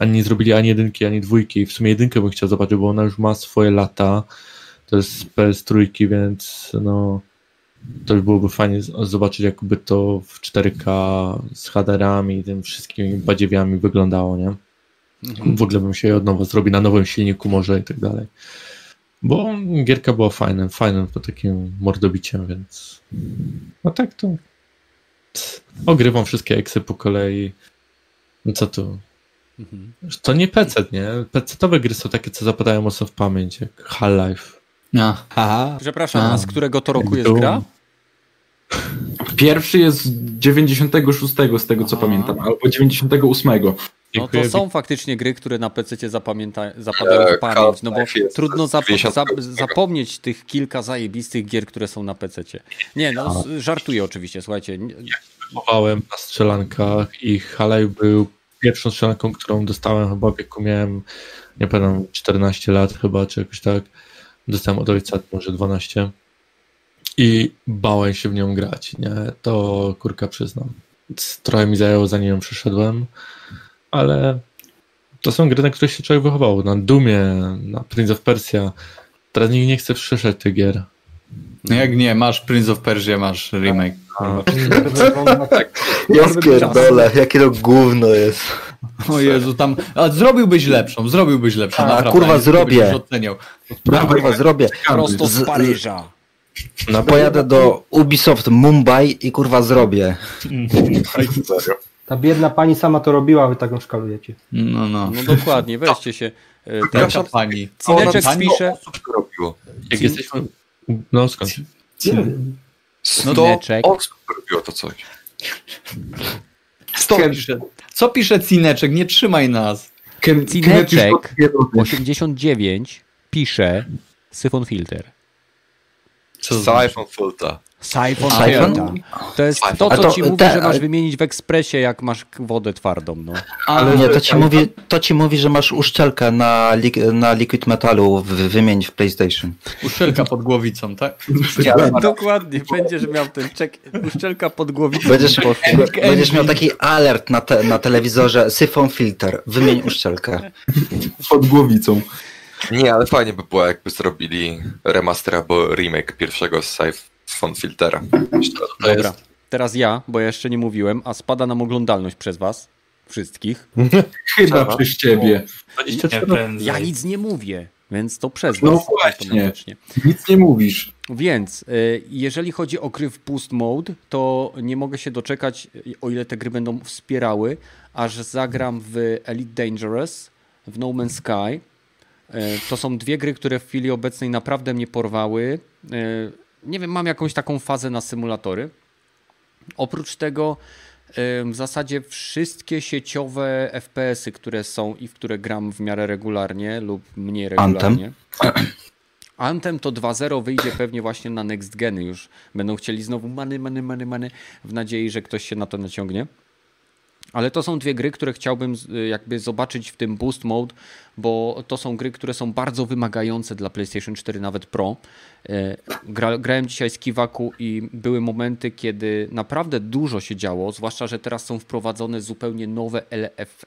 a nie zrobili ani jedynki, ani dwójki. I w sumie jedynkę bym chciał zobaczyć, bo ona już ma swoje lata, to jest z PS trójki, więc no to już byłoby fajnie zobaczyć, jakby to w 4K z HDR-ami i tym wszystkimi badziewiami wyglądało, nie? W ogóle bym się je od nowa zrobił, na nowym silniku może i tak dalej. Bo gierka była fajnym po takim mordobiciem, więc no tak to ogrywam wszystkie eksy po kolei. No co tu? To nie PC, nie? PC-towe gry są takie, co zapadają mocno w pamięć, jak Half-Life. Przepraszam, a z którego to roku jest gra? Pierwszy jest 96 z tego co pamiętam, albo 98. No to są faktycznie gry, które na PC zapadają w pamięć, no bo trudno zapomnieć tych kilka zajebistych gier, które są na PC. Nie, no żartuję oczywiście, słuchajcie. Ja próbowałem na strzelankach i Halej był pierwszą strzelanką, którą dostałem chyba w wieku miałem, nie pamiętam, 14 lat chyba, czy jakoś tak. dostałem od ojca może 12 i bałem się w nią grać, nie? To kurka przyznam. Trochę mi zajęło, zanim ją przeszedłem, ale to są gry, na których się człowiek wychował. Na Doomie, na Prince of Persia. Teraz nikt nie chce przeszedł tych gier. No jak nie, masz Prince of Persia, masz remake. Ja pierdolę, jakie to gówno jest. O Jezu, tam... A zrobiłbyś lepszą. A kurwa zrobię. Kurwa zrobię. Prosto z Paryża. No pojadę do Ubisoft Mumbai i kurwa zrobię. Ta biedna pani sama to robiła, wy tak ją szkalujecie. No dokładnie, weźcie się. Taka pani. Cineczek pisze. Jak jesteśmy... No skąd? 100 osób robiło to coś. 100 pisze. Co pisze Cineczek? Nie trzymaj nas. Cineczek 89 pisze Syphon Filter. Syphon Filter. To jest to, co ci mówi, że masz wymienić w ekspresie, jak masz wodę twardą. No. Ale nie, to ci mówi, że masz uszczelkę na liquid metalu, wymień w PlayStation. Uszczelka pod głowicą, tak? Dokładnie, będziesz miał ten czek. Uszczelka pod głowicą. Będziesz miał taki alert na telewizorze, Syphon Filter, wymień uszczelkę. Pod głowicą. Nie, ale fajnie by było, jakby zrobili remaster albo remake pierwszego z Syphon Filtera. Dobra, teraz ja, bo ja jeszcze nie mówiłem, a spada nam oglądalność przez was wszystkich. Chyba przez ciebie. Ja nic nie mówię, więc to przez was. No właśnie, nic nie mówisz. Więc jeżeli chodzi o gry w Boost Mode, to nie mogę się doczekać, o ile te gry będą wspierały, aż zagram w Elite Dangerous, w No Man's Sky. To są dwie gry, które w chwili obecnej naprawdę mnie porwały. Nie wiem, mam jakąś taką fazę na symulatory. Oprócz tego w zasadzie wszystkie sieciowe FPS-y, które są i w które gram w miarę regularnie lub mniej regularnie. Anthem to 2.0 wyjdzie pewnie właśnie na next geny już. Będą chcieli znowu many w nadziei, że ktoś się na to naciągnie. Ale to są dwie gry, które chciałbym jakby zobaczyć w tym Boost Mode, bo to są gry, które są bardzo wymagające dla PlayStation 4, nawet Pro. Grałem dzisiaj z Kiwaku i były momenty, kiedy naprawdę dużo się działo, zwłaszcza, że teraz są wprowadzone zupełnie nowe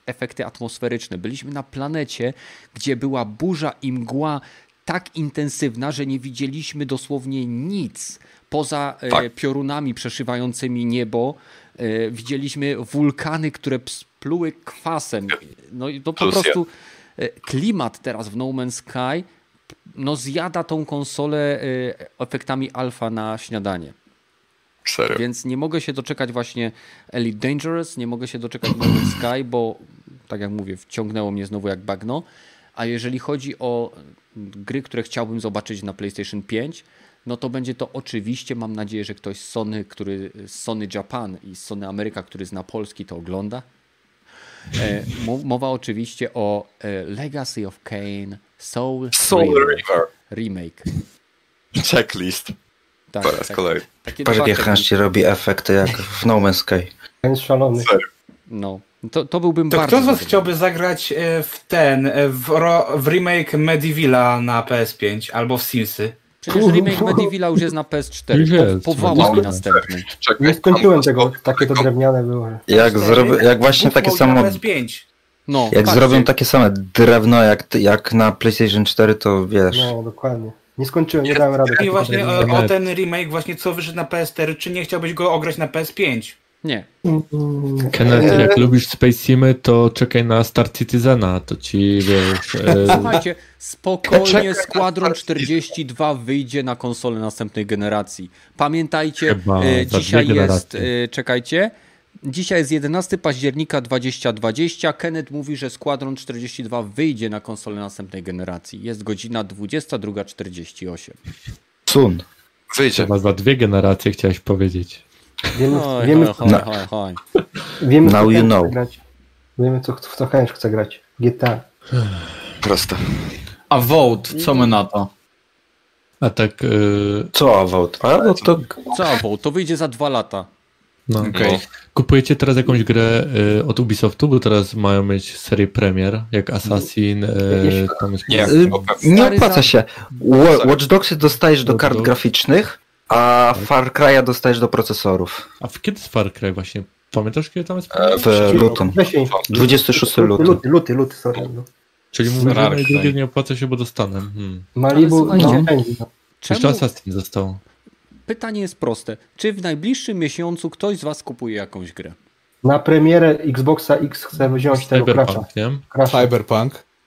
efekty atmosferyczne. Byliśmy na planecie, gdzie była burza i mgła tak intensywna, że nie widzieliśmy dosłownie nic poza piorunami przeszywającymi niebo. Widzieliśmy wulkany, które spluły kwasem. No i to po prostu klimat teraz w No Man's Sky no zjada tą konsolę efektami alfa na śniadanie. Serio? Więc nie mogę się doczekać właśnie Elite Dangerous, nie mogę się doczekać No Man's Sky, bo tak jak mówię, wciągnęło mnie znowu jak bagno. A jeżeli chodzi o gry, które chciałbym zobaczyć na PlayStation 5, no to będzie to oczywiście, mam nadzieję, że ktoś z Sony, Sony Japan i Sony Ameryka, który zna polski, to ogląda. Mowa oczywiście o Legacy of Kain Soul Reaver remake. Checklist. Tak, po raz kolejny. Parę chęści robi efekty jak w No Man's Sky. Szalony. No. To byłbym to bardzo... Kto z was chciałby zagrać w remake Medievala na PS5 albo w Simsy? Przecież remake Medievala już jest na PS4. Powołał mi następny. Nie skończyłem tego, takie to drewniane było. Jak właśnie takie samo... PS5. No, jak zrobią takie same drewno jak na PlayStation 4, to wiesz... No, dokładnie. Nie skończyłem, nie dałem rady. I właśnie o ten remake właśnie co wyszedł na PS4, czy nie chciałbyś go ograć na PS5? Nie. Kenneth, jak lubisz Space Simy, to czekaj na Star Citizena, to ci wiesz... Słuchajcie, spokojnie Squadron 42 wyjdzie na konsolę następnej generacji. Pamiętajcie, dzisiaj jest 11 października 2020, Kenneth mówi, że Squadron 42 wyjdzie na konsolę następnej generacji. Jest godzina 22:48. Sun. Wyjdzie. Chyba za dwie generacje chciałeś powiedzieć. Wiemy, w co Henryk chce grać. GTA. Proste. A Vault, co my na to? A tak... Co Vault? To wyjdzie za 2 lata. No. Okay. Kupujecie teraz jakąś grę od Ubisoftu, bo teraz mają mieć serię premier, jak Assassin. Nie opłaca się. Watch Dogs'y dostajesz do kart graficznych, a Far Cry'a dostajesz do procesorów. A kiedy jest Far Cry właśnie? Pamiętasz, kiedy tam jest? W lutym. 26 lutego. Luty, sorry. No. Czyli mówię, że najgorsze nie opłaca się, bo dostanę. Malibu. Jeszcze Assassin zostało. Pytanie jest proste. Czy w najbliższym miesiącu ktoś z was kupuje jakąś grę? Na premierę Xboxa X chcę wziąć tego Crasha.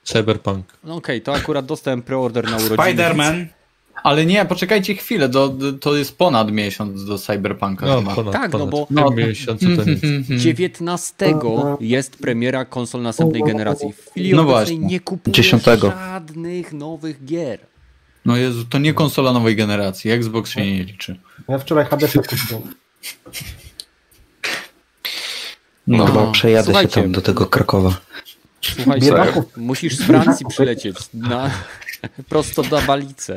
Cyberpunk. No okej, to akurat dostałem preorder na urodziny. Spider-Man. Ale nie, poczekajcie chwilę, to jest ponad miesiąc do Cyberpunka. No, ponad, bo 19 jest premiera konsol następnej generacji. W chwili obecnej nie kupuje żadnych nowych gier. No Jezu, to nie konsola nowej generacji, Xbox się nie liczy. Ja wczoraj Hadesa kupiłem. No chyba przejadę się tam do tego Krakowa. Słuchajcie, musisz z Francji przylecieć prosto do Walicy.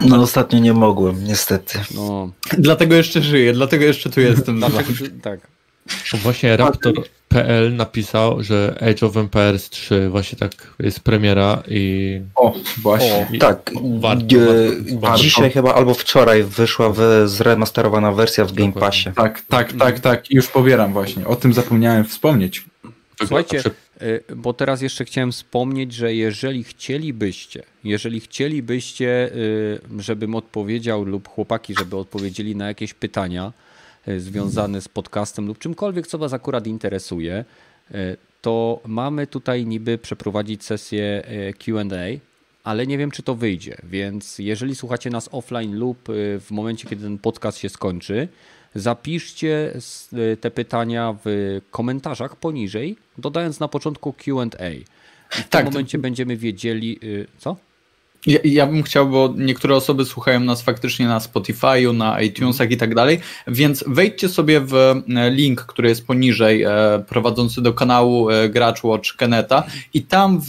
No ostatnio nie mogłem, niestety. No. Dlatego jeszcze żyję, dlatego jeszcze tu jestem. Tak. Właśnie Raptor.pl napisał, że Age of Empires 3 właśnie tak jest premiera i... tak. Warto. Dzisiaj chyba albo wczoraj wyszła zremasterowana wersja w Game Passie. Tak. Już pobieram właśnie. O tym zapomniałem wspomnieć. Słuchajcie, bo teraz jeszcze chciałem wspomnieć, że jeżeli chcielibyście, żebym odpowiedział lub chłopaki, żeby odpowiedzieli na jakieś pytania związane z podcastem lub czymkolwiek, co was akurat interesuje, to mamy tutaj niby przeprowadzić sesję Q&A, ale nie wiem, czy to wyjdzie, więc jeżeli słuchacie nas offline lub w momencie, kiedy ten podcast się skończy, zapiszcie te pytania w komentarzach poniżej, dodając na początku Q&A. W tym momencie będziemy wiedzieli... Co? Ja bym chciał, bo niektóre osoby słuchają nas faktycznie na Spotify'u, na iTunesach i tak dalej, więc wejdźcie sobie w link, który jest poniżej, prowadzący do kanału Gracz Watch Keneta i tam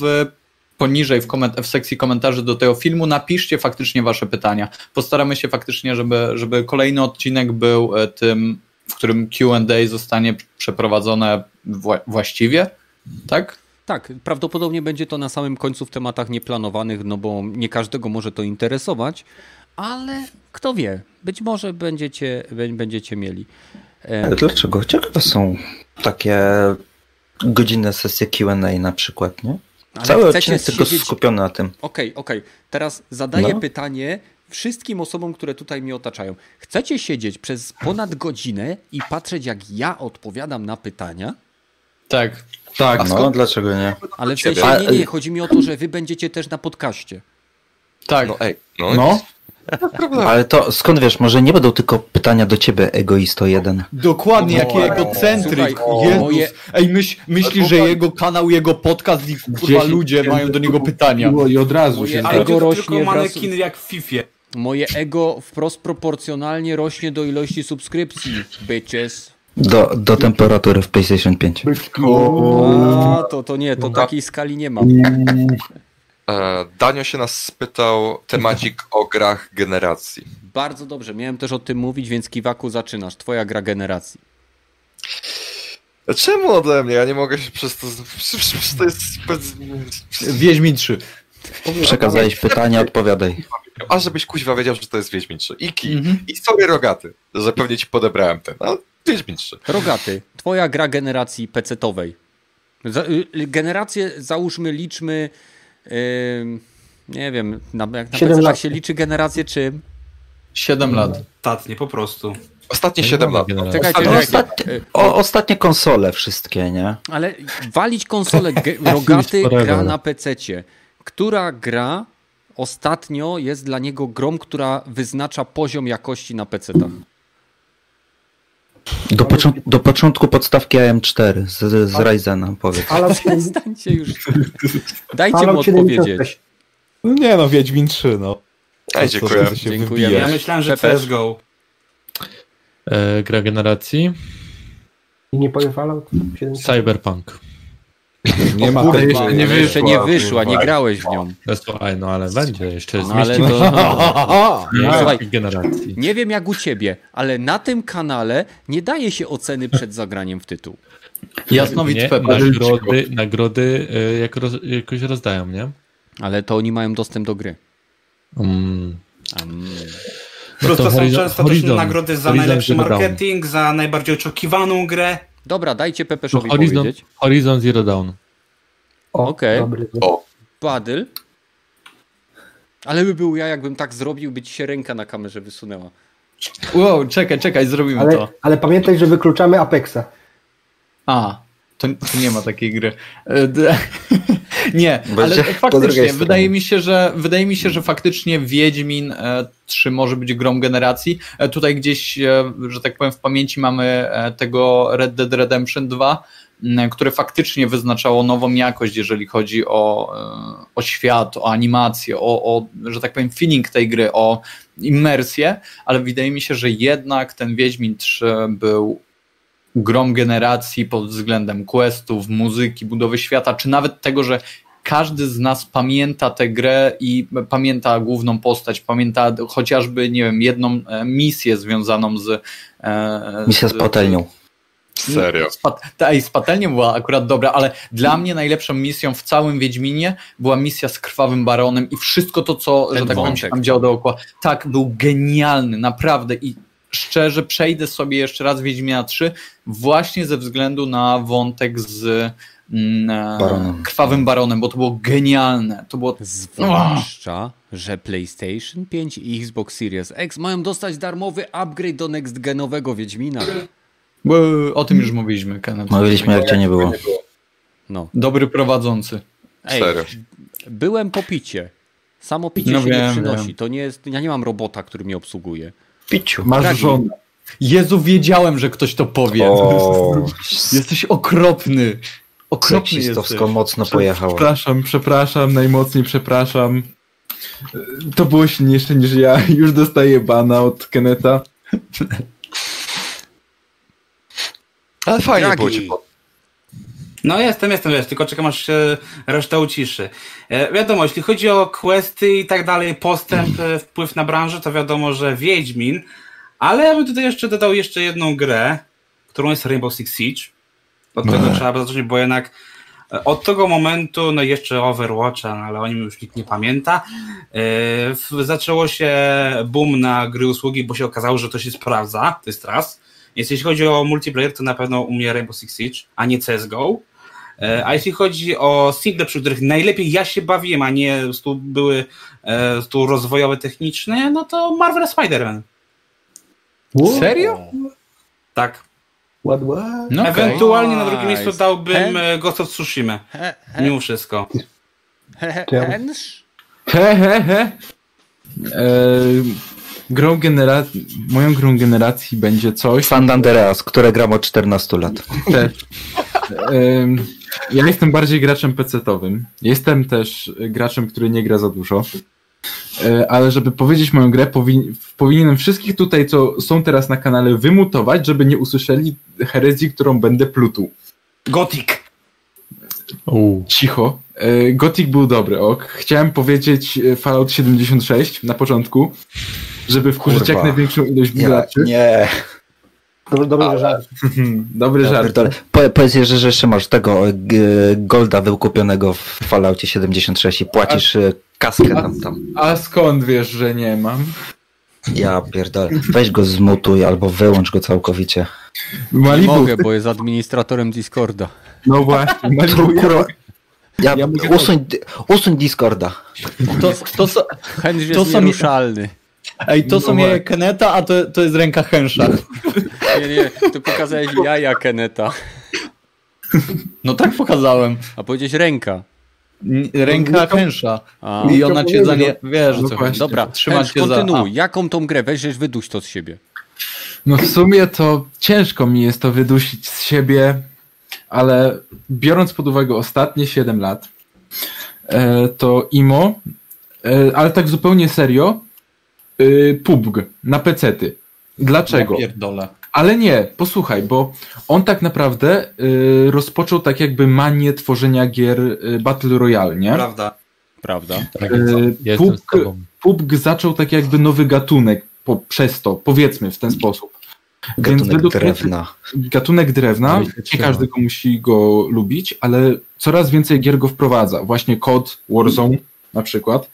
poniżej w sekcji komentarzy do tego filmu napiszcie faktycznie wasze pytania. Postaramy się faktycznie, żeby kolejny odcinek był tym, w którym Q&A zostanie przeprowadzone właściwie, tak? Tak, prawdopodobnie będzie to na samym końcu w tematach nieplanowanych, no bo nie każdego może to interesować, ale kto wie, być może będziecie mieli. Ale dlaczego? Ciekawe są takie godzinne sesje Q&A na przykład, nie? Ale cały odcinek tylko skupiony na tym. Okej. Teraz zadaję pytanie wszystkim osobom, które tutaj mnie otaczają. Chcecie siedzieć przez ponad godzinę i patrzeć, jak ja odpowiadam na pytania? Tak. No, dlaczego nie? Ale w sensie nie, chodzi mi o to, że wy będziecie też na podcaście. Tak. No. Ale to skąd wiesz, może nie będą tylko pytania do ciebie, egoisto jeden. Dokładnie, jaki egocentryk. Myślisz, że jego kanał, jego podcast i kurwa ludzie mają do niego pytania. I od razu się... Ale to tylko manekiny jak w Fifie. Moje ego wprost proporcjonalnie rośnie do ilości subskrypcji, bitches. Do temperatury w PlayStation 5. To nie, to takiej skali nie ma. Danio się nas spytał temacik o grach generacji. Bardzo dobrze, miałem też o tym mówić, więc Kiwaku, zaczynasz. Twoja gra generacji. Czemu ode mnie? Ja nie mogę się przez to... To jest... Wiedźmin 3. Przekazałeś pytania, odpowiadaj. A żebyś kuźwa wiedział, że to jest Wiedźmin 3. I sobie rogaty, że pewnie ci podebrałem ten. No, Wiedźmin 3. Rogaty, twoja gra generacji PC-towej. Generację załóżmy, liczmy... nie wiem, jak na PC się liczy generację czym? 7 lat. Ostatnie po prostu. Ostatnie 7 lat. Ostatnie konsole wszystkie, nie? Ale walić konsole rogaty gra na PC-cie. Która gra ostatnio jest dla niego grą, która wyznacza poziom jakości na PC-tach? Do początku podstawki AM4 z Ryzena, powiedz. Przestańcie już. Dajcie mu odpowiedzieć. Nie no, Wiedźmin 3, no. Dziękuję. Ja myślałem, że CSGO. Gra generacji. I nie powiem Fallout 76. Cyberpunk. Nie ma tej, jeszcze nie wyszła, nie grałeś w nią. Słuchaj, no ale będzie jeszcze jest. Nie wiem jak u ciebie, ale na tym kanale nie daje się oceny przed zagraniem w tytuł. Jasnowidz Pepe. Nagrody jakoś rozdają, nie? Ale to oni mają dostęp do gry. No to są często też nagrody za najlepszy marketing, za najbardziej oczekiwaną grę. Dobra, dajcie Pepeszowi powiedzieć. Horizon Zero Dawn. Okej. Badyl. Ale by był ja, jakbym tak zrobił, by ci się ręka na kamerze wysunęła. Wow, czekaj, zrobimy to. Ale pamiętaj, że wykluczamy Apexa. To nie ma takiej gry. Nie, ale faktycznie wydaje mi się, że faktycznie Wiedźmin 3 może być grą generacji. Tutaj gdzieś, że tak powiem, w pamięci mamy tego Red Dead Redemption 2, które faktycznie wyznaczało nową jakość, jeżeli chodzi o świat, o animację, o że tak powiem feeling tej gry, o immersję, ale wydaje mi się, że jednak ten Wiedźmin 3 był grom generacji pod względem questów, muzyki, budowy świata, czy nawet tego, że każdy z nas pamięta tę grę i pamięta główną postać, pamięta chociażby, nie wiem, jedną misję związaną z... Misja z patelnią. Serio. Z patelnią była akurat dobra, ale dla mnie najlepszą misją w całym Wiedźminie była misja z Krwawym Baronem i wszystko to, co, że tak powiem, się tam działo dookoła. Tak, był genialny, naprawdę i szczerze przejdę sobie jeszcze raz Wiedźmina 3 właśnie ze względu na wątek z Krwawym Baronem, bo to było genialne. To było... Zwłaszcza, że PlayStation 5 i Xbox Series X mają dostać darmowy upgrade do next-genowego Wiedźmina. Bo, o tym już mówiliśmy. Mówiliśmy, jak to nie było. No. Dobry prowadzący. Ej, byłem po picie. Samo picie się nie przynosi. To nie jest, ja nie mam robota, który mnie obsługuje. Piciu. Masz żonę. Jezu, wiedziałem, że ktoś to powie. Jesteś okropny. Okropny jesteś. Mocno pojechało. Przepraszam, najmocniej przepraszam. To było silniejsze niż ja. Już dostaję bana od Keneta. Ale fajnie było ci. No jestem, wiesz, tylko czekam aż się reszta uciszy. Wiadomo, jeśli chodzi o questy i tak dalej, postęp, wpływ na branżę, to wiadomo, że Wiedźmin, ale ja bym tutaj jeszcze dodał jedną grę, którą jest Rainbow Six Siege. Od tego trzeba zacząć, bo jednak od tego momentu, no jeszcze Overwatcha, ale o nim już nikt nie pamięta, zaczęło się boom na gry usługi, bo się okazało, że to się sprawdza, to jest raz. Więc jeśli chodzi o multiplayer, to na pewno u mnie Rainbow Six Siege, a nie CSGO. A jeśli chodzi o single, przy których najlepiej ja się bawiłem, a nie były tu rozwojowe, techniczne, no to Marvel Spider-Man. Wow. Serio? Tak. What? No ewentualnie na drugim miejscu dałbym Ghost of Tsushima. Mimo wszystko. Moją grą generacji będzie coś... San Andreas, które gram od 14 lat. Ja jestem bardziej graczem PC-towym. Jestem też graczem, który nie gra za dużo. Ale żeby powiedzieć moją grę, powinienem wszystkich tutaj, co są teraz na kanale, wymutować, żeby nie usłyszeli herezji, którą będę plutu. Gothic. Cicho. Gothic był dobry, ok. Chciałem powiedzieć Fallout 76 na początku, żeby wkurzyć jak największą ilość graczy. Nie. Dobry żart. Dobry żart. Powiedz, że jeszcze masz tego golda wykupionego w Falloutie 76 i płacisz kaskę tam. A skąd wiesz, że nie mam? Ja pierdolę. Weź go zmutuj albo wyłącz go całkowicie. Malibu. Nie mogę, bo jest administratorem Discorda. No właśnie. Malibu. Ja usuń Discorda. To są nieruszalny. Ej, to są jaja Keneta, a to jest ręka Hensha. Nie, to pokazałeś jaja Keneta. No tak pokazałem. A powiedziałeś ręka. Ręka Hensha. I ona cię za nie... Wiesz, co chodzi. Dobra, Hensh, kontynuuj. Jaką tą grę weźmiesz, wyduś to z siebie? No w sumie to ciężko mi jest to wydusić z siebie, ale biorąc pod uwagę ostatnie 7 lat, to IMO, ale tak zupełnie serio, PUBG na pecety. Dlaczego? Ja pierdolę. Ale nie, posłuchaj, bo on tak naprawdę rozpoczął tak jakby manię tworzenia gier Battle Royale, nie? Prawda. PUBG zaczął tak jakby nowy gatunek przez to, powiedzmy w ten sposób. Gatunek drewna. Nie każdy go musi go lubić, ale coraz więcej gier go wprowadza. Właśnie COD, Warzone na przykład,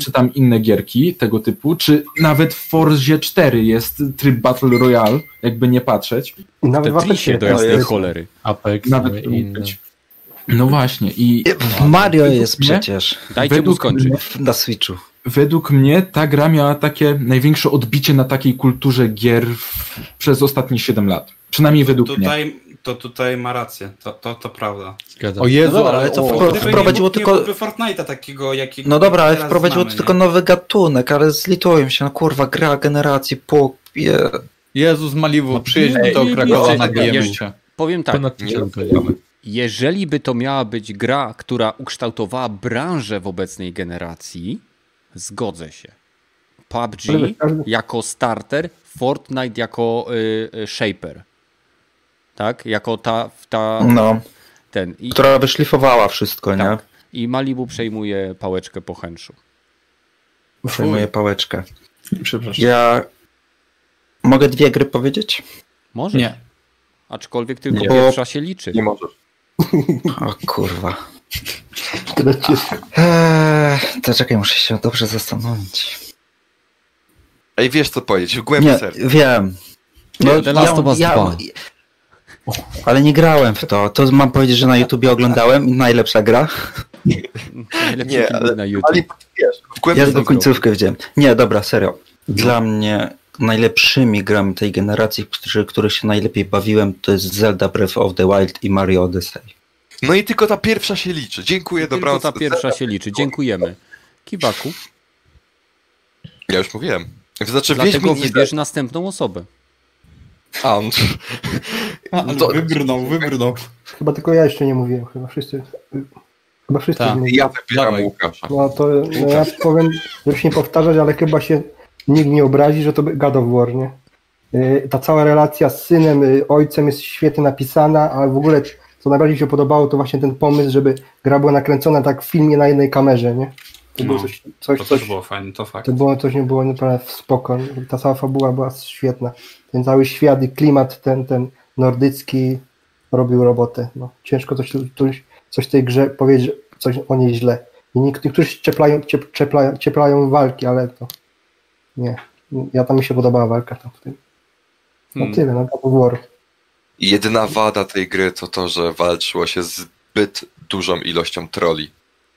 czy tam inne gierki tego typu, czy nawet w Forzie 4 jest tryb Battle Royale, jakby nie patrzeć. Nawet w Apexie do jasnej cholery. Nawet no właśnie. I Mario jest przecież. Dajcie mu skończyć. Na Switchu. Według mnie ta gra miała takie największe odbicie na takiej kulturze gier przez ostatnie 7 lat. Przynajmniej według mnie. To tutaj ma rację, to prawda. O Jezu, no dobra, ale to wprowadziło tylko... Fortnite'a takiego, jakiego no dobra, ale wprowadziło znamy, tylko nowy gatunek, ale zlituję się, no kurwa, gra generacji po... Jezus Malibu, no, przyjeźdź do Krakowa, nabijemy się. Powiem tak, jeżeli by to miała być gra, która ukształtowała branżę w obecnej generacji, zgodzę się. PUBG jako starter, Fortnite jako shaper. Tak? Jako która wyszlifowała wszystko, tak. Nie? I Malibu przejmuje pałeczkę po chęczu. Przejmuje pałeczkę. Przepraszam. Ja mogę 2 gry powiedzieć? Może. Nie. Aczkolwiek tylko pierwsza się liczy. Nie możesz. O kurwa. To czekaj, muszę się dobrze zastanowić. Ej, wiesz co powiedzieć, w głębi serca. Wiem. No, The Last of Us 2. Ale nie grałem w to. To mam powiedzieć, że na YouTubie oglądałem i najlepsza gra. Nie, ale na YouTube. Ale wiesz, ja do końcówkę widziałem. Nie, dobra, serio. Dla mnie najlepszymi grami tej generacji, których się najlepiej bawiłem, to jest Zelda Breath of the Wild i Mario Odyssey. No i tylko ta pierwsza się liczy. Dziękuję, dobranoc. Tylko ta pierwsza się liczy. Dziękujemy. Kiwaku. Ja już mówiłem. Znaczy, dlatego wybierz następną osobę. Wybrnął. Chyba tylko ja jeszcze nie mówiłem, chyba wszyscy nie. Ja wybieram Łukasza. Ja powiem, żeby się nie powtarzać, ale chyba się nikt nie obrazi, że to God of War, nie? Ta cała relacja z synem, ojcem jest świetnie napisana, a w ogóle co najbardziej się podobało, to właśnie ten pomysł, żeby gra była nakręcona tak w filmie na jednej kamerze, nie? To było coś było fajne, to fakt. To było coś, nie było naprawdę spoko. Ta cała fabuła była świetna. Ten cały świat i klimat ten nordycki robił robotę. No, ciężko coś tej grze powiedzieć, coś o niej źle. I niektórzy cieplają walki, ale to nie. Ja tam mi się podobała walka. Tyle, no to było. Jedyna wada tej gry to to, że walczyło się zbyt dużą ilością troli.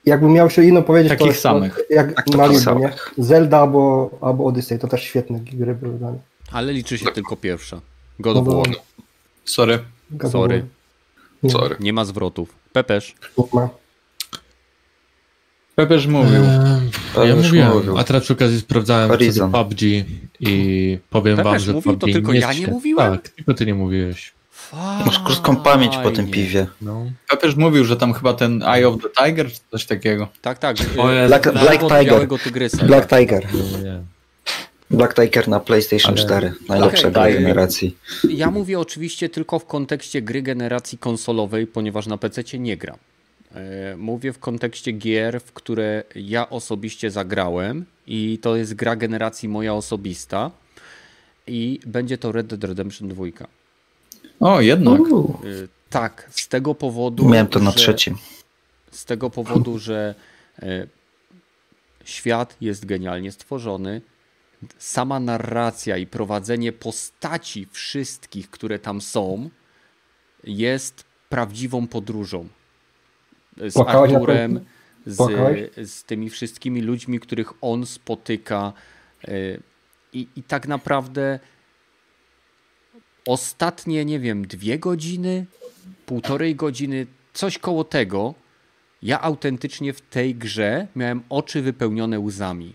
Jakbym miał się inną powiedzieć, takich to jest, samych. Jak Malibu, nie? Zelda albo Odyssey, to też świetne gry były dla mnie. Ale liczy się tylko pierwsza. God of War. Sorry. Nie ma zwrotów. Pepeż mówił. Ja mówiłem. A teraz przy okazji sprawdzałem PUBG i powiem Pepeż wam, że mówił, PUBG to tylko ja nie mówiłem? Tak, tylko ty nie mówiłeś. Masz krótką pamięć po tym piwie. No. Ja też mówił, że tam chyba ten Eye of the Tiger czy coś takiego. Tak. Black Tiger. Yeah. Black Tiger na PlayStation 4. Najlepsza gra generacji. Ja mówię oczywiście tylko w kontekście gry generacji konsolowej, ponieważ na PC nie gram. Mówię w kontekście gier, w które ja osobiście zagrałem i to jest gra generacji moja osobista i będzie to Red Dead Redemption 2. O, jednak. Tak, z tego powodu... Miałem to na trzecim. Z tego powodu, że świat jest genialnie stworzony. Sama narracja i prowadzenie postaci wszystkich, które tam są, jest prawdziwą podróżą. Z Arturem, z tymi wszystkimi ludźmi, których on spotyka. I tak naprawdę... Ostatnie, 2 godziny, 1,5 godziny, coś koło tego, ja autentycznie w tej grze miałem oczy wypełnione łzami.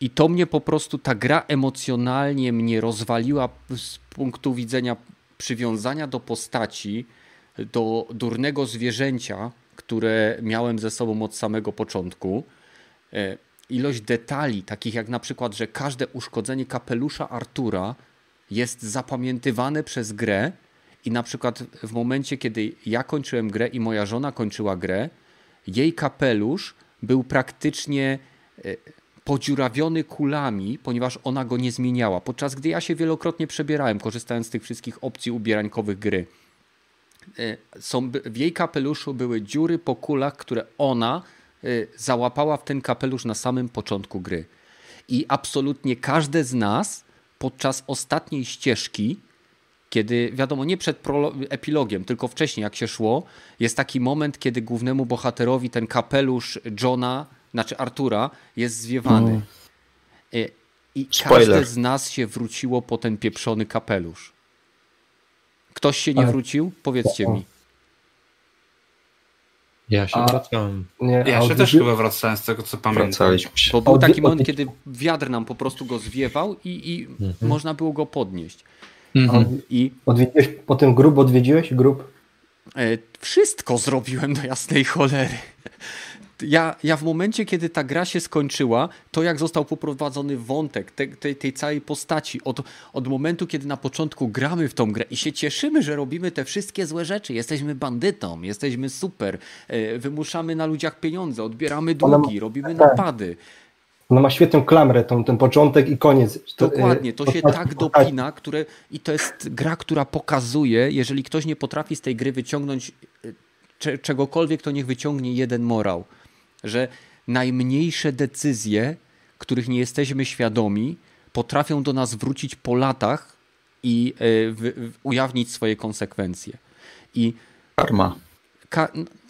I to mnie po prostu, ta gra emocjonalnie mnie rozwaliła z punktu widzenia przywiązania do postaci, do durnego zwierzęcia, które miałem ze sobą od samego początku. ilość detali, takich jak na przykład, że każde uszkodzenie kapelusza Artura jest zapamiętywane przez grę i na przykład w momencie, kiedy ja kończyłem grę i moja żona kończyła grę, jej kapelusz był praktycznie podziurawiony kulami, ponieważ ona go nie zmieniała, podczas gdy ja się wielokrotnie przebierałem, korzystając z tych wszystkich opcji ubierańkowych gry. W jej kapeluszu były dziury po kulach, które ona załapała w ten kapelusz na samym początku gry. I absolutnie każdy z nas podczas ostatniej ścieżki, kiedy, wiadomo, nie przed epilogiem, tylko wcześniej jak się szło, jest taki moment, kiedy głównemu bohaterowi ten kapelusz Artura jest zwiewany. I każdy z nas się wróciło po ten pieprzony kapelusz. Ktoś się nie wrócił? Powiedzcie mi. Ja się wracałem. Też chyba wracałem, z tego co pamiętam. Bo był taki moment, kiedy wiatr nam po prostu go zwiewał i można było go podnieść. Odwiedziłeś potem grób? Odwiedziłeś grób? Wszystko zrobiłem do jasnej cholery. Ja w momencie, kiedy ta gra się skończyła, to jak został poprowadzony wątek tej całej postaci, od momentu, kiedy na początku gramy w tą grę i się cieszymy, że robimy te wszystkie złe rzeczy, jesteśmy bandytą, jesteśmy super, wymuszamy na ludziach pieniądze, odbieramy długi, robimy napady. Ona ma świetną klamrę, ten początek i koniec. Dokładnie, to się tak dopina, i to jest gra, która pokazuje, jeżeli ktoś nie potrafi z tej gry wyciągnąć czegokolwiek, to niech wyciągnie jeden morał, że najmniejsze decyzje, których nie jesteśmy świadomi, potrafią do nas wrócić po latach i ujawnić swoje konsekwencje. I karma.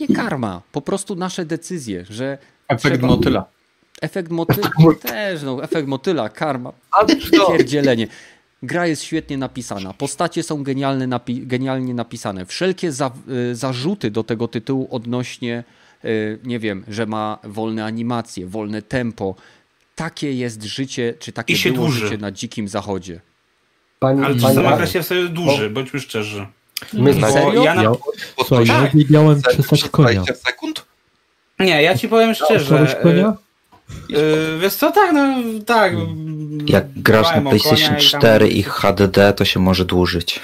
Nie karma, po prostu nasze decyzje, że... Efekt motyla. Efekt motyla też, efekt motyla, karma, pierdzielenie. Gra jest świetnie napisana, postacie są genialnie napisane. Wszelkie zarzuty do tego tytułu odnośnie, nie wiem, że ma wolne animacje, wolne tempo. Takie jest życie, czy takie było życie na dzikim zachodzie. Ale sama gra się w sobie dłuży, bądźmy szczerzy. Słuchaj, ja miałem 300 konia. Nie, ja ci powiem szczerze. Wiesz co, tak. Jak grasz na PlayStation 4 i HDD, to się może dłużyć.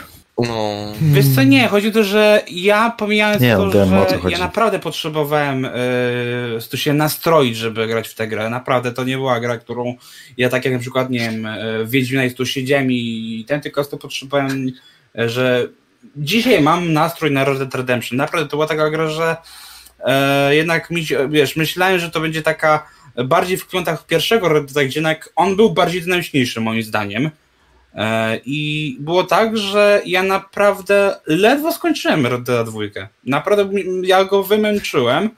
Wiesz co, nie, chodzi o to, że ja pomijając to, że ja naprawdę potrzebowałem tu się nastroić, żeby grać w tę grę. Naprawdę to nie była gra, którą ja tak jak na przykład, nie wiem, w Wiedźmina tu siedziałem i tylko to potrzebowałem, że dzisiaj mam nastrój na Red Dead Redemption. Naprawdę to była taka gra, że jednak myślałem, że to będzie taka bardziej w klimatach pierwszego Red Dead, gdzie jednak on był bardziej dynamiczniejszy moim zdaniem. I było tak, że ja naprawdę ledwo skończyłem Red Dead 2. Naprawdę ja go wymęczyłem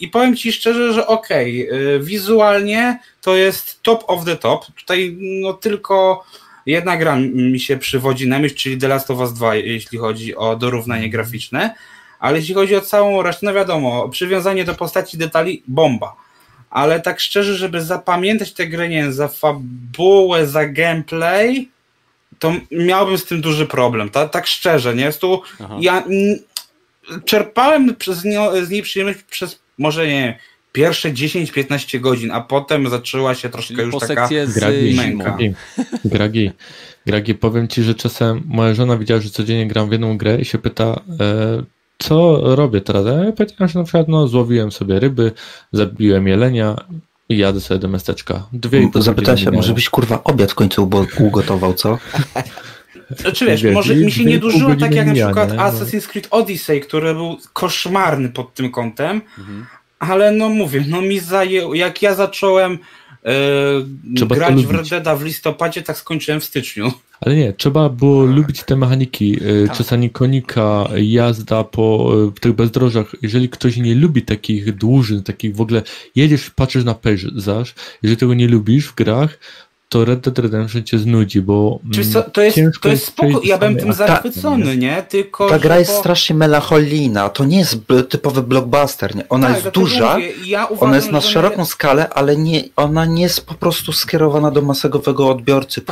i powiem ci szczerze, że okej, wizualnie to jest top of the top. Tutaj tylko jedna gra mi się przywodzi na myśl, czyli The Last of Us 2, jeśli chodzi o dorównanie graficzne. Ale jeśli chodzi o całą resztę, no wiadomo, przywiązanie do postaci, detali, bomba. Ale tak szczerze, żeby zapamiętać tę grę, nie wiem, za fabułę, za gameplay, to miałbym z tym duży problem. Tak szczerze, nie? Ja czerpałem z niej przyjemność przez może, nie wiem, pierwsze 10-15 godzin, a potem zaczęła się troszkę już taka męka. Gragi, powiem ci, że czasem moja żona widziała, że codziennie gram w jedną grę i się pyta... Co robię teraz? Ja powiedziałem, że na przykład złowiłem sobie ryby, zabiłem jelenia i jadę sobie do miasteczka. Zapytałem się, może byś kurwa obiad w końcu ugotował, co? Znaczy wiesz, może mi się nie dłużyło tak jak na przykład Assassin's Creed Odyssey, który był koszmarny pod tym kątem, ale mi zajęło, jak ja zacząłem grać w Red Deada w listopadzie, tak skończyłem w styczniu. Ale nie, trzeba było lubić te mechaniki, czasami konika, jazda po tych bezdrożach. Jeżeli ktoś nie lubi takich dłużyn, takich w ogóle, jedziesz, patrzysz na pejzaż, jeżeli tego nie lubisz w grach, to Red Dead Redemption cię znudzi, bo... To jest spoko, ja bym tym zachwycony, nie? Tylko, ta gra jest strasznie melancholijna, to nie jest typowy blockbuster, nie? Ona jest duża, ja uważam, ona jest na szeroką skalę, ale nie, ona nie jest po prostu skierowana do masowego odbiorcy,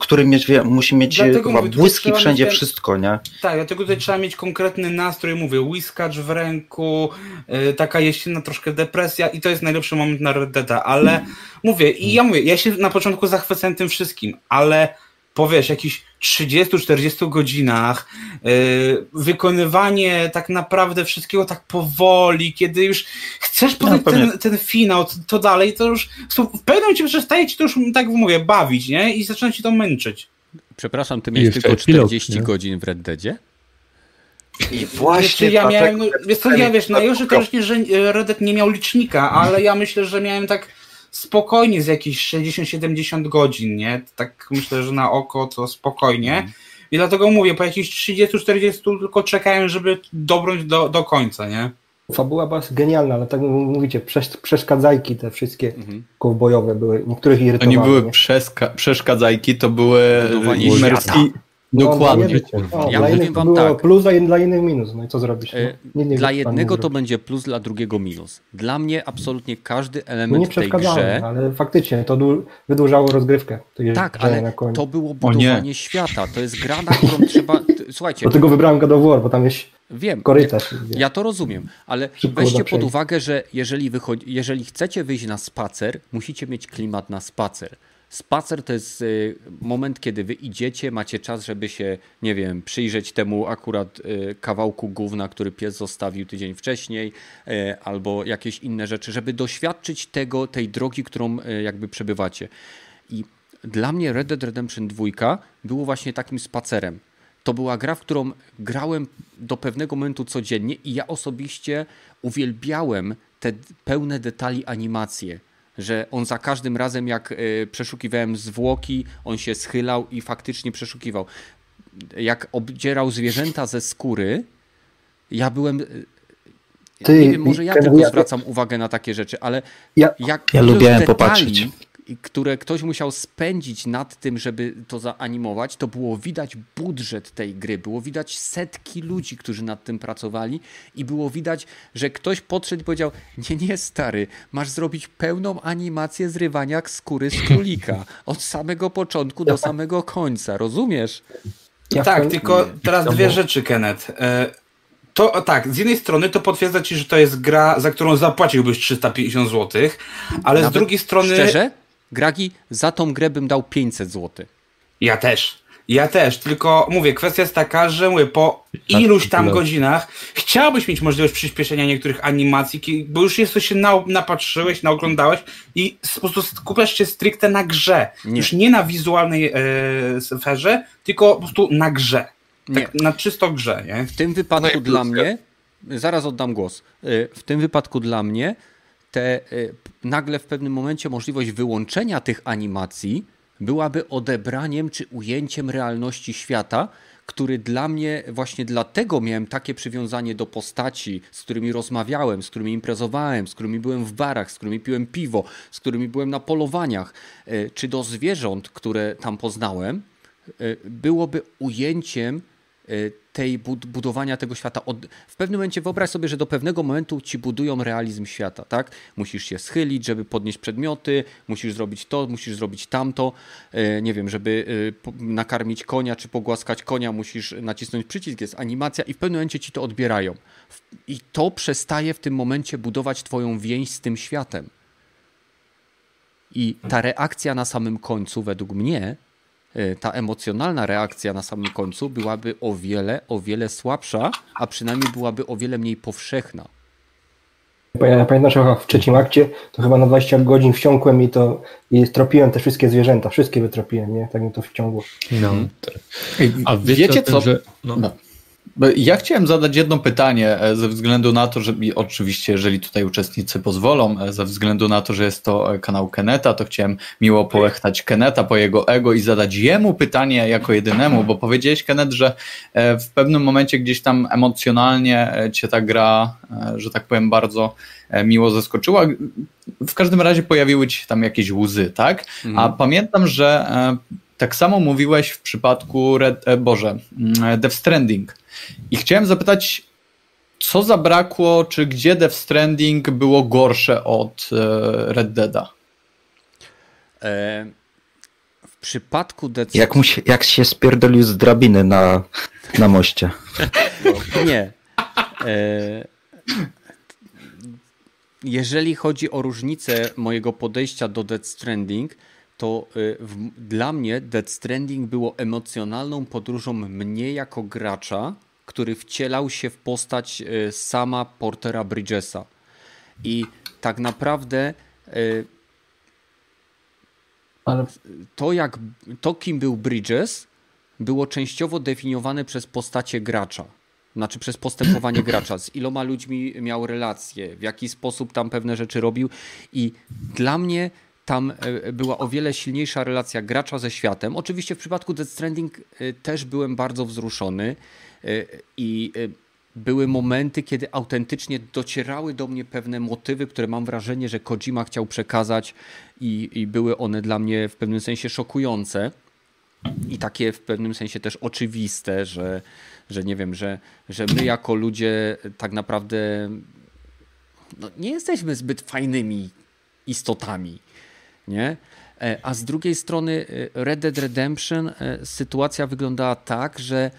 który musi mieć chyba błyski wszędzie, wszystko, nie? Tak, dlatego tutaj trzeba mieć konkretny nastrój, mówię, whiskacz w ręku, taka jesienna troszkę depresja i to jest najlepszy moment na Red Deada, ale mówię, ja się na początku zachwycałem tym wszystkim, ale powiesz, jakichś 30-40 godzinach wykonywanie tak naprawdę wszystkiego tak powoli, kiedy już chcesz podać ten finał, to dalej, to już w pewnym momencie przestaje ci to już, tak mówię, bawić, nie? I zaczyna ci to męczyć. Przepraszam, ty miałeś tylko 40 godzin w Red Deadzie? I właśnie ja miałem, wiesz, najgorsze to już nie, że Red Dead nie miał licznika, ale ja myślę, że miałem tak spokojnie z jakieś 60-70 godzin, nie? Tak myślę, że na oko to spokojnie. I dlatego mówię, po jakichś 30-40 tylko czekałem, żeby dobrnąć do końca, nie? Fabuła była genialna, ale tak mówicie, przeszkadzajki te wszystkie kowbojowe były, niektórych irytowały. To nie były przeszkadzajki, to były imersji. Dokładnie. Ja powiem wam tak. Plus, a dla innych minus. No i co zrobisz? Dla jednego to będzie plus, dla drugiego minus. Dla mnie absolutnie każdy element tej grze... ale faktycznie to wydłużało rozgrywkę. Tak, ale to było budowanie świata. To jest gra, na którą trzeba... Słuchajcie... Dlatego wybrałem God of War, bo tam jest... Wiem, korytarz, ja to rozumiem, ale weźcie pod uwagę, że jeżeli chcecie wyjść na spacer, musicie mieć klimat na spacer. Spacer to jest moment, kiedy wy idziecie, macie czas, żeby się, nie wiem, przyjrzeć temu akurat kawałku gówna, który pies zostawił tydzień wcześniej, albo jakieś inne rzeczy, żeby doświadczyć tej drogi, którą jakby przebywacie. I dla mnie Red Dead Redemption 2 było właśnie takim spacerem. To była gra, w którą grałem do pewnego momentu codziennie i ja osobiście uwielbiałem te pełne detali animacje, że on za każdym razem, jak przeszukiwałem zwłoki, on się schylał i faktycznie przeszukiwał. Jak obdzierał zwierzęta ze skóry, ja byłem... nie wiem, może ja tylko zwracam uwagę na takie rzeczy, ale... Ja lubiłem popatrzeć. Które ktoś musiał spędzić nad tym, żeby to zaanimować, to było widać budżet tej gry, było widać setki ludzi, którzy nad tym pracowali i było widać, że ktoś podszedł i powiedział, nie stary, masz zrobić pełną animację zrywania skóry z królika od samego początku do samego końca, rozumiesz? Tak, tylko teraz dwie rzeczy, Kenneth. To tak, z jednej strony to potwierdza ci, że to jest gra, za którą zapłaciłbyś 350 zł, ale nawet z drugiej strony... Szczerze? Gragi, za tą grę bym dał 500 zł. Ja też, tylko mówię, kwestia jest taka, że mówię, po iluś tam godzinach chciałbyś mieć możliwość przyspieszenia niektórych animacji, bo już jest, to się napatrzyłeś, naoglądałeś i po prostu skupiasz się stricte na grze. Nie. Już nie na wizualnej sferze, tylko po prostu na grze. Tak, na czysto grze. Nie? W tym wypadku dla mnie, zaraz oddam głos, w tym wypadku dla mnie nagle w pewnym momencie możliwość wyłączenia tych animacji byłaby odebraniem czy ujęciem realności świata, który dla mnie, właśnie dlatego miałem takie przywiązanie do postaci, z którymi rozmawiałem, z którymi imprezowałem, z którymi byłem w barach, z którymi piłem piwo, z którymi byłem na polowaniach, czy do zwierząt, które tam poznałem, byłoby ujęciem tej budowania tego świata. W pewnym momencie wyobraź sobie, że do pewnego momentu ci budują realizm świata, tak? Musisz się schylić, żeby podnieść przedmioty, musisz zrobić to, musisz zrobić tamto, nie wiem, żeby nakarmić konia czy pogłaskać konia, musisz nacisnąć przycisk, jest animacja i w pewnym momencie ci to odbierają. I to przestaje w tym momencie budować twoją więź z tym światem. I ta reakcja na samym końcu, według mnie, ta emocjonalna reakcja na samym końcu byłaby o wiele słabsza, a przynajmniej byłaby o wiele mniej powszechna. Ja pamiętam, że w trzecim akcie to chyba na 20 godzin wsiąkłem i tropiłem te wszystkie zwierzęta. Wszystkie wytropiłem, nie? Tak mi to wciągło. No. A wiecie co? Że... No. Ja chciałem zadać jedno pytanie ze względu na to, że oczywiście, jeżeli tutaj uczestnicy pozwolą, ze względu na to, że jest to kanał Keneta, to chciałem miło połechtać Keneta po jego ego i zadać jemu pytanie jako jedynemu, bo powiedziałeś, Kenet, że w pewnym momencie gdzieś tam emocjonalnie cię ta gra, że tak powiem, bardzo miło zaskoczyła. W każdym razie pojawiły ci się tam jakieś łzy, tak? Mhm. A pamiętam, że tak samo mówiłeś w przypadku Death Stranding. I chciałem zapytać, co zabrakło, czy gdzie Death Stranding było gorsze od Red Deada? W przypadku Death Stranding... Jak się spierdolił z drabiny na moście. Nie. Jeżeli chodzi o różnicę mojego podejścia do Death Stranding, to dla mnie Death Stranding było emocjonalną podróżą mnie jako gracza, który wcielał się w postać sama Portera Bridgesa. I tak naprawdę to, kim był Bridges, było częściowo definiowane przez postacie gracza. Znaczy przez postępowanie gracza, z iloma ludźmi miał relacje, w jaki sposób tam pewne rzeczy robił. I dla mnie tam była o wiele silniejsza relacja gracza ze światem. Oczywiście w przypadku Death Stranding też byłem bardzo wzruszony i były momenty, kiedy autentycznie docierały do mnie pewne motywy, które mam wrażenie, że Kojima chciał przekazać i były one dla mnie w pewnym sensie szokujące i takie w pewnym sensie też oczywiste, że nie wiem, że my jako ludzie tak naprawdę nie jesteśmy zbyt fajnymi istotami. Nie? A z drugiej strony Red Dead Redemption sytuacja wyglądała tak, że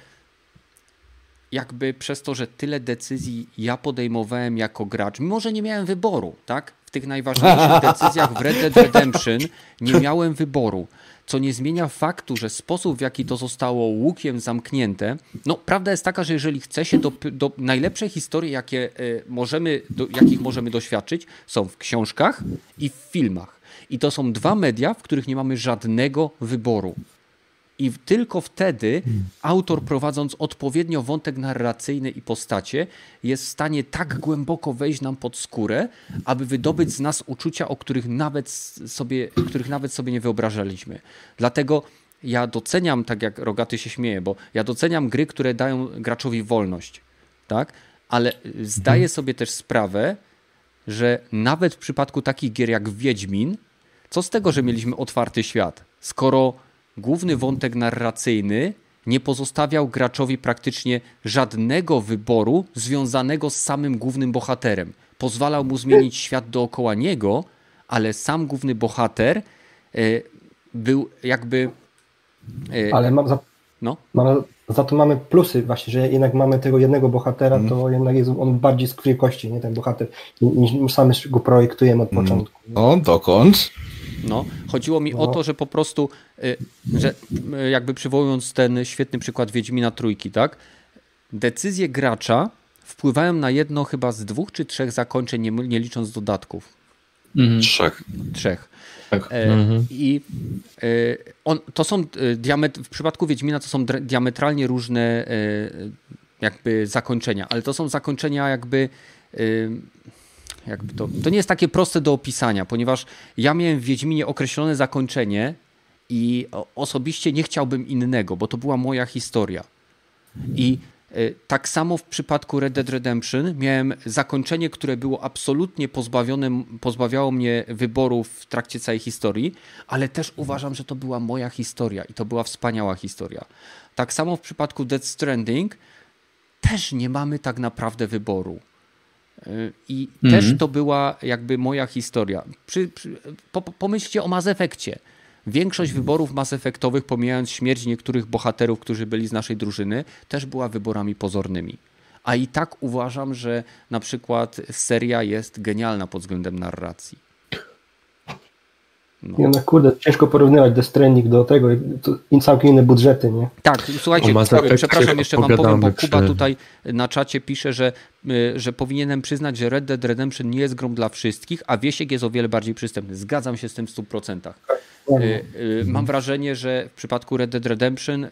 jakby przez to, że tyle decyzji ja podejmowałem jako gracz, mimo że nie miałem wyboru, tak? W tych najważniejszych decyzjach w Red Dead Redemption nie miałem wyboru, co nie zmienia faktu, że sposób, w jaki to zostało łukiem zamknięte, no prawda jest taka, że jeżeli chce się do najlepszej historii, jakich możemy doświadczyć, są w książkach i w filmach. I to są dwa media, w których nie mamy żadnego wyboru. I tylko wtedy autor, prowadząc odpowiednio wątek narracyjny i postacie, jest w stanie tak głęboko wejść nam pod skórę, aby wydobyć z nas uczucia, których nawet sobie nie wyobrażaliśmy. Dlatego ja doceniam, tak jak Rogaty się śmieje, bo ja doceniam gry, które dają graczowi wolność, tak? Ale zdaję sobie też sprawę, że nawet w przypadku takich gier jak Wiedźmin, co z tego, że mieliśmy otwarty świat, skoro główny wątek narracyjny nie pozostawiał graczowi praktycznie żadnego wyboru związanego z samym głównym bohaterem. Pozwalał mu zmienić świat dookoła niego, ale sam główny bohater był jakby... Ale za to mamy plusy właśnie, że jednak mamy tego jednego bohatera, to jednak jest on bardziej z krwi kości, nie ten bohater, niż sami go projektujemy od początku. No, dokąd? No, chodziło mi o to, że po prostu, że jakby przywołując ten świetny przykład Wiedźmina Trójki, tak? Decyzje gracza wpływają na jedno chyba z 2 czy 3 zakończeń, nie licząc dodatków. Mhm. Trzech. Tak. W przypadku Wiedźmina to są diametralnie różne jakby zakończenia, ale to są zakończenia jakby to nie jest takie proste do opisania, ponieważ ja miałem w Wiedźminie określone zakończenie i osobiście nie chciałbym innego, bo to była moja historia. I tak samo w przypadku Red Dead Redemption miałem zakończenie, które było absolutnie pozbawiało mnie wyboru w trakcie całej historii, ale też uważam, że to była moja historia i to była wspaniała historia. Tak samo w przypadku Death Stranding też nie mamy tak naprawdę wyboru. I też to była jakby moja historia. Pomyślcie o Mass Effectcie. Większość wyborów Mass Effectowych, pomijając śmierć niektórych bohaterów, którzy byli z naszej drużyny, też była wyborami pozornymi. A i tak uważam, że na przykład seria jest genialna pod względem narracji. No kurde, ciężko porównywać The Stranding do tego, to całkiem inne budżety, nie? Tak, słuchajcie, przepraszam, jeszcze wam powiem, bo Kuba tutaj na czacie pisze, że powinienem przyznać, że Red Dead Redemption nie jest grą dla wszystkich, a Wiesiek jest o wiele bardziej przystępny. Zgadzam się z tym w 100%. Mam wrażenie, że w przypadku Red Dead Redemption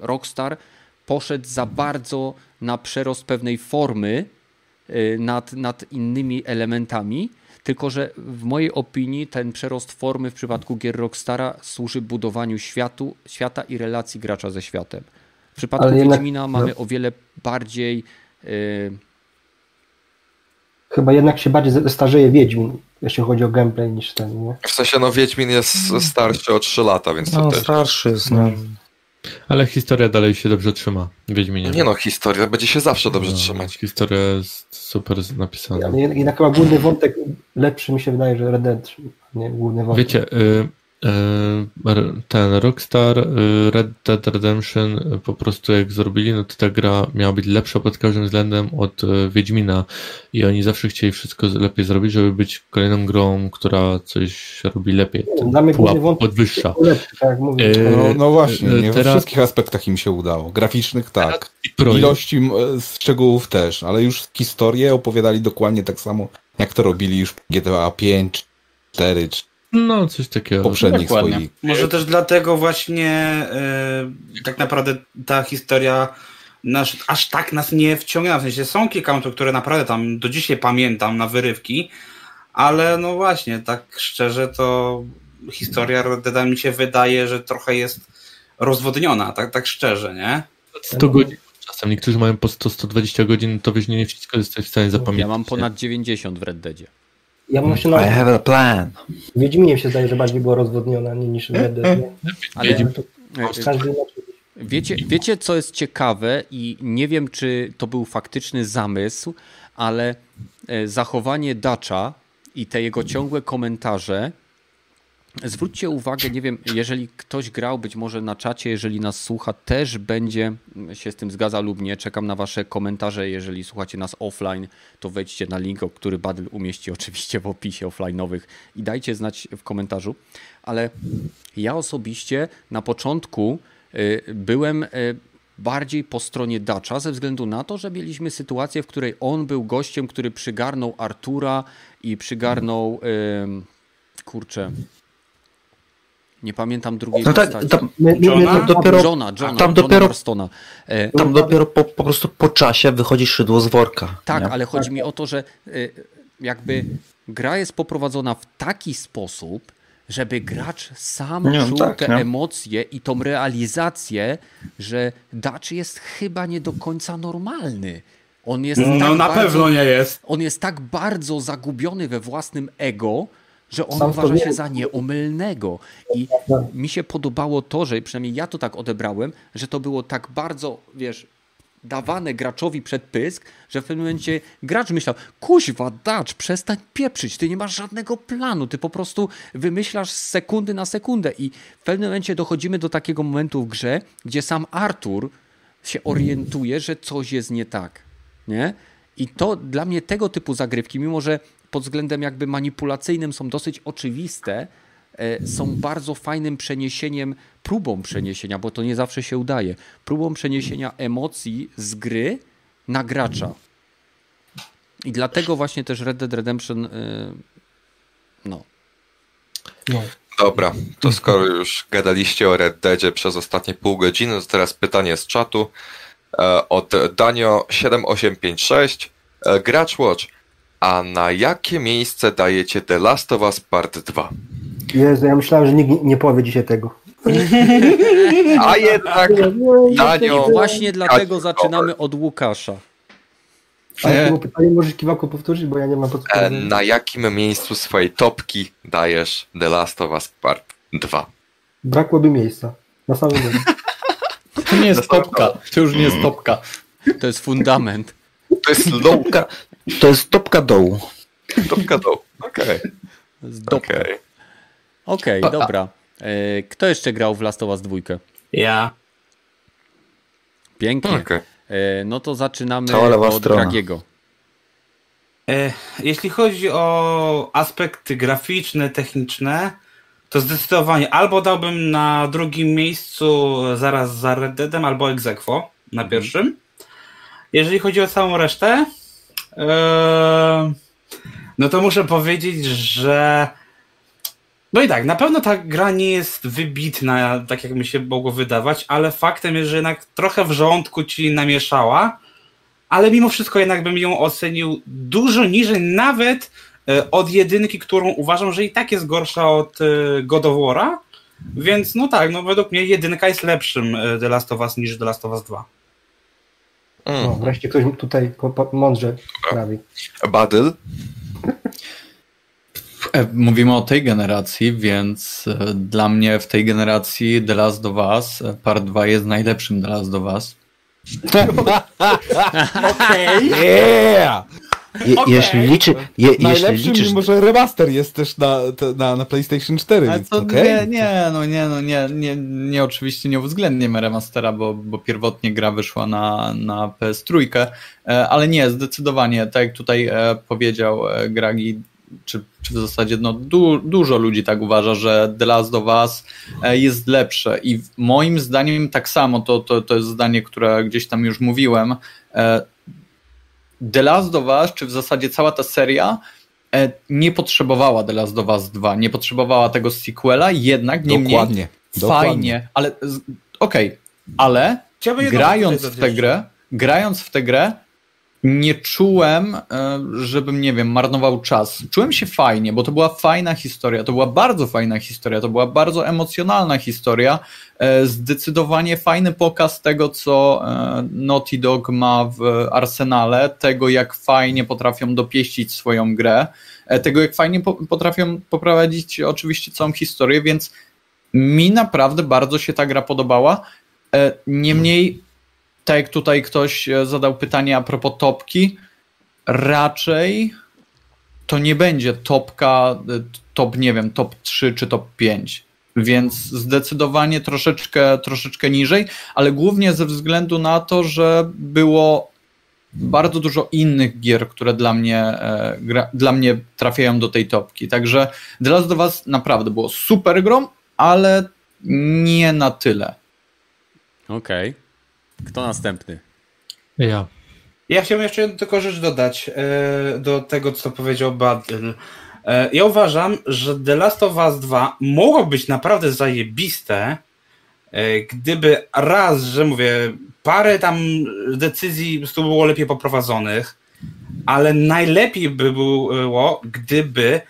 Rockstar poszedł za bardzo na przerost pewnej formy nad innymi elementami, tylko że w mojej opinii ten przerost formy w przypadku gier Rockstara służy budowaniu świata i relacji gracza ze światem. W przypadku Wiedźmina mamy o wiele bardziej... Chyba jednak się bardziej starzeje Wiedźmin, jeśli chodzi o gameplay, niż ten, nie? W sensie, no Wiedźmin jest starszy o 3 lata, więc to też... starszy jest, no. Ale historia dalej się dobrze trzyma w Wiedźminie. Nie no, historia będzie się zawsze dobrze trzymać. Historia jest super napisana. Jednak chyba główny wątek lepszy mi się wydaje, że Red Dead, nie główny wątek. Wiecie, ten Rockstar, Red Dead Redemption po prostu jak zrobili, no to ta gra miała być lepsza pod każdym względem od Wiedźmina i oni zawsze chcieli wszystko lepiej zrobić, żeby być kolejną grą, która coś robi lepiej. Podwyższa. No właśnie, nie we wszystkich aspektach im się udało. Graficznych tak, ilości szczegółów też, ale już historię opowiadali dokładnie tak samo, jak to robili już GTA 5, 4 czy no, coś takiego. Poprzednich swoich. Może też dlatego właśnie tak naprawdę ta historia aż tak nas nie wciągnęła. W sensie są kilka momentów, które naprawdę tam do dzisiaj pamiętam na wyrywki, ale no właśnie, tak szczerze to historia Red Dead mi się wydaje, że trochę jest rozwodniona, tak szczerze, nie? 100 godzin czasem. Niektórzy mają po 100-120 godzin, to nie wszystko jesteś w stanie zapamiętać. Ja mam ponad 90 w Red Deadzie. Ja bym się Wiedźminiem się zdaje, że bardziej była rozwodniona niż Red Dead. Ale wiecie, co jest ciekawe i nie wiem, czy to był faktyczny zamysł, ale zachowanie Dutcha i te jego ciągłe komentarze, zwróćcie uwagę, nie wiem, jeżeli ktoś grał, być może na czacie, jeżeli nas słucha, też będzie się z tym zgadza lub nie. Czekam na wasze komentarze. Jeżeli słuchacie nas offline, to wejdźcie na link, który Badl umieści oczywiście w opisie offline'owych i dajcie znać w komentarzu. Ale ja osobiście na początku byłem bardziej po stronie Dutcha ze względu na to, że mieliśmy sytuację, w której on był gościem, który przygarnął Artura i przygarnął... Nie pamiętam drugiej postaci. Tam dopiero po prostu po czasie wychodzi szydło z worka. Tak, nie? Ale chodzi mi o to, że jakby gra jest poprowadzona w taki sposób, żeby gracz sam czuł te emocje i tą realizację, że Dutch jest chyba nie do końca normalny. On jest na pewno nie jest. On jest tak bardzo zagubiony we własnym ego, że on uważa się za nieomylnego i mi się podobało to, że przynajmniej ja to tak odebrałem, że to było tak bardzo, wiesz, dawane graczowi przed pysk, że w pewnym momencie gracz myślał, kuźwa Dacz, przestań pieprzyć, ty nie masz żadnego planu, ty po prostu wymyślasz z sekundy na sekundę i w pewnym momencie dochodzimy do takiego momentu w grze, gdzie sam Artur się orientuje, że coś jest nie tak, nie? I to dla mnie tego typu zagrywki, mimo że pod względem jakby manipulacyjnym są dosyć oczywiste, są bardzo fajnym przeniesieniem, próbą przeniesienia, bo to nie zawsze się udaje, próbą przeniesienia emocji z gry na gracza. I dlatego właśnie też Red Dead Redemption Dobra, to skoro już gadaliście o Red Deadzie przez ostatnie pół godziny, to teraz pytanie z czatu od Danio 7856 Gracz Watch. A na jakie miejsce dajecie The Last of Us Part 2? Jezu, ja myślałem, że nikt nie powie dzisiaj tego. A jednak, Danio... Właśnie dlatego zaczynamy od Łukasza. Ale to pytanie możesz kiwaku powtórzyć, bo ja nie mam podpowiedzi. Na jakim miejscu swojej topki dajesz The Last of Us Part 2? Brakłoby miejsca. Na samym miejscu. To nie jest topka. To już nie jest topka. To jest fundament. To jest topka. To jest topka dołu. Topka dołu, okej. Okay. Okej, dobra. Kto jeszcze grał w Last of Us 2? Ja. Pięknie. Okay. No to zaczynamy od Dragiego. Jeśli chodzi o aspekty graficzne, techniczne, to zdecydowanie albo dałbym na drugim miejscu zaraz za Red Deadem, albo ex aequo na pierwszym. Jeżeli chodzi o całą resztę, no to muszę powiedzieć, że No i tak, na pewno ta gra nie jest wybitna, tak jak mi się mogło wydawać, ale faktem jest, że jednak trochę wrzątku ci namieszała, ale mimo wszystko jednak bym ją ocenił dużo niżej nawet od jedynki, którą uważam, że i tak jest gorsza od God of War'a, więc no tak, no według mnie jedynka jest lepszym The Last of Us niż The Last of Us 2. No, wreszcie ktoś tutaj mądrze prawi. Badyl? Mówimy o tej generacji, więc dla mnie w tej generacji The Last of Us Part 2 jest najlepszym The Last of Us. Okej. Yeah. Okay. Jeśli liczysz... mimo że remaster jest też na PlayStation 4, ale więc okay. Nie, oczywiście nie uwzględniamy remastera, bo pierwotnie gra wyszła na PS3, ale nie, zdecydowanie, tak jak tutaj powiedział Gragi, czy w zasadzie dużo ludzi tak uważa, że The Last of Us jest lepsze i moim zdaniem tak samo, to jest zdanie, które gdzieś tam już mówiłem, The Last of Us, czy w zasadzie cała ta seria nie potrzebowała The Last of Us 2, nie potrzebowała tego sequela, jednak niemniej fajnie, ale okej, ale grając w tę grę nie czułem, żebym, nie wiem, marnował czas. Czułem się fajnie, bo to była fajna historia, to była bardzo fajna historia, to była bardzo emocjonalna historia. Zdecydowanie fajny pokaz tego, co Naughty Dog ma w arsenale, tego jak fajnie potrafią dopieścić swoją grę, tego jak fajnie potrafią poprowadzić oczywiście całą historię, więc mi naprawdę bardzo się ta gra podobała. Niemniej tak jak tutaj ktoś zadał pytanie a propos topki, raczej to nie będzie topka, top 3 czy top 5, więc zdecydowanie troszeczkę niżej, ale głównie ze względu na to, że było bardzo dużo innych gier, które dla mnie trafiają do tej topki, także The Last of Us naprawdę było super grą, ale nie na tyle. Okej. Kto następny? Ja. Ja chciałbym jeszcze tylko rzecz dodać do tego, co powiedział Badyl. Ja uważam, że The Last of Us 2 mogło być naprawdę zajebiste, gdyby raz, że mówię, parę tam decyzji tu było lepiej poprowadzonych, ale najlepiej by było, gdyby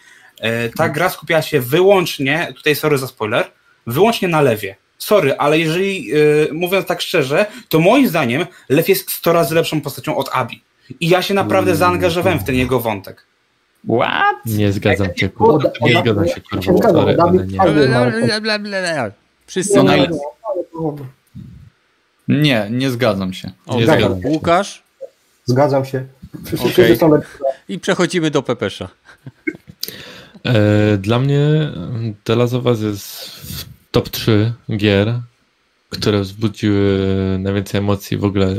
ta gra skupiała się wyłącznie, tutaj sorry za spoiler, wyłącznie na lewie. Sorry, ale jeżeli, mówiąc tak szczerze, to moim zdaniem Lew jest 100 razy lepszą postacią od Abi. I ja się naprawdę zaangażowałem w ten jego wątek. What? Nie zgadzam się, kurwa. Nie zgadzam się, kurwa. Wszyscy na lewo. Nie, nie zgadzam się. Łukasz? Zgadzam się. Wszyscy są lepsi. I przechodzimy do Pepesza. Dla mnie The Last of Us jest top 3 gier, które wzbudziły najwięcej emocji w ogóle.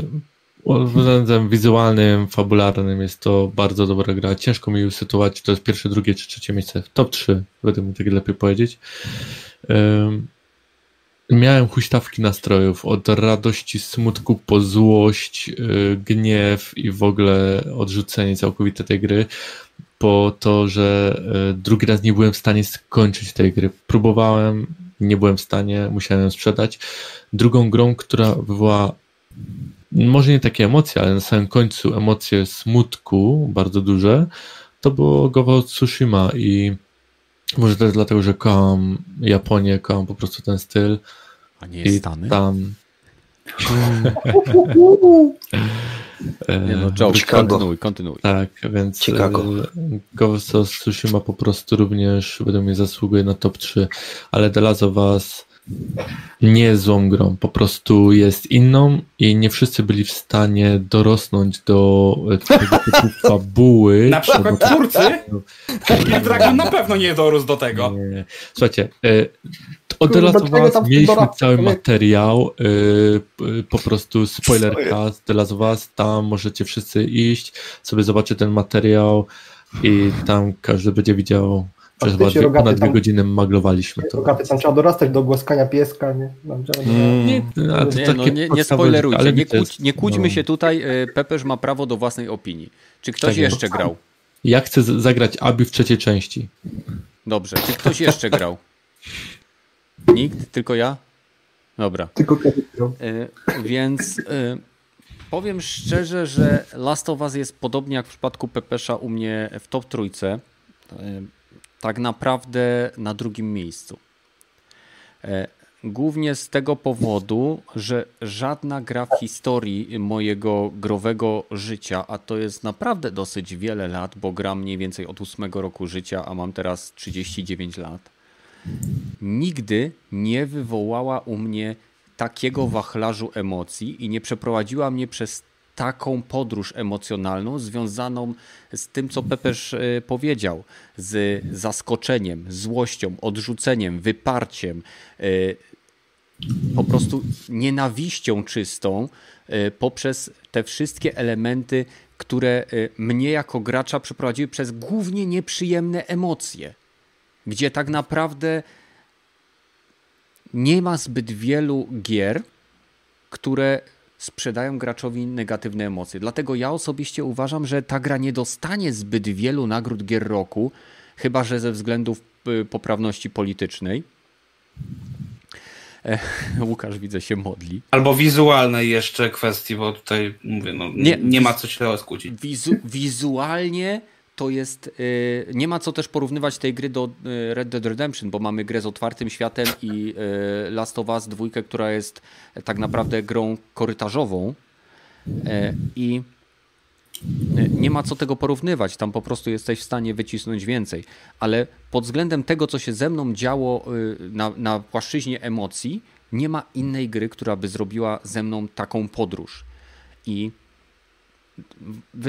Pod względem wizualnym, fabularnym jest to bardzo dobra gra. Ciężko mi usytuować, to jest pierwsze, drugie czy trzecie miejsce. Top 3, według mnie tak lepiej powiedzieć. Miałem huśtawki nastrojów, od radości, smutku, po złość, gniew i w ogóle odrzucenie całkowite tej gry. Po to, że drugi raz nie byłem w stanie skończyć tej gry. Próbowałem, nie byłem w stanie, musiałem ją sprzedać. Drugą grą, która wywołała może nie takie emocje, ale na samym końcu emocje smutku bardzo duże, to było God of Tsushima i może też dlatego, że kocham Japonię, kocham po prostu ten styl. A nie jest Stany? Tam... kontynuuj. Tak, więc Chicago. Ghost of Tsushima po prostu również według mnie zasługuje na top 3, ale The Last of Us nie jest złą grą, po prostu jest inną i nie wszyscy byli w stanie dorosnąć do tego typu fabuły. Na przykład twórcy? Dragon na pewno nie dorósł do tego. Nie. Słuchajcie, od The Last of Us mieliśmy cały materiał, po prostu spoilercast The Last of Us, tam możecie wszyscy iść, sobie zobaczycie ten materiał i tam każdy będzie widział. Przez ponad 2 godziny maglowaliśmy to. Rogaty tam trzeba dorastać do głaskania pieska. Nie spoilerujcie, nie kłóćmy się tutaj, Pepeż ma prawo do własnej opinii. Czy ktoś jeszcze grał? Ja chcę zagrać Abi w trzeciej części. Dobrze. Czy ktoś jeszcze grał? Nikt? Tylko ja? Dobra. Tylko ja grał. Więc powiem szczerze, że Last of Us jest podobnie jak w przypadku Pepesza u mnie w top trójce. Tak naprawdę na drugim miejscu. Głównie z tego powodu, że żadna gra w historii mojego growego życia, a to jest naprawdę dosyć wiele lat, bo gram mniej więcej od 8 roku życia, a mam teraz 39 lat, nigdy nie wywołała u mnie takiego wachlarzu emocji i nie przeprowadziła mnie przez taką podróż emocjonalną związaną z tym, co Pepesz powiedział, z zaskoczeniem, złością, odrzuceniem, wyparciem, po prostu nienawiścią czystą poprzez te wszystkie elementy, które mnie jako gracza przeprowadziły przez głównie nieprzyjemne emocje, gdzie tak naprawdę nie ma zbyt wielu gier, które sprzedają graczowi negatywne emocje. Dlatego ja osobiście uważam, że ta gra nie dostanie zbyt wielu nagród gier roku, chyba że ze względów poprawności politycznej. Łukasz, widzę, się modli. Albo wizualnej jeszcze kwestii, bo tutaj mówię, no, nie ma co się skłócić. Wizualnie to jest... nie ma co też porównywać tej gry do Red Dead Redemption, bo mamy grę z otwartym światem i Last of Us 2, która jest tak naprawdę grą korytarzową i nie ma co tego porównywać. Tam po prostu jesteś w stanie wycisnąć więcej. Ale pod względem tego, co się ze mną działo na płaszczyźnie emocji, nie ma innej gry, która by zrobiła ze mną taką podróż. I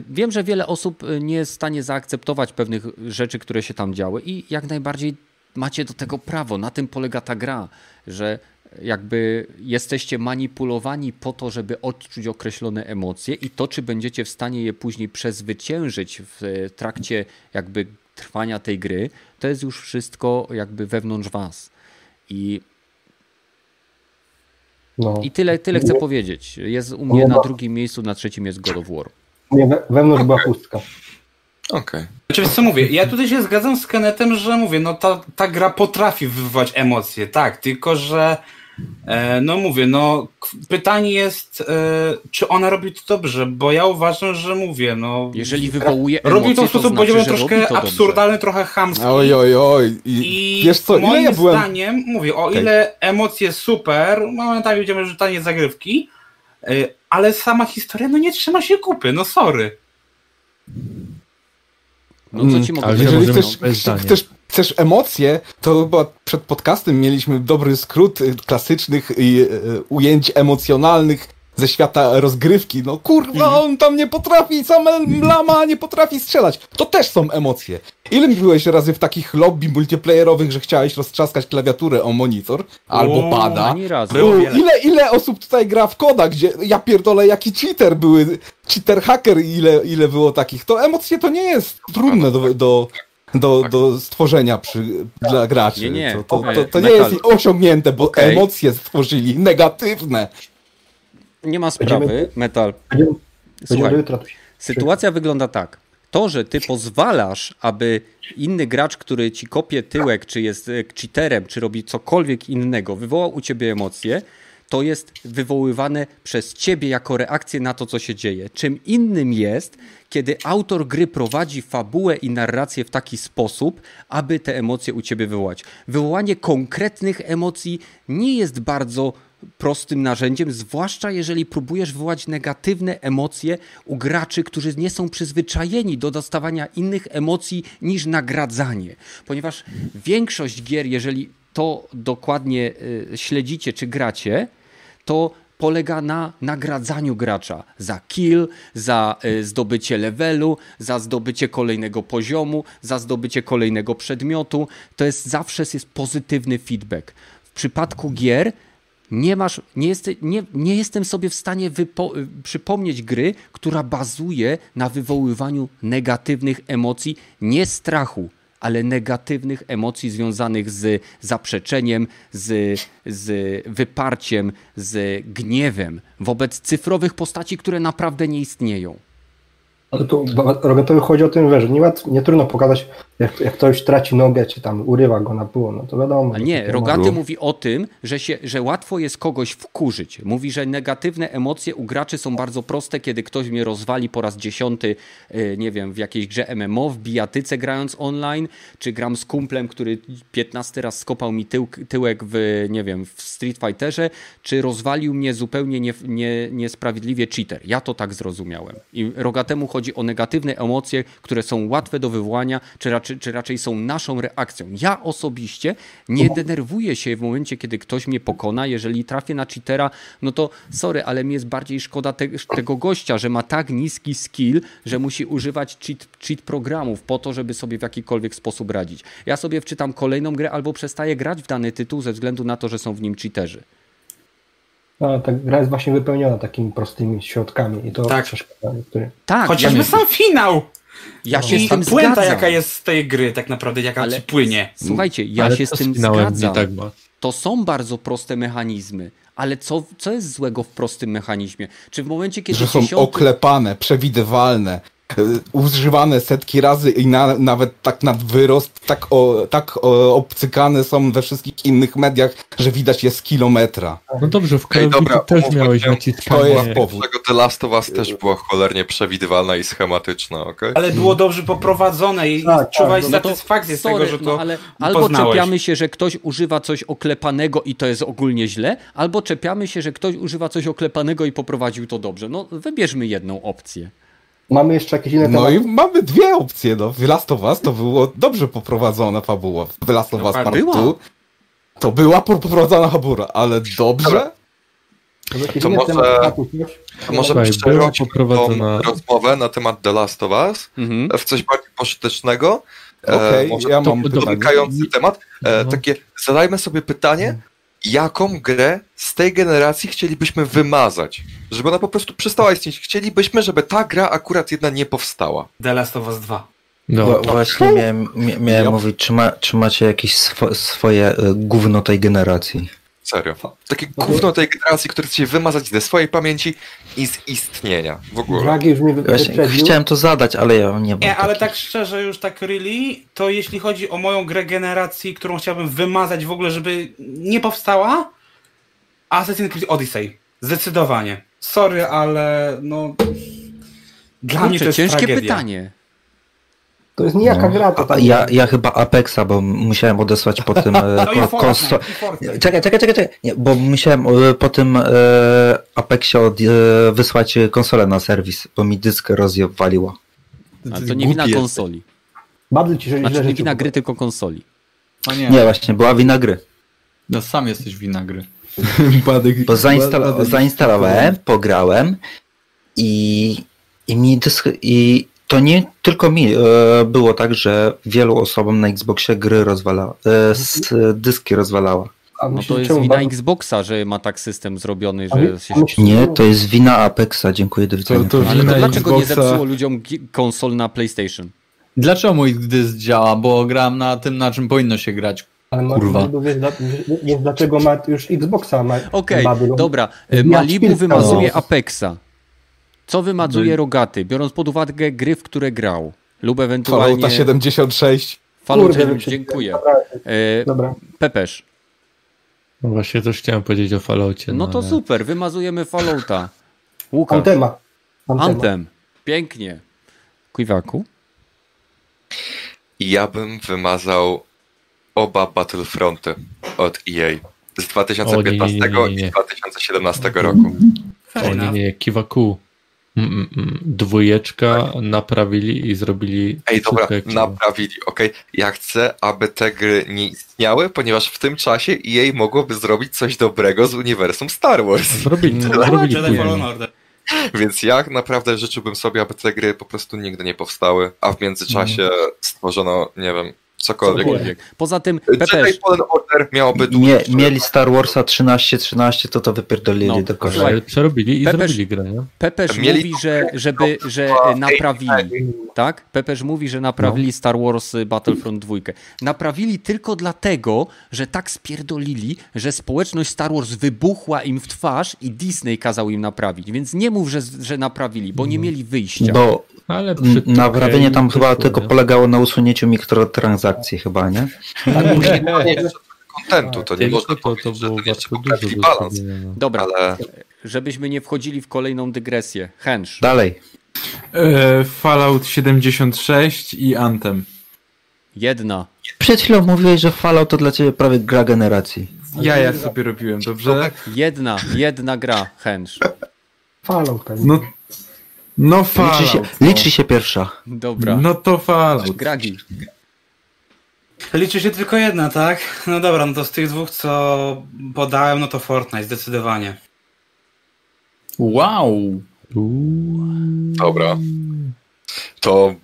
wiem, że wiele osób nie jest w stanie zaakceptować pewnych rzeczy, które się tam działy i jak najbardziej macie do tego prawo. Na tym polega ta gra, że jakby jesteście manipulowani po to, żeby odczuć określone emocje i to, czy będziecie w stanie je później przezwyciężyć w trakcie jakby trwania tej gry, to jest już wszystko jakby wewnątrz was. I tyle chcę powiedzieć. Jest u mnie na drugim miejscu, na trzecim jest God of War. Wewnątrz była pustka. Okej. Znaczy, co mówię, ja tutaj się zgadzam z Kenetem, że mówię, no ta gra potrafi wywołać emocje, tak, tylko że no mówię, no pytanie jest, czy ona robi to dobrze, bo ja uważam, że mówię, no... Jeżeli wywołuje emocje, robi to w sposób, to znaczy, troszkę absurdalny, trochę chamski. Oj. I wiesz co, moim zdaniem, mówię, o ile emocje super, momentami będziemy, że tanie zagrywki, ale sama historia, no nie trzyma się kupy, no sorry. No co ci mogę powiedzieć? Ale jeżeli chcesz emocje, to chyba przed podcastem mieliśmy dobry skrót klasycznych ujęć emocjonalnych ze świata rozgrywki. No kurwa, on tam nie potrafi, sam lama nie potrafi strzelać. To też są emocje. Ile byłeś razy w takich lobby multiplayerowych, że chciałeś roztrzaskać klawiaturę o monitor albo pada? Ile osób tutaj gra w koda, gdzie ja pierdolę, jaki cheater były, cheater hacker, ile było takich. To emocje to nie jest trudne do stworzenia dla graczy. To nie jest osiągnięte, bo emocje stworzyli negatywne. Nie ma sprawy, Metal. Słuchaj, sytuacja wygląda tak. To, że ty pozwalasz, aby inny gracz, który ci kopie tyłek, czy jest cheaterem, czy robi cokolwiek innego, wywołał u ciebie emocje, to jest wywoływane przez ciebie jako reakcję na to, co się dzieje. Czym innym jest, kiedy autor gry prowadzi fabułę i narrację w taki sposób, aby te emocje u ciebie wywołać. Wywołanie konkretnych emocji nie jest bardzo prostym narzędziem, zwłaszcza jeżeli próbujesz wywołać negatywne emocje u graczy, którzy nie są przyzwyczajeni do dostawania innych emocji niż nagradzanie. Ponieważ większość gier, jeżeli to dokładnie śledzicie czy gracie, to polega na nagradzaniu gracza za kill, za zdobycie levelu, za zdobycie kolejnego poziomu, za zdobycie kolejnego przedmiotu. To jest zawsze jest pozytywny feedback. W przypadku gier nie jestem sobie w stanie przypomnieć gry, która bazuje na wywoływaniu negatywnych emocji, nie strachu, ale negatywnych emocji związanych z zaprzeczeniem, z wyparciem, z gniewem wobec cyfrowych postaci, które naprawdę nie istnieją. Ale tu Robertowi chodzi o tym, że nie trudno pokazać Jak ktoś traci nogę, czy tam urywa go na pół, no to wiadomo. A nie, Rogaty mówi o tym, że łatwo jest kogoś wkurzyć. Mówi, że negatywne emocje u graczy są bardzo proste, kiedy ktoś mnie rozwali po raz 10, nie wiem, w jakiejś grze MMO, w bijatyce grając online, czy gram z kumplem, który 15 raz skopał mi tyłek w, nie wiem, w Street Fighterze, czy rozwalił mnie zupełnie niesprawiedliwie cheater. Ja to tak zrozumiałem. I Rogatemu chodzi o negatywne emocje, które są łatwe do wywołania, czy raczej są naszą reakcją. Ja osobiście nie denerwuję się w momencie, kiedy ktoś mnie pokona. Jeżeli trafię na cheatera, no to sorry, ale mi jest bardziej szkoda tego gościa, że ma tak niski skill, że musi używać cheat programów po to, żeby sobie w jakikolwiek sposób radzić. Ja sobie wczytam kolejną grę albo przestaję grać w dany tytuł ze względu na to, że są w nim cheaterzy. No, ta gra jest właśnie wypełniona takimi prostymi środkami i to przeszkadza niektórych. Tak, chociażby ja sam finał! Ja się z tym zgadzam. Puenta, jaka jest z tej gry, tak naprawdę, jaka ale ci płynie. Słuchajcie, ja się z tym zgadzam. Tak, to są bardzo proste mechanizmy, ale co jest złego w prostym mechanizmie? Czy w momencie, kiedy że są oklepane, przewidywalne, używane setki razy i nawet tak nad wyrost, tak obcykane są we wszystkich innych mediach, że widać je z kilometra. No dobrze, w Call of Duty też miałeś naciskanie. To jest powód. The Last of Us też była cholernie przewidywalna i schematyczna, okej? Okay? Ale było dobrze poprowadzone i czuwałeś satysfakcję z tego, że to ale albo czepiamy się, że ktoś używa coś oklepanego i to jest ogólnie źle, albo czepiamy się, że ktoś używa coś oklepanego i poprowadził to dobrze. No wybierzmy jedną opcję. Mamy jeszcze jakieś inne tematy? No i mamy dwie opcje. No. W Last of Us to było dobrze poprowadzona fabuła. W Last of Us Part 2 to była poprowadzona fabuła, ale dobrze? To może przejąć poprowadzona rozmowę na temat The Last of Us w coś bardziej pożytecznego. Może ja mam domykający temat. Takie, zadajmy sobie pytanie, jaką grę z tej generacji chcielibyśmy wymazać, żeby ona po prostu przestała istnieć. Chcielibyśmy, żeby ta gra akurat jedna nie powstała. The Last of Us 2. Właśnie miałem mówić, czy macie jakieś swoje gówno tej generacji? Serio. Takie gówno tej generacji, które chcecie wymazać ze swojej pamięci i z istnienia. W ogóle. Chciałem to zadać, ale ja nie mam. Nie, ale tak szczerze już tak really, to jeśli chodzi o moją grę generacji, którą chciałbym wymazać w ogóle, żeby nie powstała, Assassin's Creed Odyssey. Zdecydowanie. Sorry, ale no... Dla mnie to jest ciężkie pytanie. To jest nijaka gra. To ja chyba Apexa, bo musiałem odesłać po tym... Czekaj. Nie, bo musiałem po tym Apexie wysłać konsolę na serwis, bo mi dysk rozwaliło. Ale to nie wina konsoli. Znaczy nie wina gry, tylko konsoli. Nie, właśnie, była wina gry. No sam jesteś wina gry. Bo zainstalowałem, pograłem i mi dysk... To nie tylko mi było tak, że wielu osobom na Xboxie gry rozwalała, dyski rozwalała. No to jest wina Xboxa, że ma tak system zrobiony, że... Nie, to jest wina Apexa, dziękuję, do widzenia. Ale to dlaczego Xboxa... nie zepsuło ludziom konsol na PlayStation? Dlaczego mój dysk działa? Bo grałem na tym, na czym powinno się grać. Kurwa. Więc dlaczego ma już Xboxa? Okej, dobra. Malibu wymazuje Apexa. Co wymazuje Rogaty, biorąc pod uwagę gry, w które grał, lub ewentualnie... Fallouta 76. Fallouta 76, dziękuję. Dobra. Pepesz. No właśnie, też chciałem powiedzieć o Falloutie. No to ale... super, wymazujemy Fallouta. Łukasz. Anthem. Pięknie. Kuiwaku? Ja bym wymazał oba Battlefronty od EA z 2015 i 2017 roku. O nie, Kiwaku. Dwójeczka naprawili i zrobili... Ej, dobra, naprawili, okej. Ja chcę, aby te gry nie istniały, ponieważ w tym czasie EA mogłoby zrobić coś dobrego z uniwersum Star Wars. Zrobili Więc ja naprawdę życzyłbym sobie, aby te gry po prostu nigdy nie powstały, a w międzyczasie stworzono, nie wiem, cokolwiek. Poza tym Jedi Fallen Order miałoby dłuższy. Nie, mieli Star Warsa 13-13, to wypierdolili no, do końca. Przerobili i zrobili grę. Nie? Pepeż mówi, że naprawili. Tak? Pepeż mówi, że naprawili Star Wars Battlefront 2. Naprawili tylko dlatego, że tak spierdolili, że społeczność Star Wars wybuchła im w twarz i Disney kazał im naprawić. Więc nie mów, że naprawili, bo nie mieli wyjścia. Bo ale naprawienie tam chyba tylko polegało na usunięciu mikrotransakcji chyba, nie? Ale później kontentu, to nie można powiedzieć, że to jeszcze poprawi balans. Dobra, ale żebyśmy nie wchodzili w kolejną dygresję. Hensz. Dalej. Fallout 76 i Anthem. Jedna. Przed chwilą mówiłeś, że Fallout to dla ciebie prawie gra generacji. Ja sobie robiłem, dobrze? Jedna gra, Hensz. Fallout. No Fallout. Liczy się pierwsza. Dobra. No to Fallout. Gragi. Liczy się tylko jedna, tak? No dobra, no to z tych dwóch, co podałem, no to Fortnite zdecydowanie. Wow. Dobra. To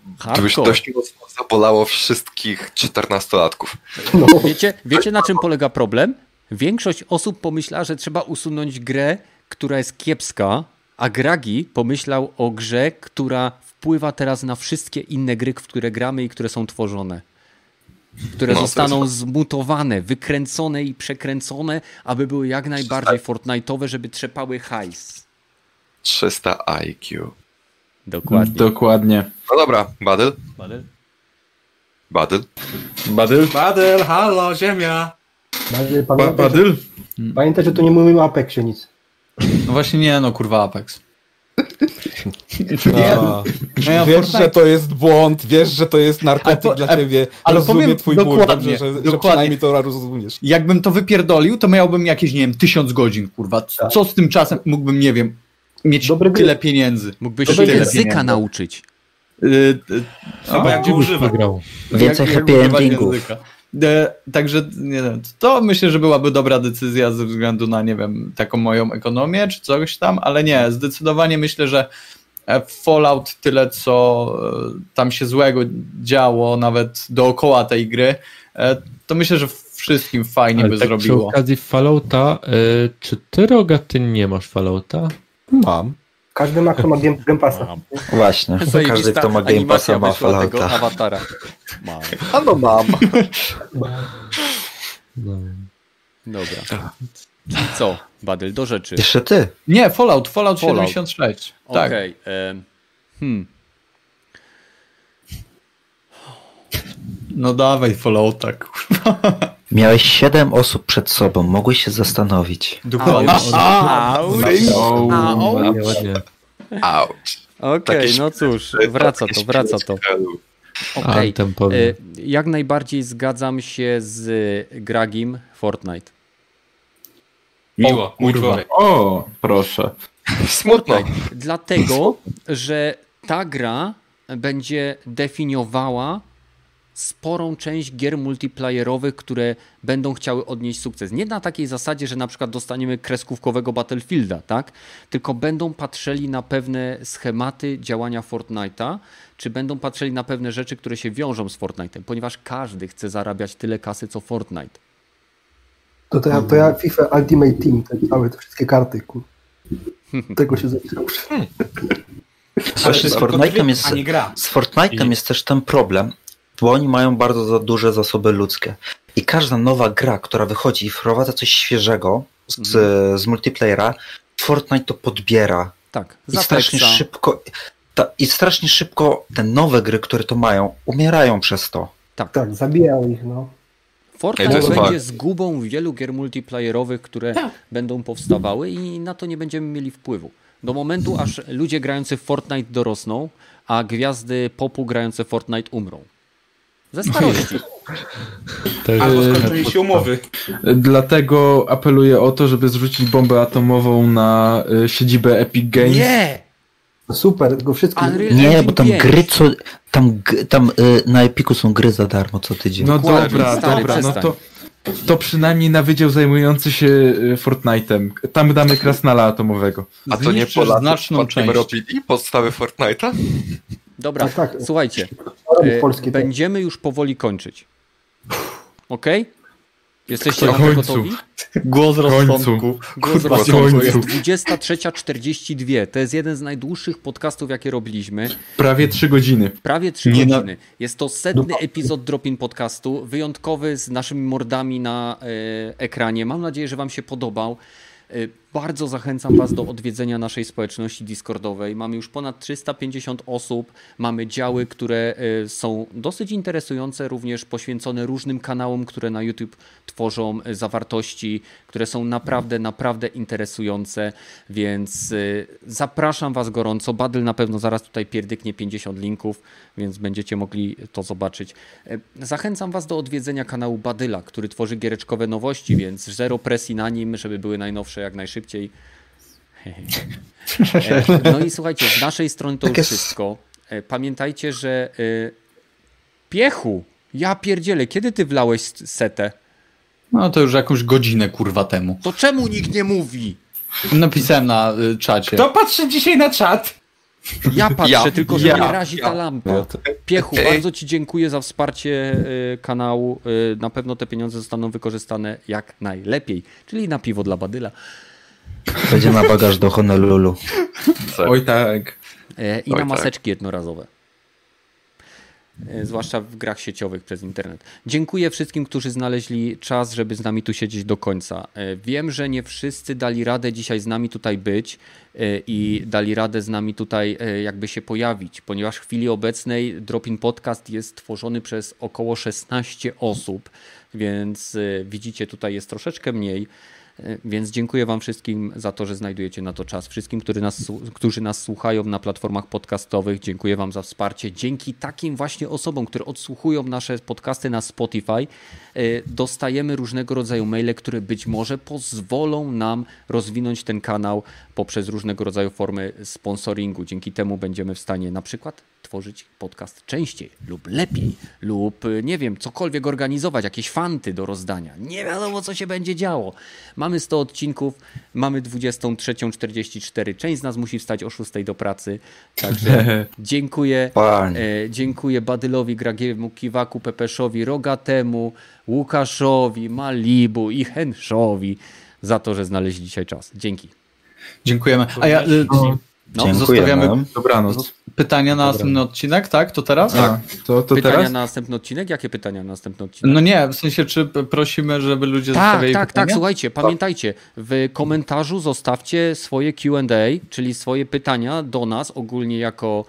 już dość mocno zabolało wszystkich 14-latków. No. Wiecie na czym polega problem? Większość osób pomyślała, że trzeba usunąć grę, która jest kiepska, a Gragi pomyślał o grze, która wpływa teraz na wszystkie inne gry, w które gramy i które są tworzone. Które zostaną zmutowane, wykręcone i przekręcone, aby były jak najbardziej Fortnite'owe, żeby trzepały hajs. 300 IQ. Dokładnie. No dobra, Badyl, halo, ziemia. Badyl? Pamiętaj, że tu nie mówimy o Apexie nic. No właśnie nie, no kurwa Apex. No. Wiesz, że to jest błąd, wiesz, że to jest narkotyk dla ciebie, ale rozumiem powiem, twój ból, dobrze, że przynajmniej to rozumiesz. Jakbym to wypierdolił, to miałbym jakieś, nie wiem, 1000 godzin, kurwa. Co z tym czasem mógłbym, nie wiem, mieć tyle pieniędzy. Mógłbyś się języka nauczyć. Chyba jak używa. Więcej happy endingów. Także nie wiem, to myślę, że byłaby dobra decyzja ze względu na, nie wiem, taką moją ekonomię czy coś tam, ale nie, zdecydowanie myślę, że Fallout tyle, co tam się złego działo nawet dookoła tej gry, to myślę, że wszystkim fajnie ale by tak zrobiło. Przy okazji Fallouta, czy ty Rogaty nie masz Fallouta? Mam. Każdy ma, kto ma Game Passa. Mam. Właśnie, każdy, kto ma Game Passa, ma Fallouta. Awatara. Mam. A no mam. Dobra. Czyli co, Badyl, do rzeczy. Jeszcze ty. Nie, Fallout 76. Tak. Okej. No dawaj Fallouta, kurwa. Miałeś 7 osób przed sobą, mogłeś się zastanowić. Dokładnie. Okej, no cóż, wraca to. Okej, jak najbardziej zgadzam się z Gragim. Fortnite. Miło, mój człowiek. O, proszę. Smutno. Dlatego, że ta gra będzie definiowała sporą część gier multiplayerowych, które będą chciały odnieść sukces. Nie na takiej zasadzie, że na przykład dostaniemy kreskówkowego Battlefielda, tak? Tylko będą patrzeli na pewne schematy działania Fortnite'a, czy będą patrzeli na pewne rzeczy, które się wiążą z Fortnite'em, ponieważ każdy chce zarabiać tyle kasy, co Fortnite. To ja FIFA Ultimate Team, te wszystkie karty, kur. Tego się zaczyna. Z Fortnite'em jest też ten problem, bo oni mają bardzo za duże zasoby ludzkie. I każda nowa gra, która wychodzi i wprowadza coś świeżego z multiplayera, Fortnite to podbiera. Tak. I strasznie szybko te nowe gry, które to mają, umierają przez to. Tak, zabijają ich, no. Fortnite będzie zgubą wielu gier multiplayerowych, które będą powstawały i na to nie będziemy mieli wpływu. Do momentu, aż ludzie grający w Fortnite dorosną, a gwiazdy popu grające w Fortnite umrą. Ze starości. Albo skończyli się umowy. Dlatego apeluję o to, żeby zrzucić bombę atomową na siedzibę Epic Games. Nie! Super, go wszystko. Nie, bo tam gry na Epiku są gry za darmo co tydzień. No dobra, no to przynajmniej na wydział zajmujący się Fortnite'em. Tam damy krasnala atomowego. A to nie Polacy znaczną część robili podstawy Fortnite'a? Dobra, tak. Słuchajcie, będziemy już powoli kończyć. Okej? Okay? Jesteście na to gotowi? Głos rozsądku. Głos rozsądku. Jest 23:42. To jest jeden z najdłuższych podcastów, jakie robiliśmy. Prawie 3 godziny. Prawie 3 godziny. Jest to 100. epizod Drop-in podcastu. Wyjątkowy, z naszymi mordami na ekranie. Mam nadzieję, że wam się podobał. Bardzo zachęcam was do odwiedzenia naszej społeczności Discordowej. Mamy już ponad 350 osób. Mamy działy, które są dosyć interesujące, również poświęcone różnym kanałom, które na YouTube tworzą zawartości, które są naprawdę, naprawdę interesujące, więc zapraszam was gorąco. Badl na pewno zaraz tutaj pierdyknie 50 linków, więc będziecie mogli to zobaczyć. Zachęcam was do odwiedzenia kanału Badyla, który tworzy giereczkowe nowości, więc zero presji na nim, żeby były najnowsze jak najszybciej. No i słuchajcie, z naszej strony to już wszystko. Pamiętajcie, że Piechu, ja pierdzielę, kiedy ty wlałeś setę? No to już jakąś godzinę kurwa temu. To czemu nikt nie mówi? Napisałem na czacie. Kto patrzy dzisiaj na czat? Ja patrzę, tylko że mnie razi ta lampa. Piechu, bardzo ci dziękuję za wsparcie kanału. Na pewno te pieniądze zostaną wykorzystane jak najlepiej. Czyli na piwo dla Badyla. Będzie na bagaż do Honolulu. Oj tak. I na maseczki jednorazowe. Zwłaszcza w grach sieciowych przez internet. Dziękuję wszystkim, którzy znaleźli czas, żeby z nami tu siedzieć do końca. Wiem, że nie wszyscy dali radę dzisiaj z nami tutaj być i dali radę z nami tutaj jakby się pojawić, ponieważ w chwili obecnej Drop-in Podcast jest tworzony przez około 16 osób, więc widzicie, tutaj jest troszeczkę mniej. Więc dziękuję wam wszystkim za to, że znajdujecie na to czas. Wszystkim, którzy nas słuchają na platformach podcastowych, dziękuję wam za wsparcie. Dzięki takim właśnie osobom, które odsłuchują nasze podcasty na Spotify, dostajemy różnego rodzaju maile, które być może pozwolą nam rozwinąć ten kanał poprzez różnego rodzaju formy sponsoringu. Dzięki temu będziemy w stanie na przykład tworzyć podcast częściej lub lepiej lub nie wiem, cokolwiek organizować, jakieś fanty do rozdania. Nie wiadomo, co się będzie działo. Mamy 100 odcinków, mamy 23:44. Część z nas musi wstać o 6 do pracy. Także dziękuję. Dziękuję Badylowi, Gragiemu, Kiwaku, Pepeszowi, Rogatemu, Łukaszowi, Malibu i Henszowi za to, że znaleźli dzisiaj czas. Dzięki. Dziękujemy. A ja... zostawiamy dobranoc. Pytania na następny odcinek, tak? To teraz? Tak. To pytania teraz? Na następny odcinek? Jakie pytania na następny odcinek? No nie, w sensie, czy prosimy, żeby ludzie zostawiali pytania? Tak, słuchajcie, pamiętajcie, w komentarzu zostawcie swoje Q&A, czyli swoje pytania do nas ogólnie jako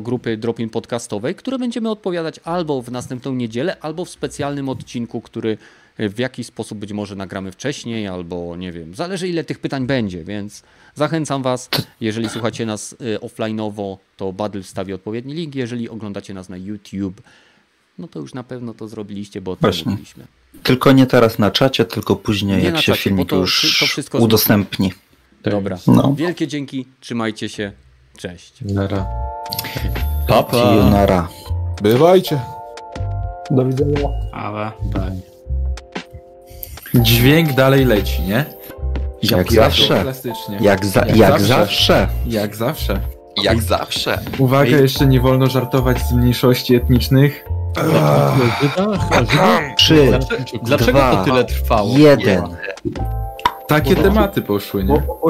grupy Drop-in podcastowej, które będziemy odpowiadać albo w następną niedzielę, albo w specjalnym odcinku, który w jakiś sposób być może nagramy wcześniej, albo nie wiem, zależy ile tych pytań będzie, więc zachęcam was, jeżeli słuchacie nas offline'owo, to Badl wstawi odpowiedni link, jeżeli oglądacie nas na YouTube, no to już na pewno to zrobiliście, bo to mówiliśmy. Tylko nie teraz na czacie, tylko później, jak się filmik już udostępni. Dobra, wielkie dzięki, trzymajcie się, cześć. Nara. Pa, pa. Nara. Bywajcie. Do widzenia. Ale, bye. Dźwięk dalej leci, nie? Jak zawsze. Jak zawsze. Uwaga, jeszcze nie wolno żartować z mniejszości etnicznych. Dlaczego to tyle trwało? Takie tematy poszły, nie?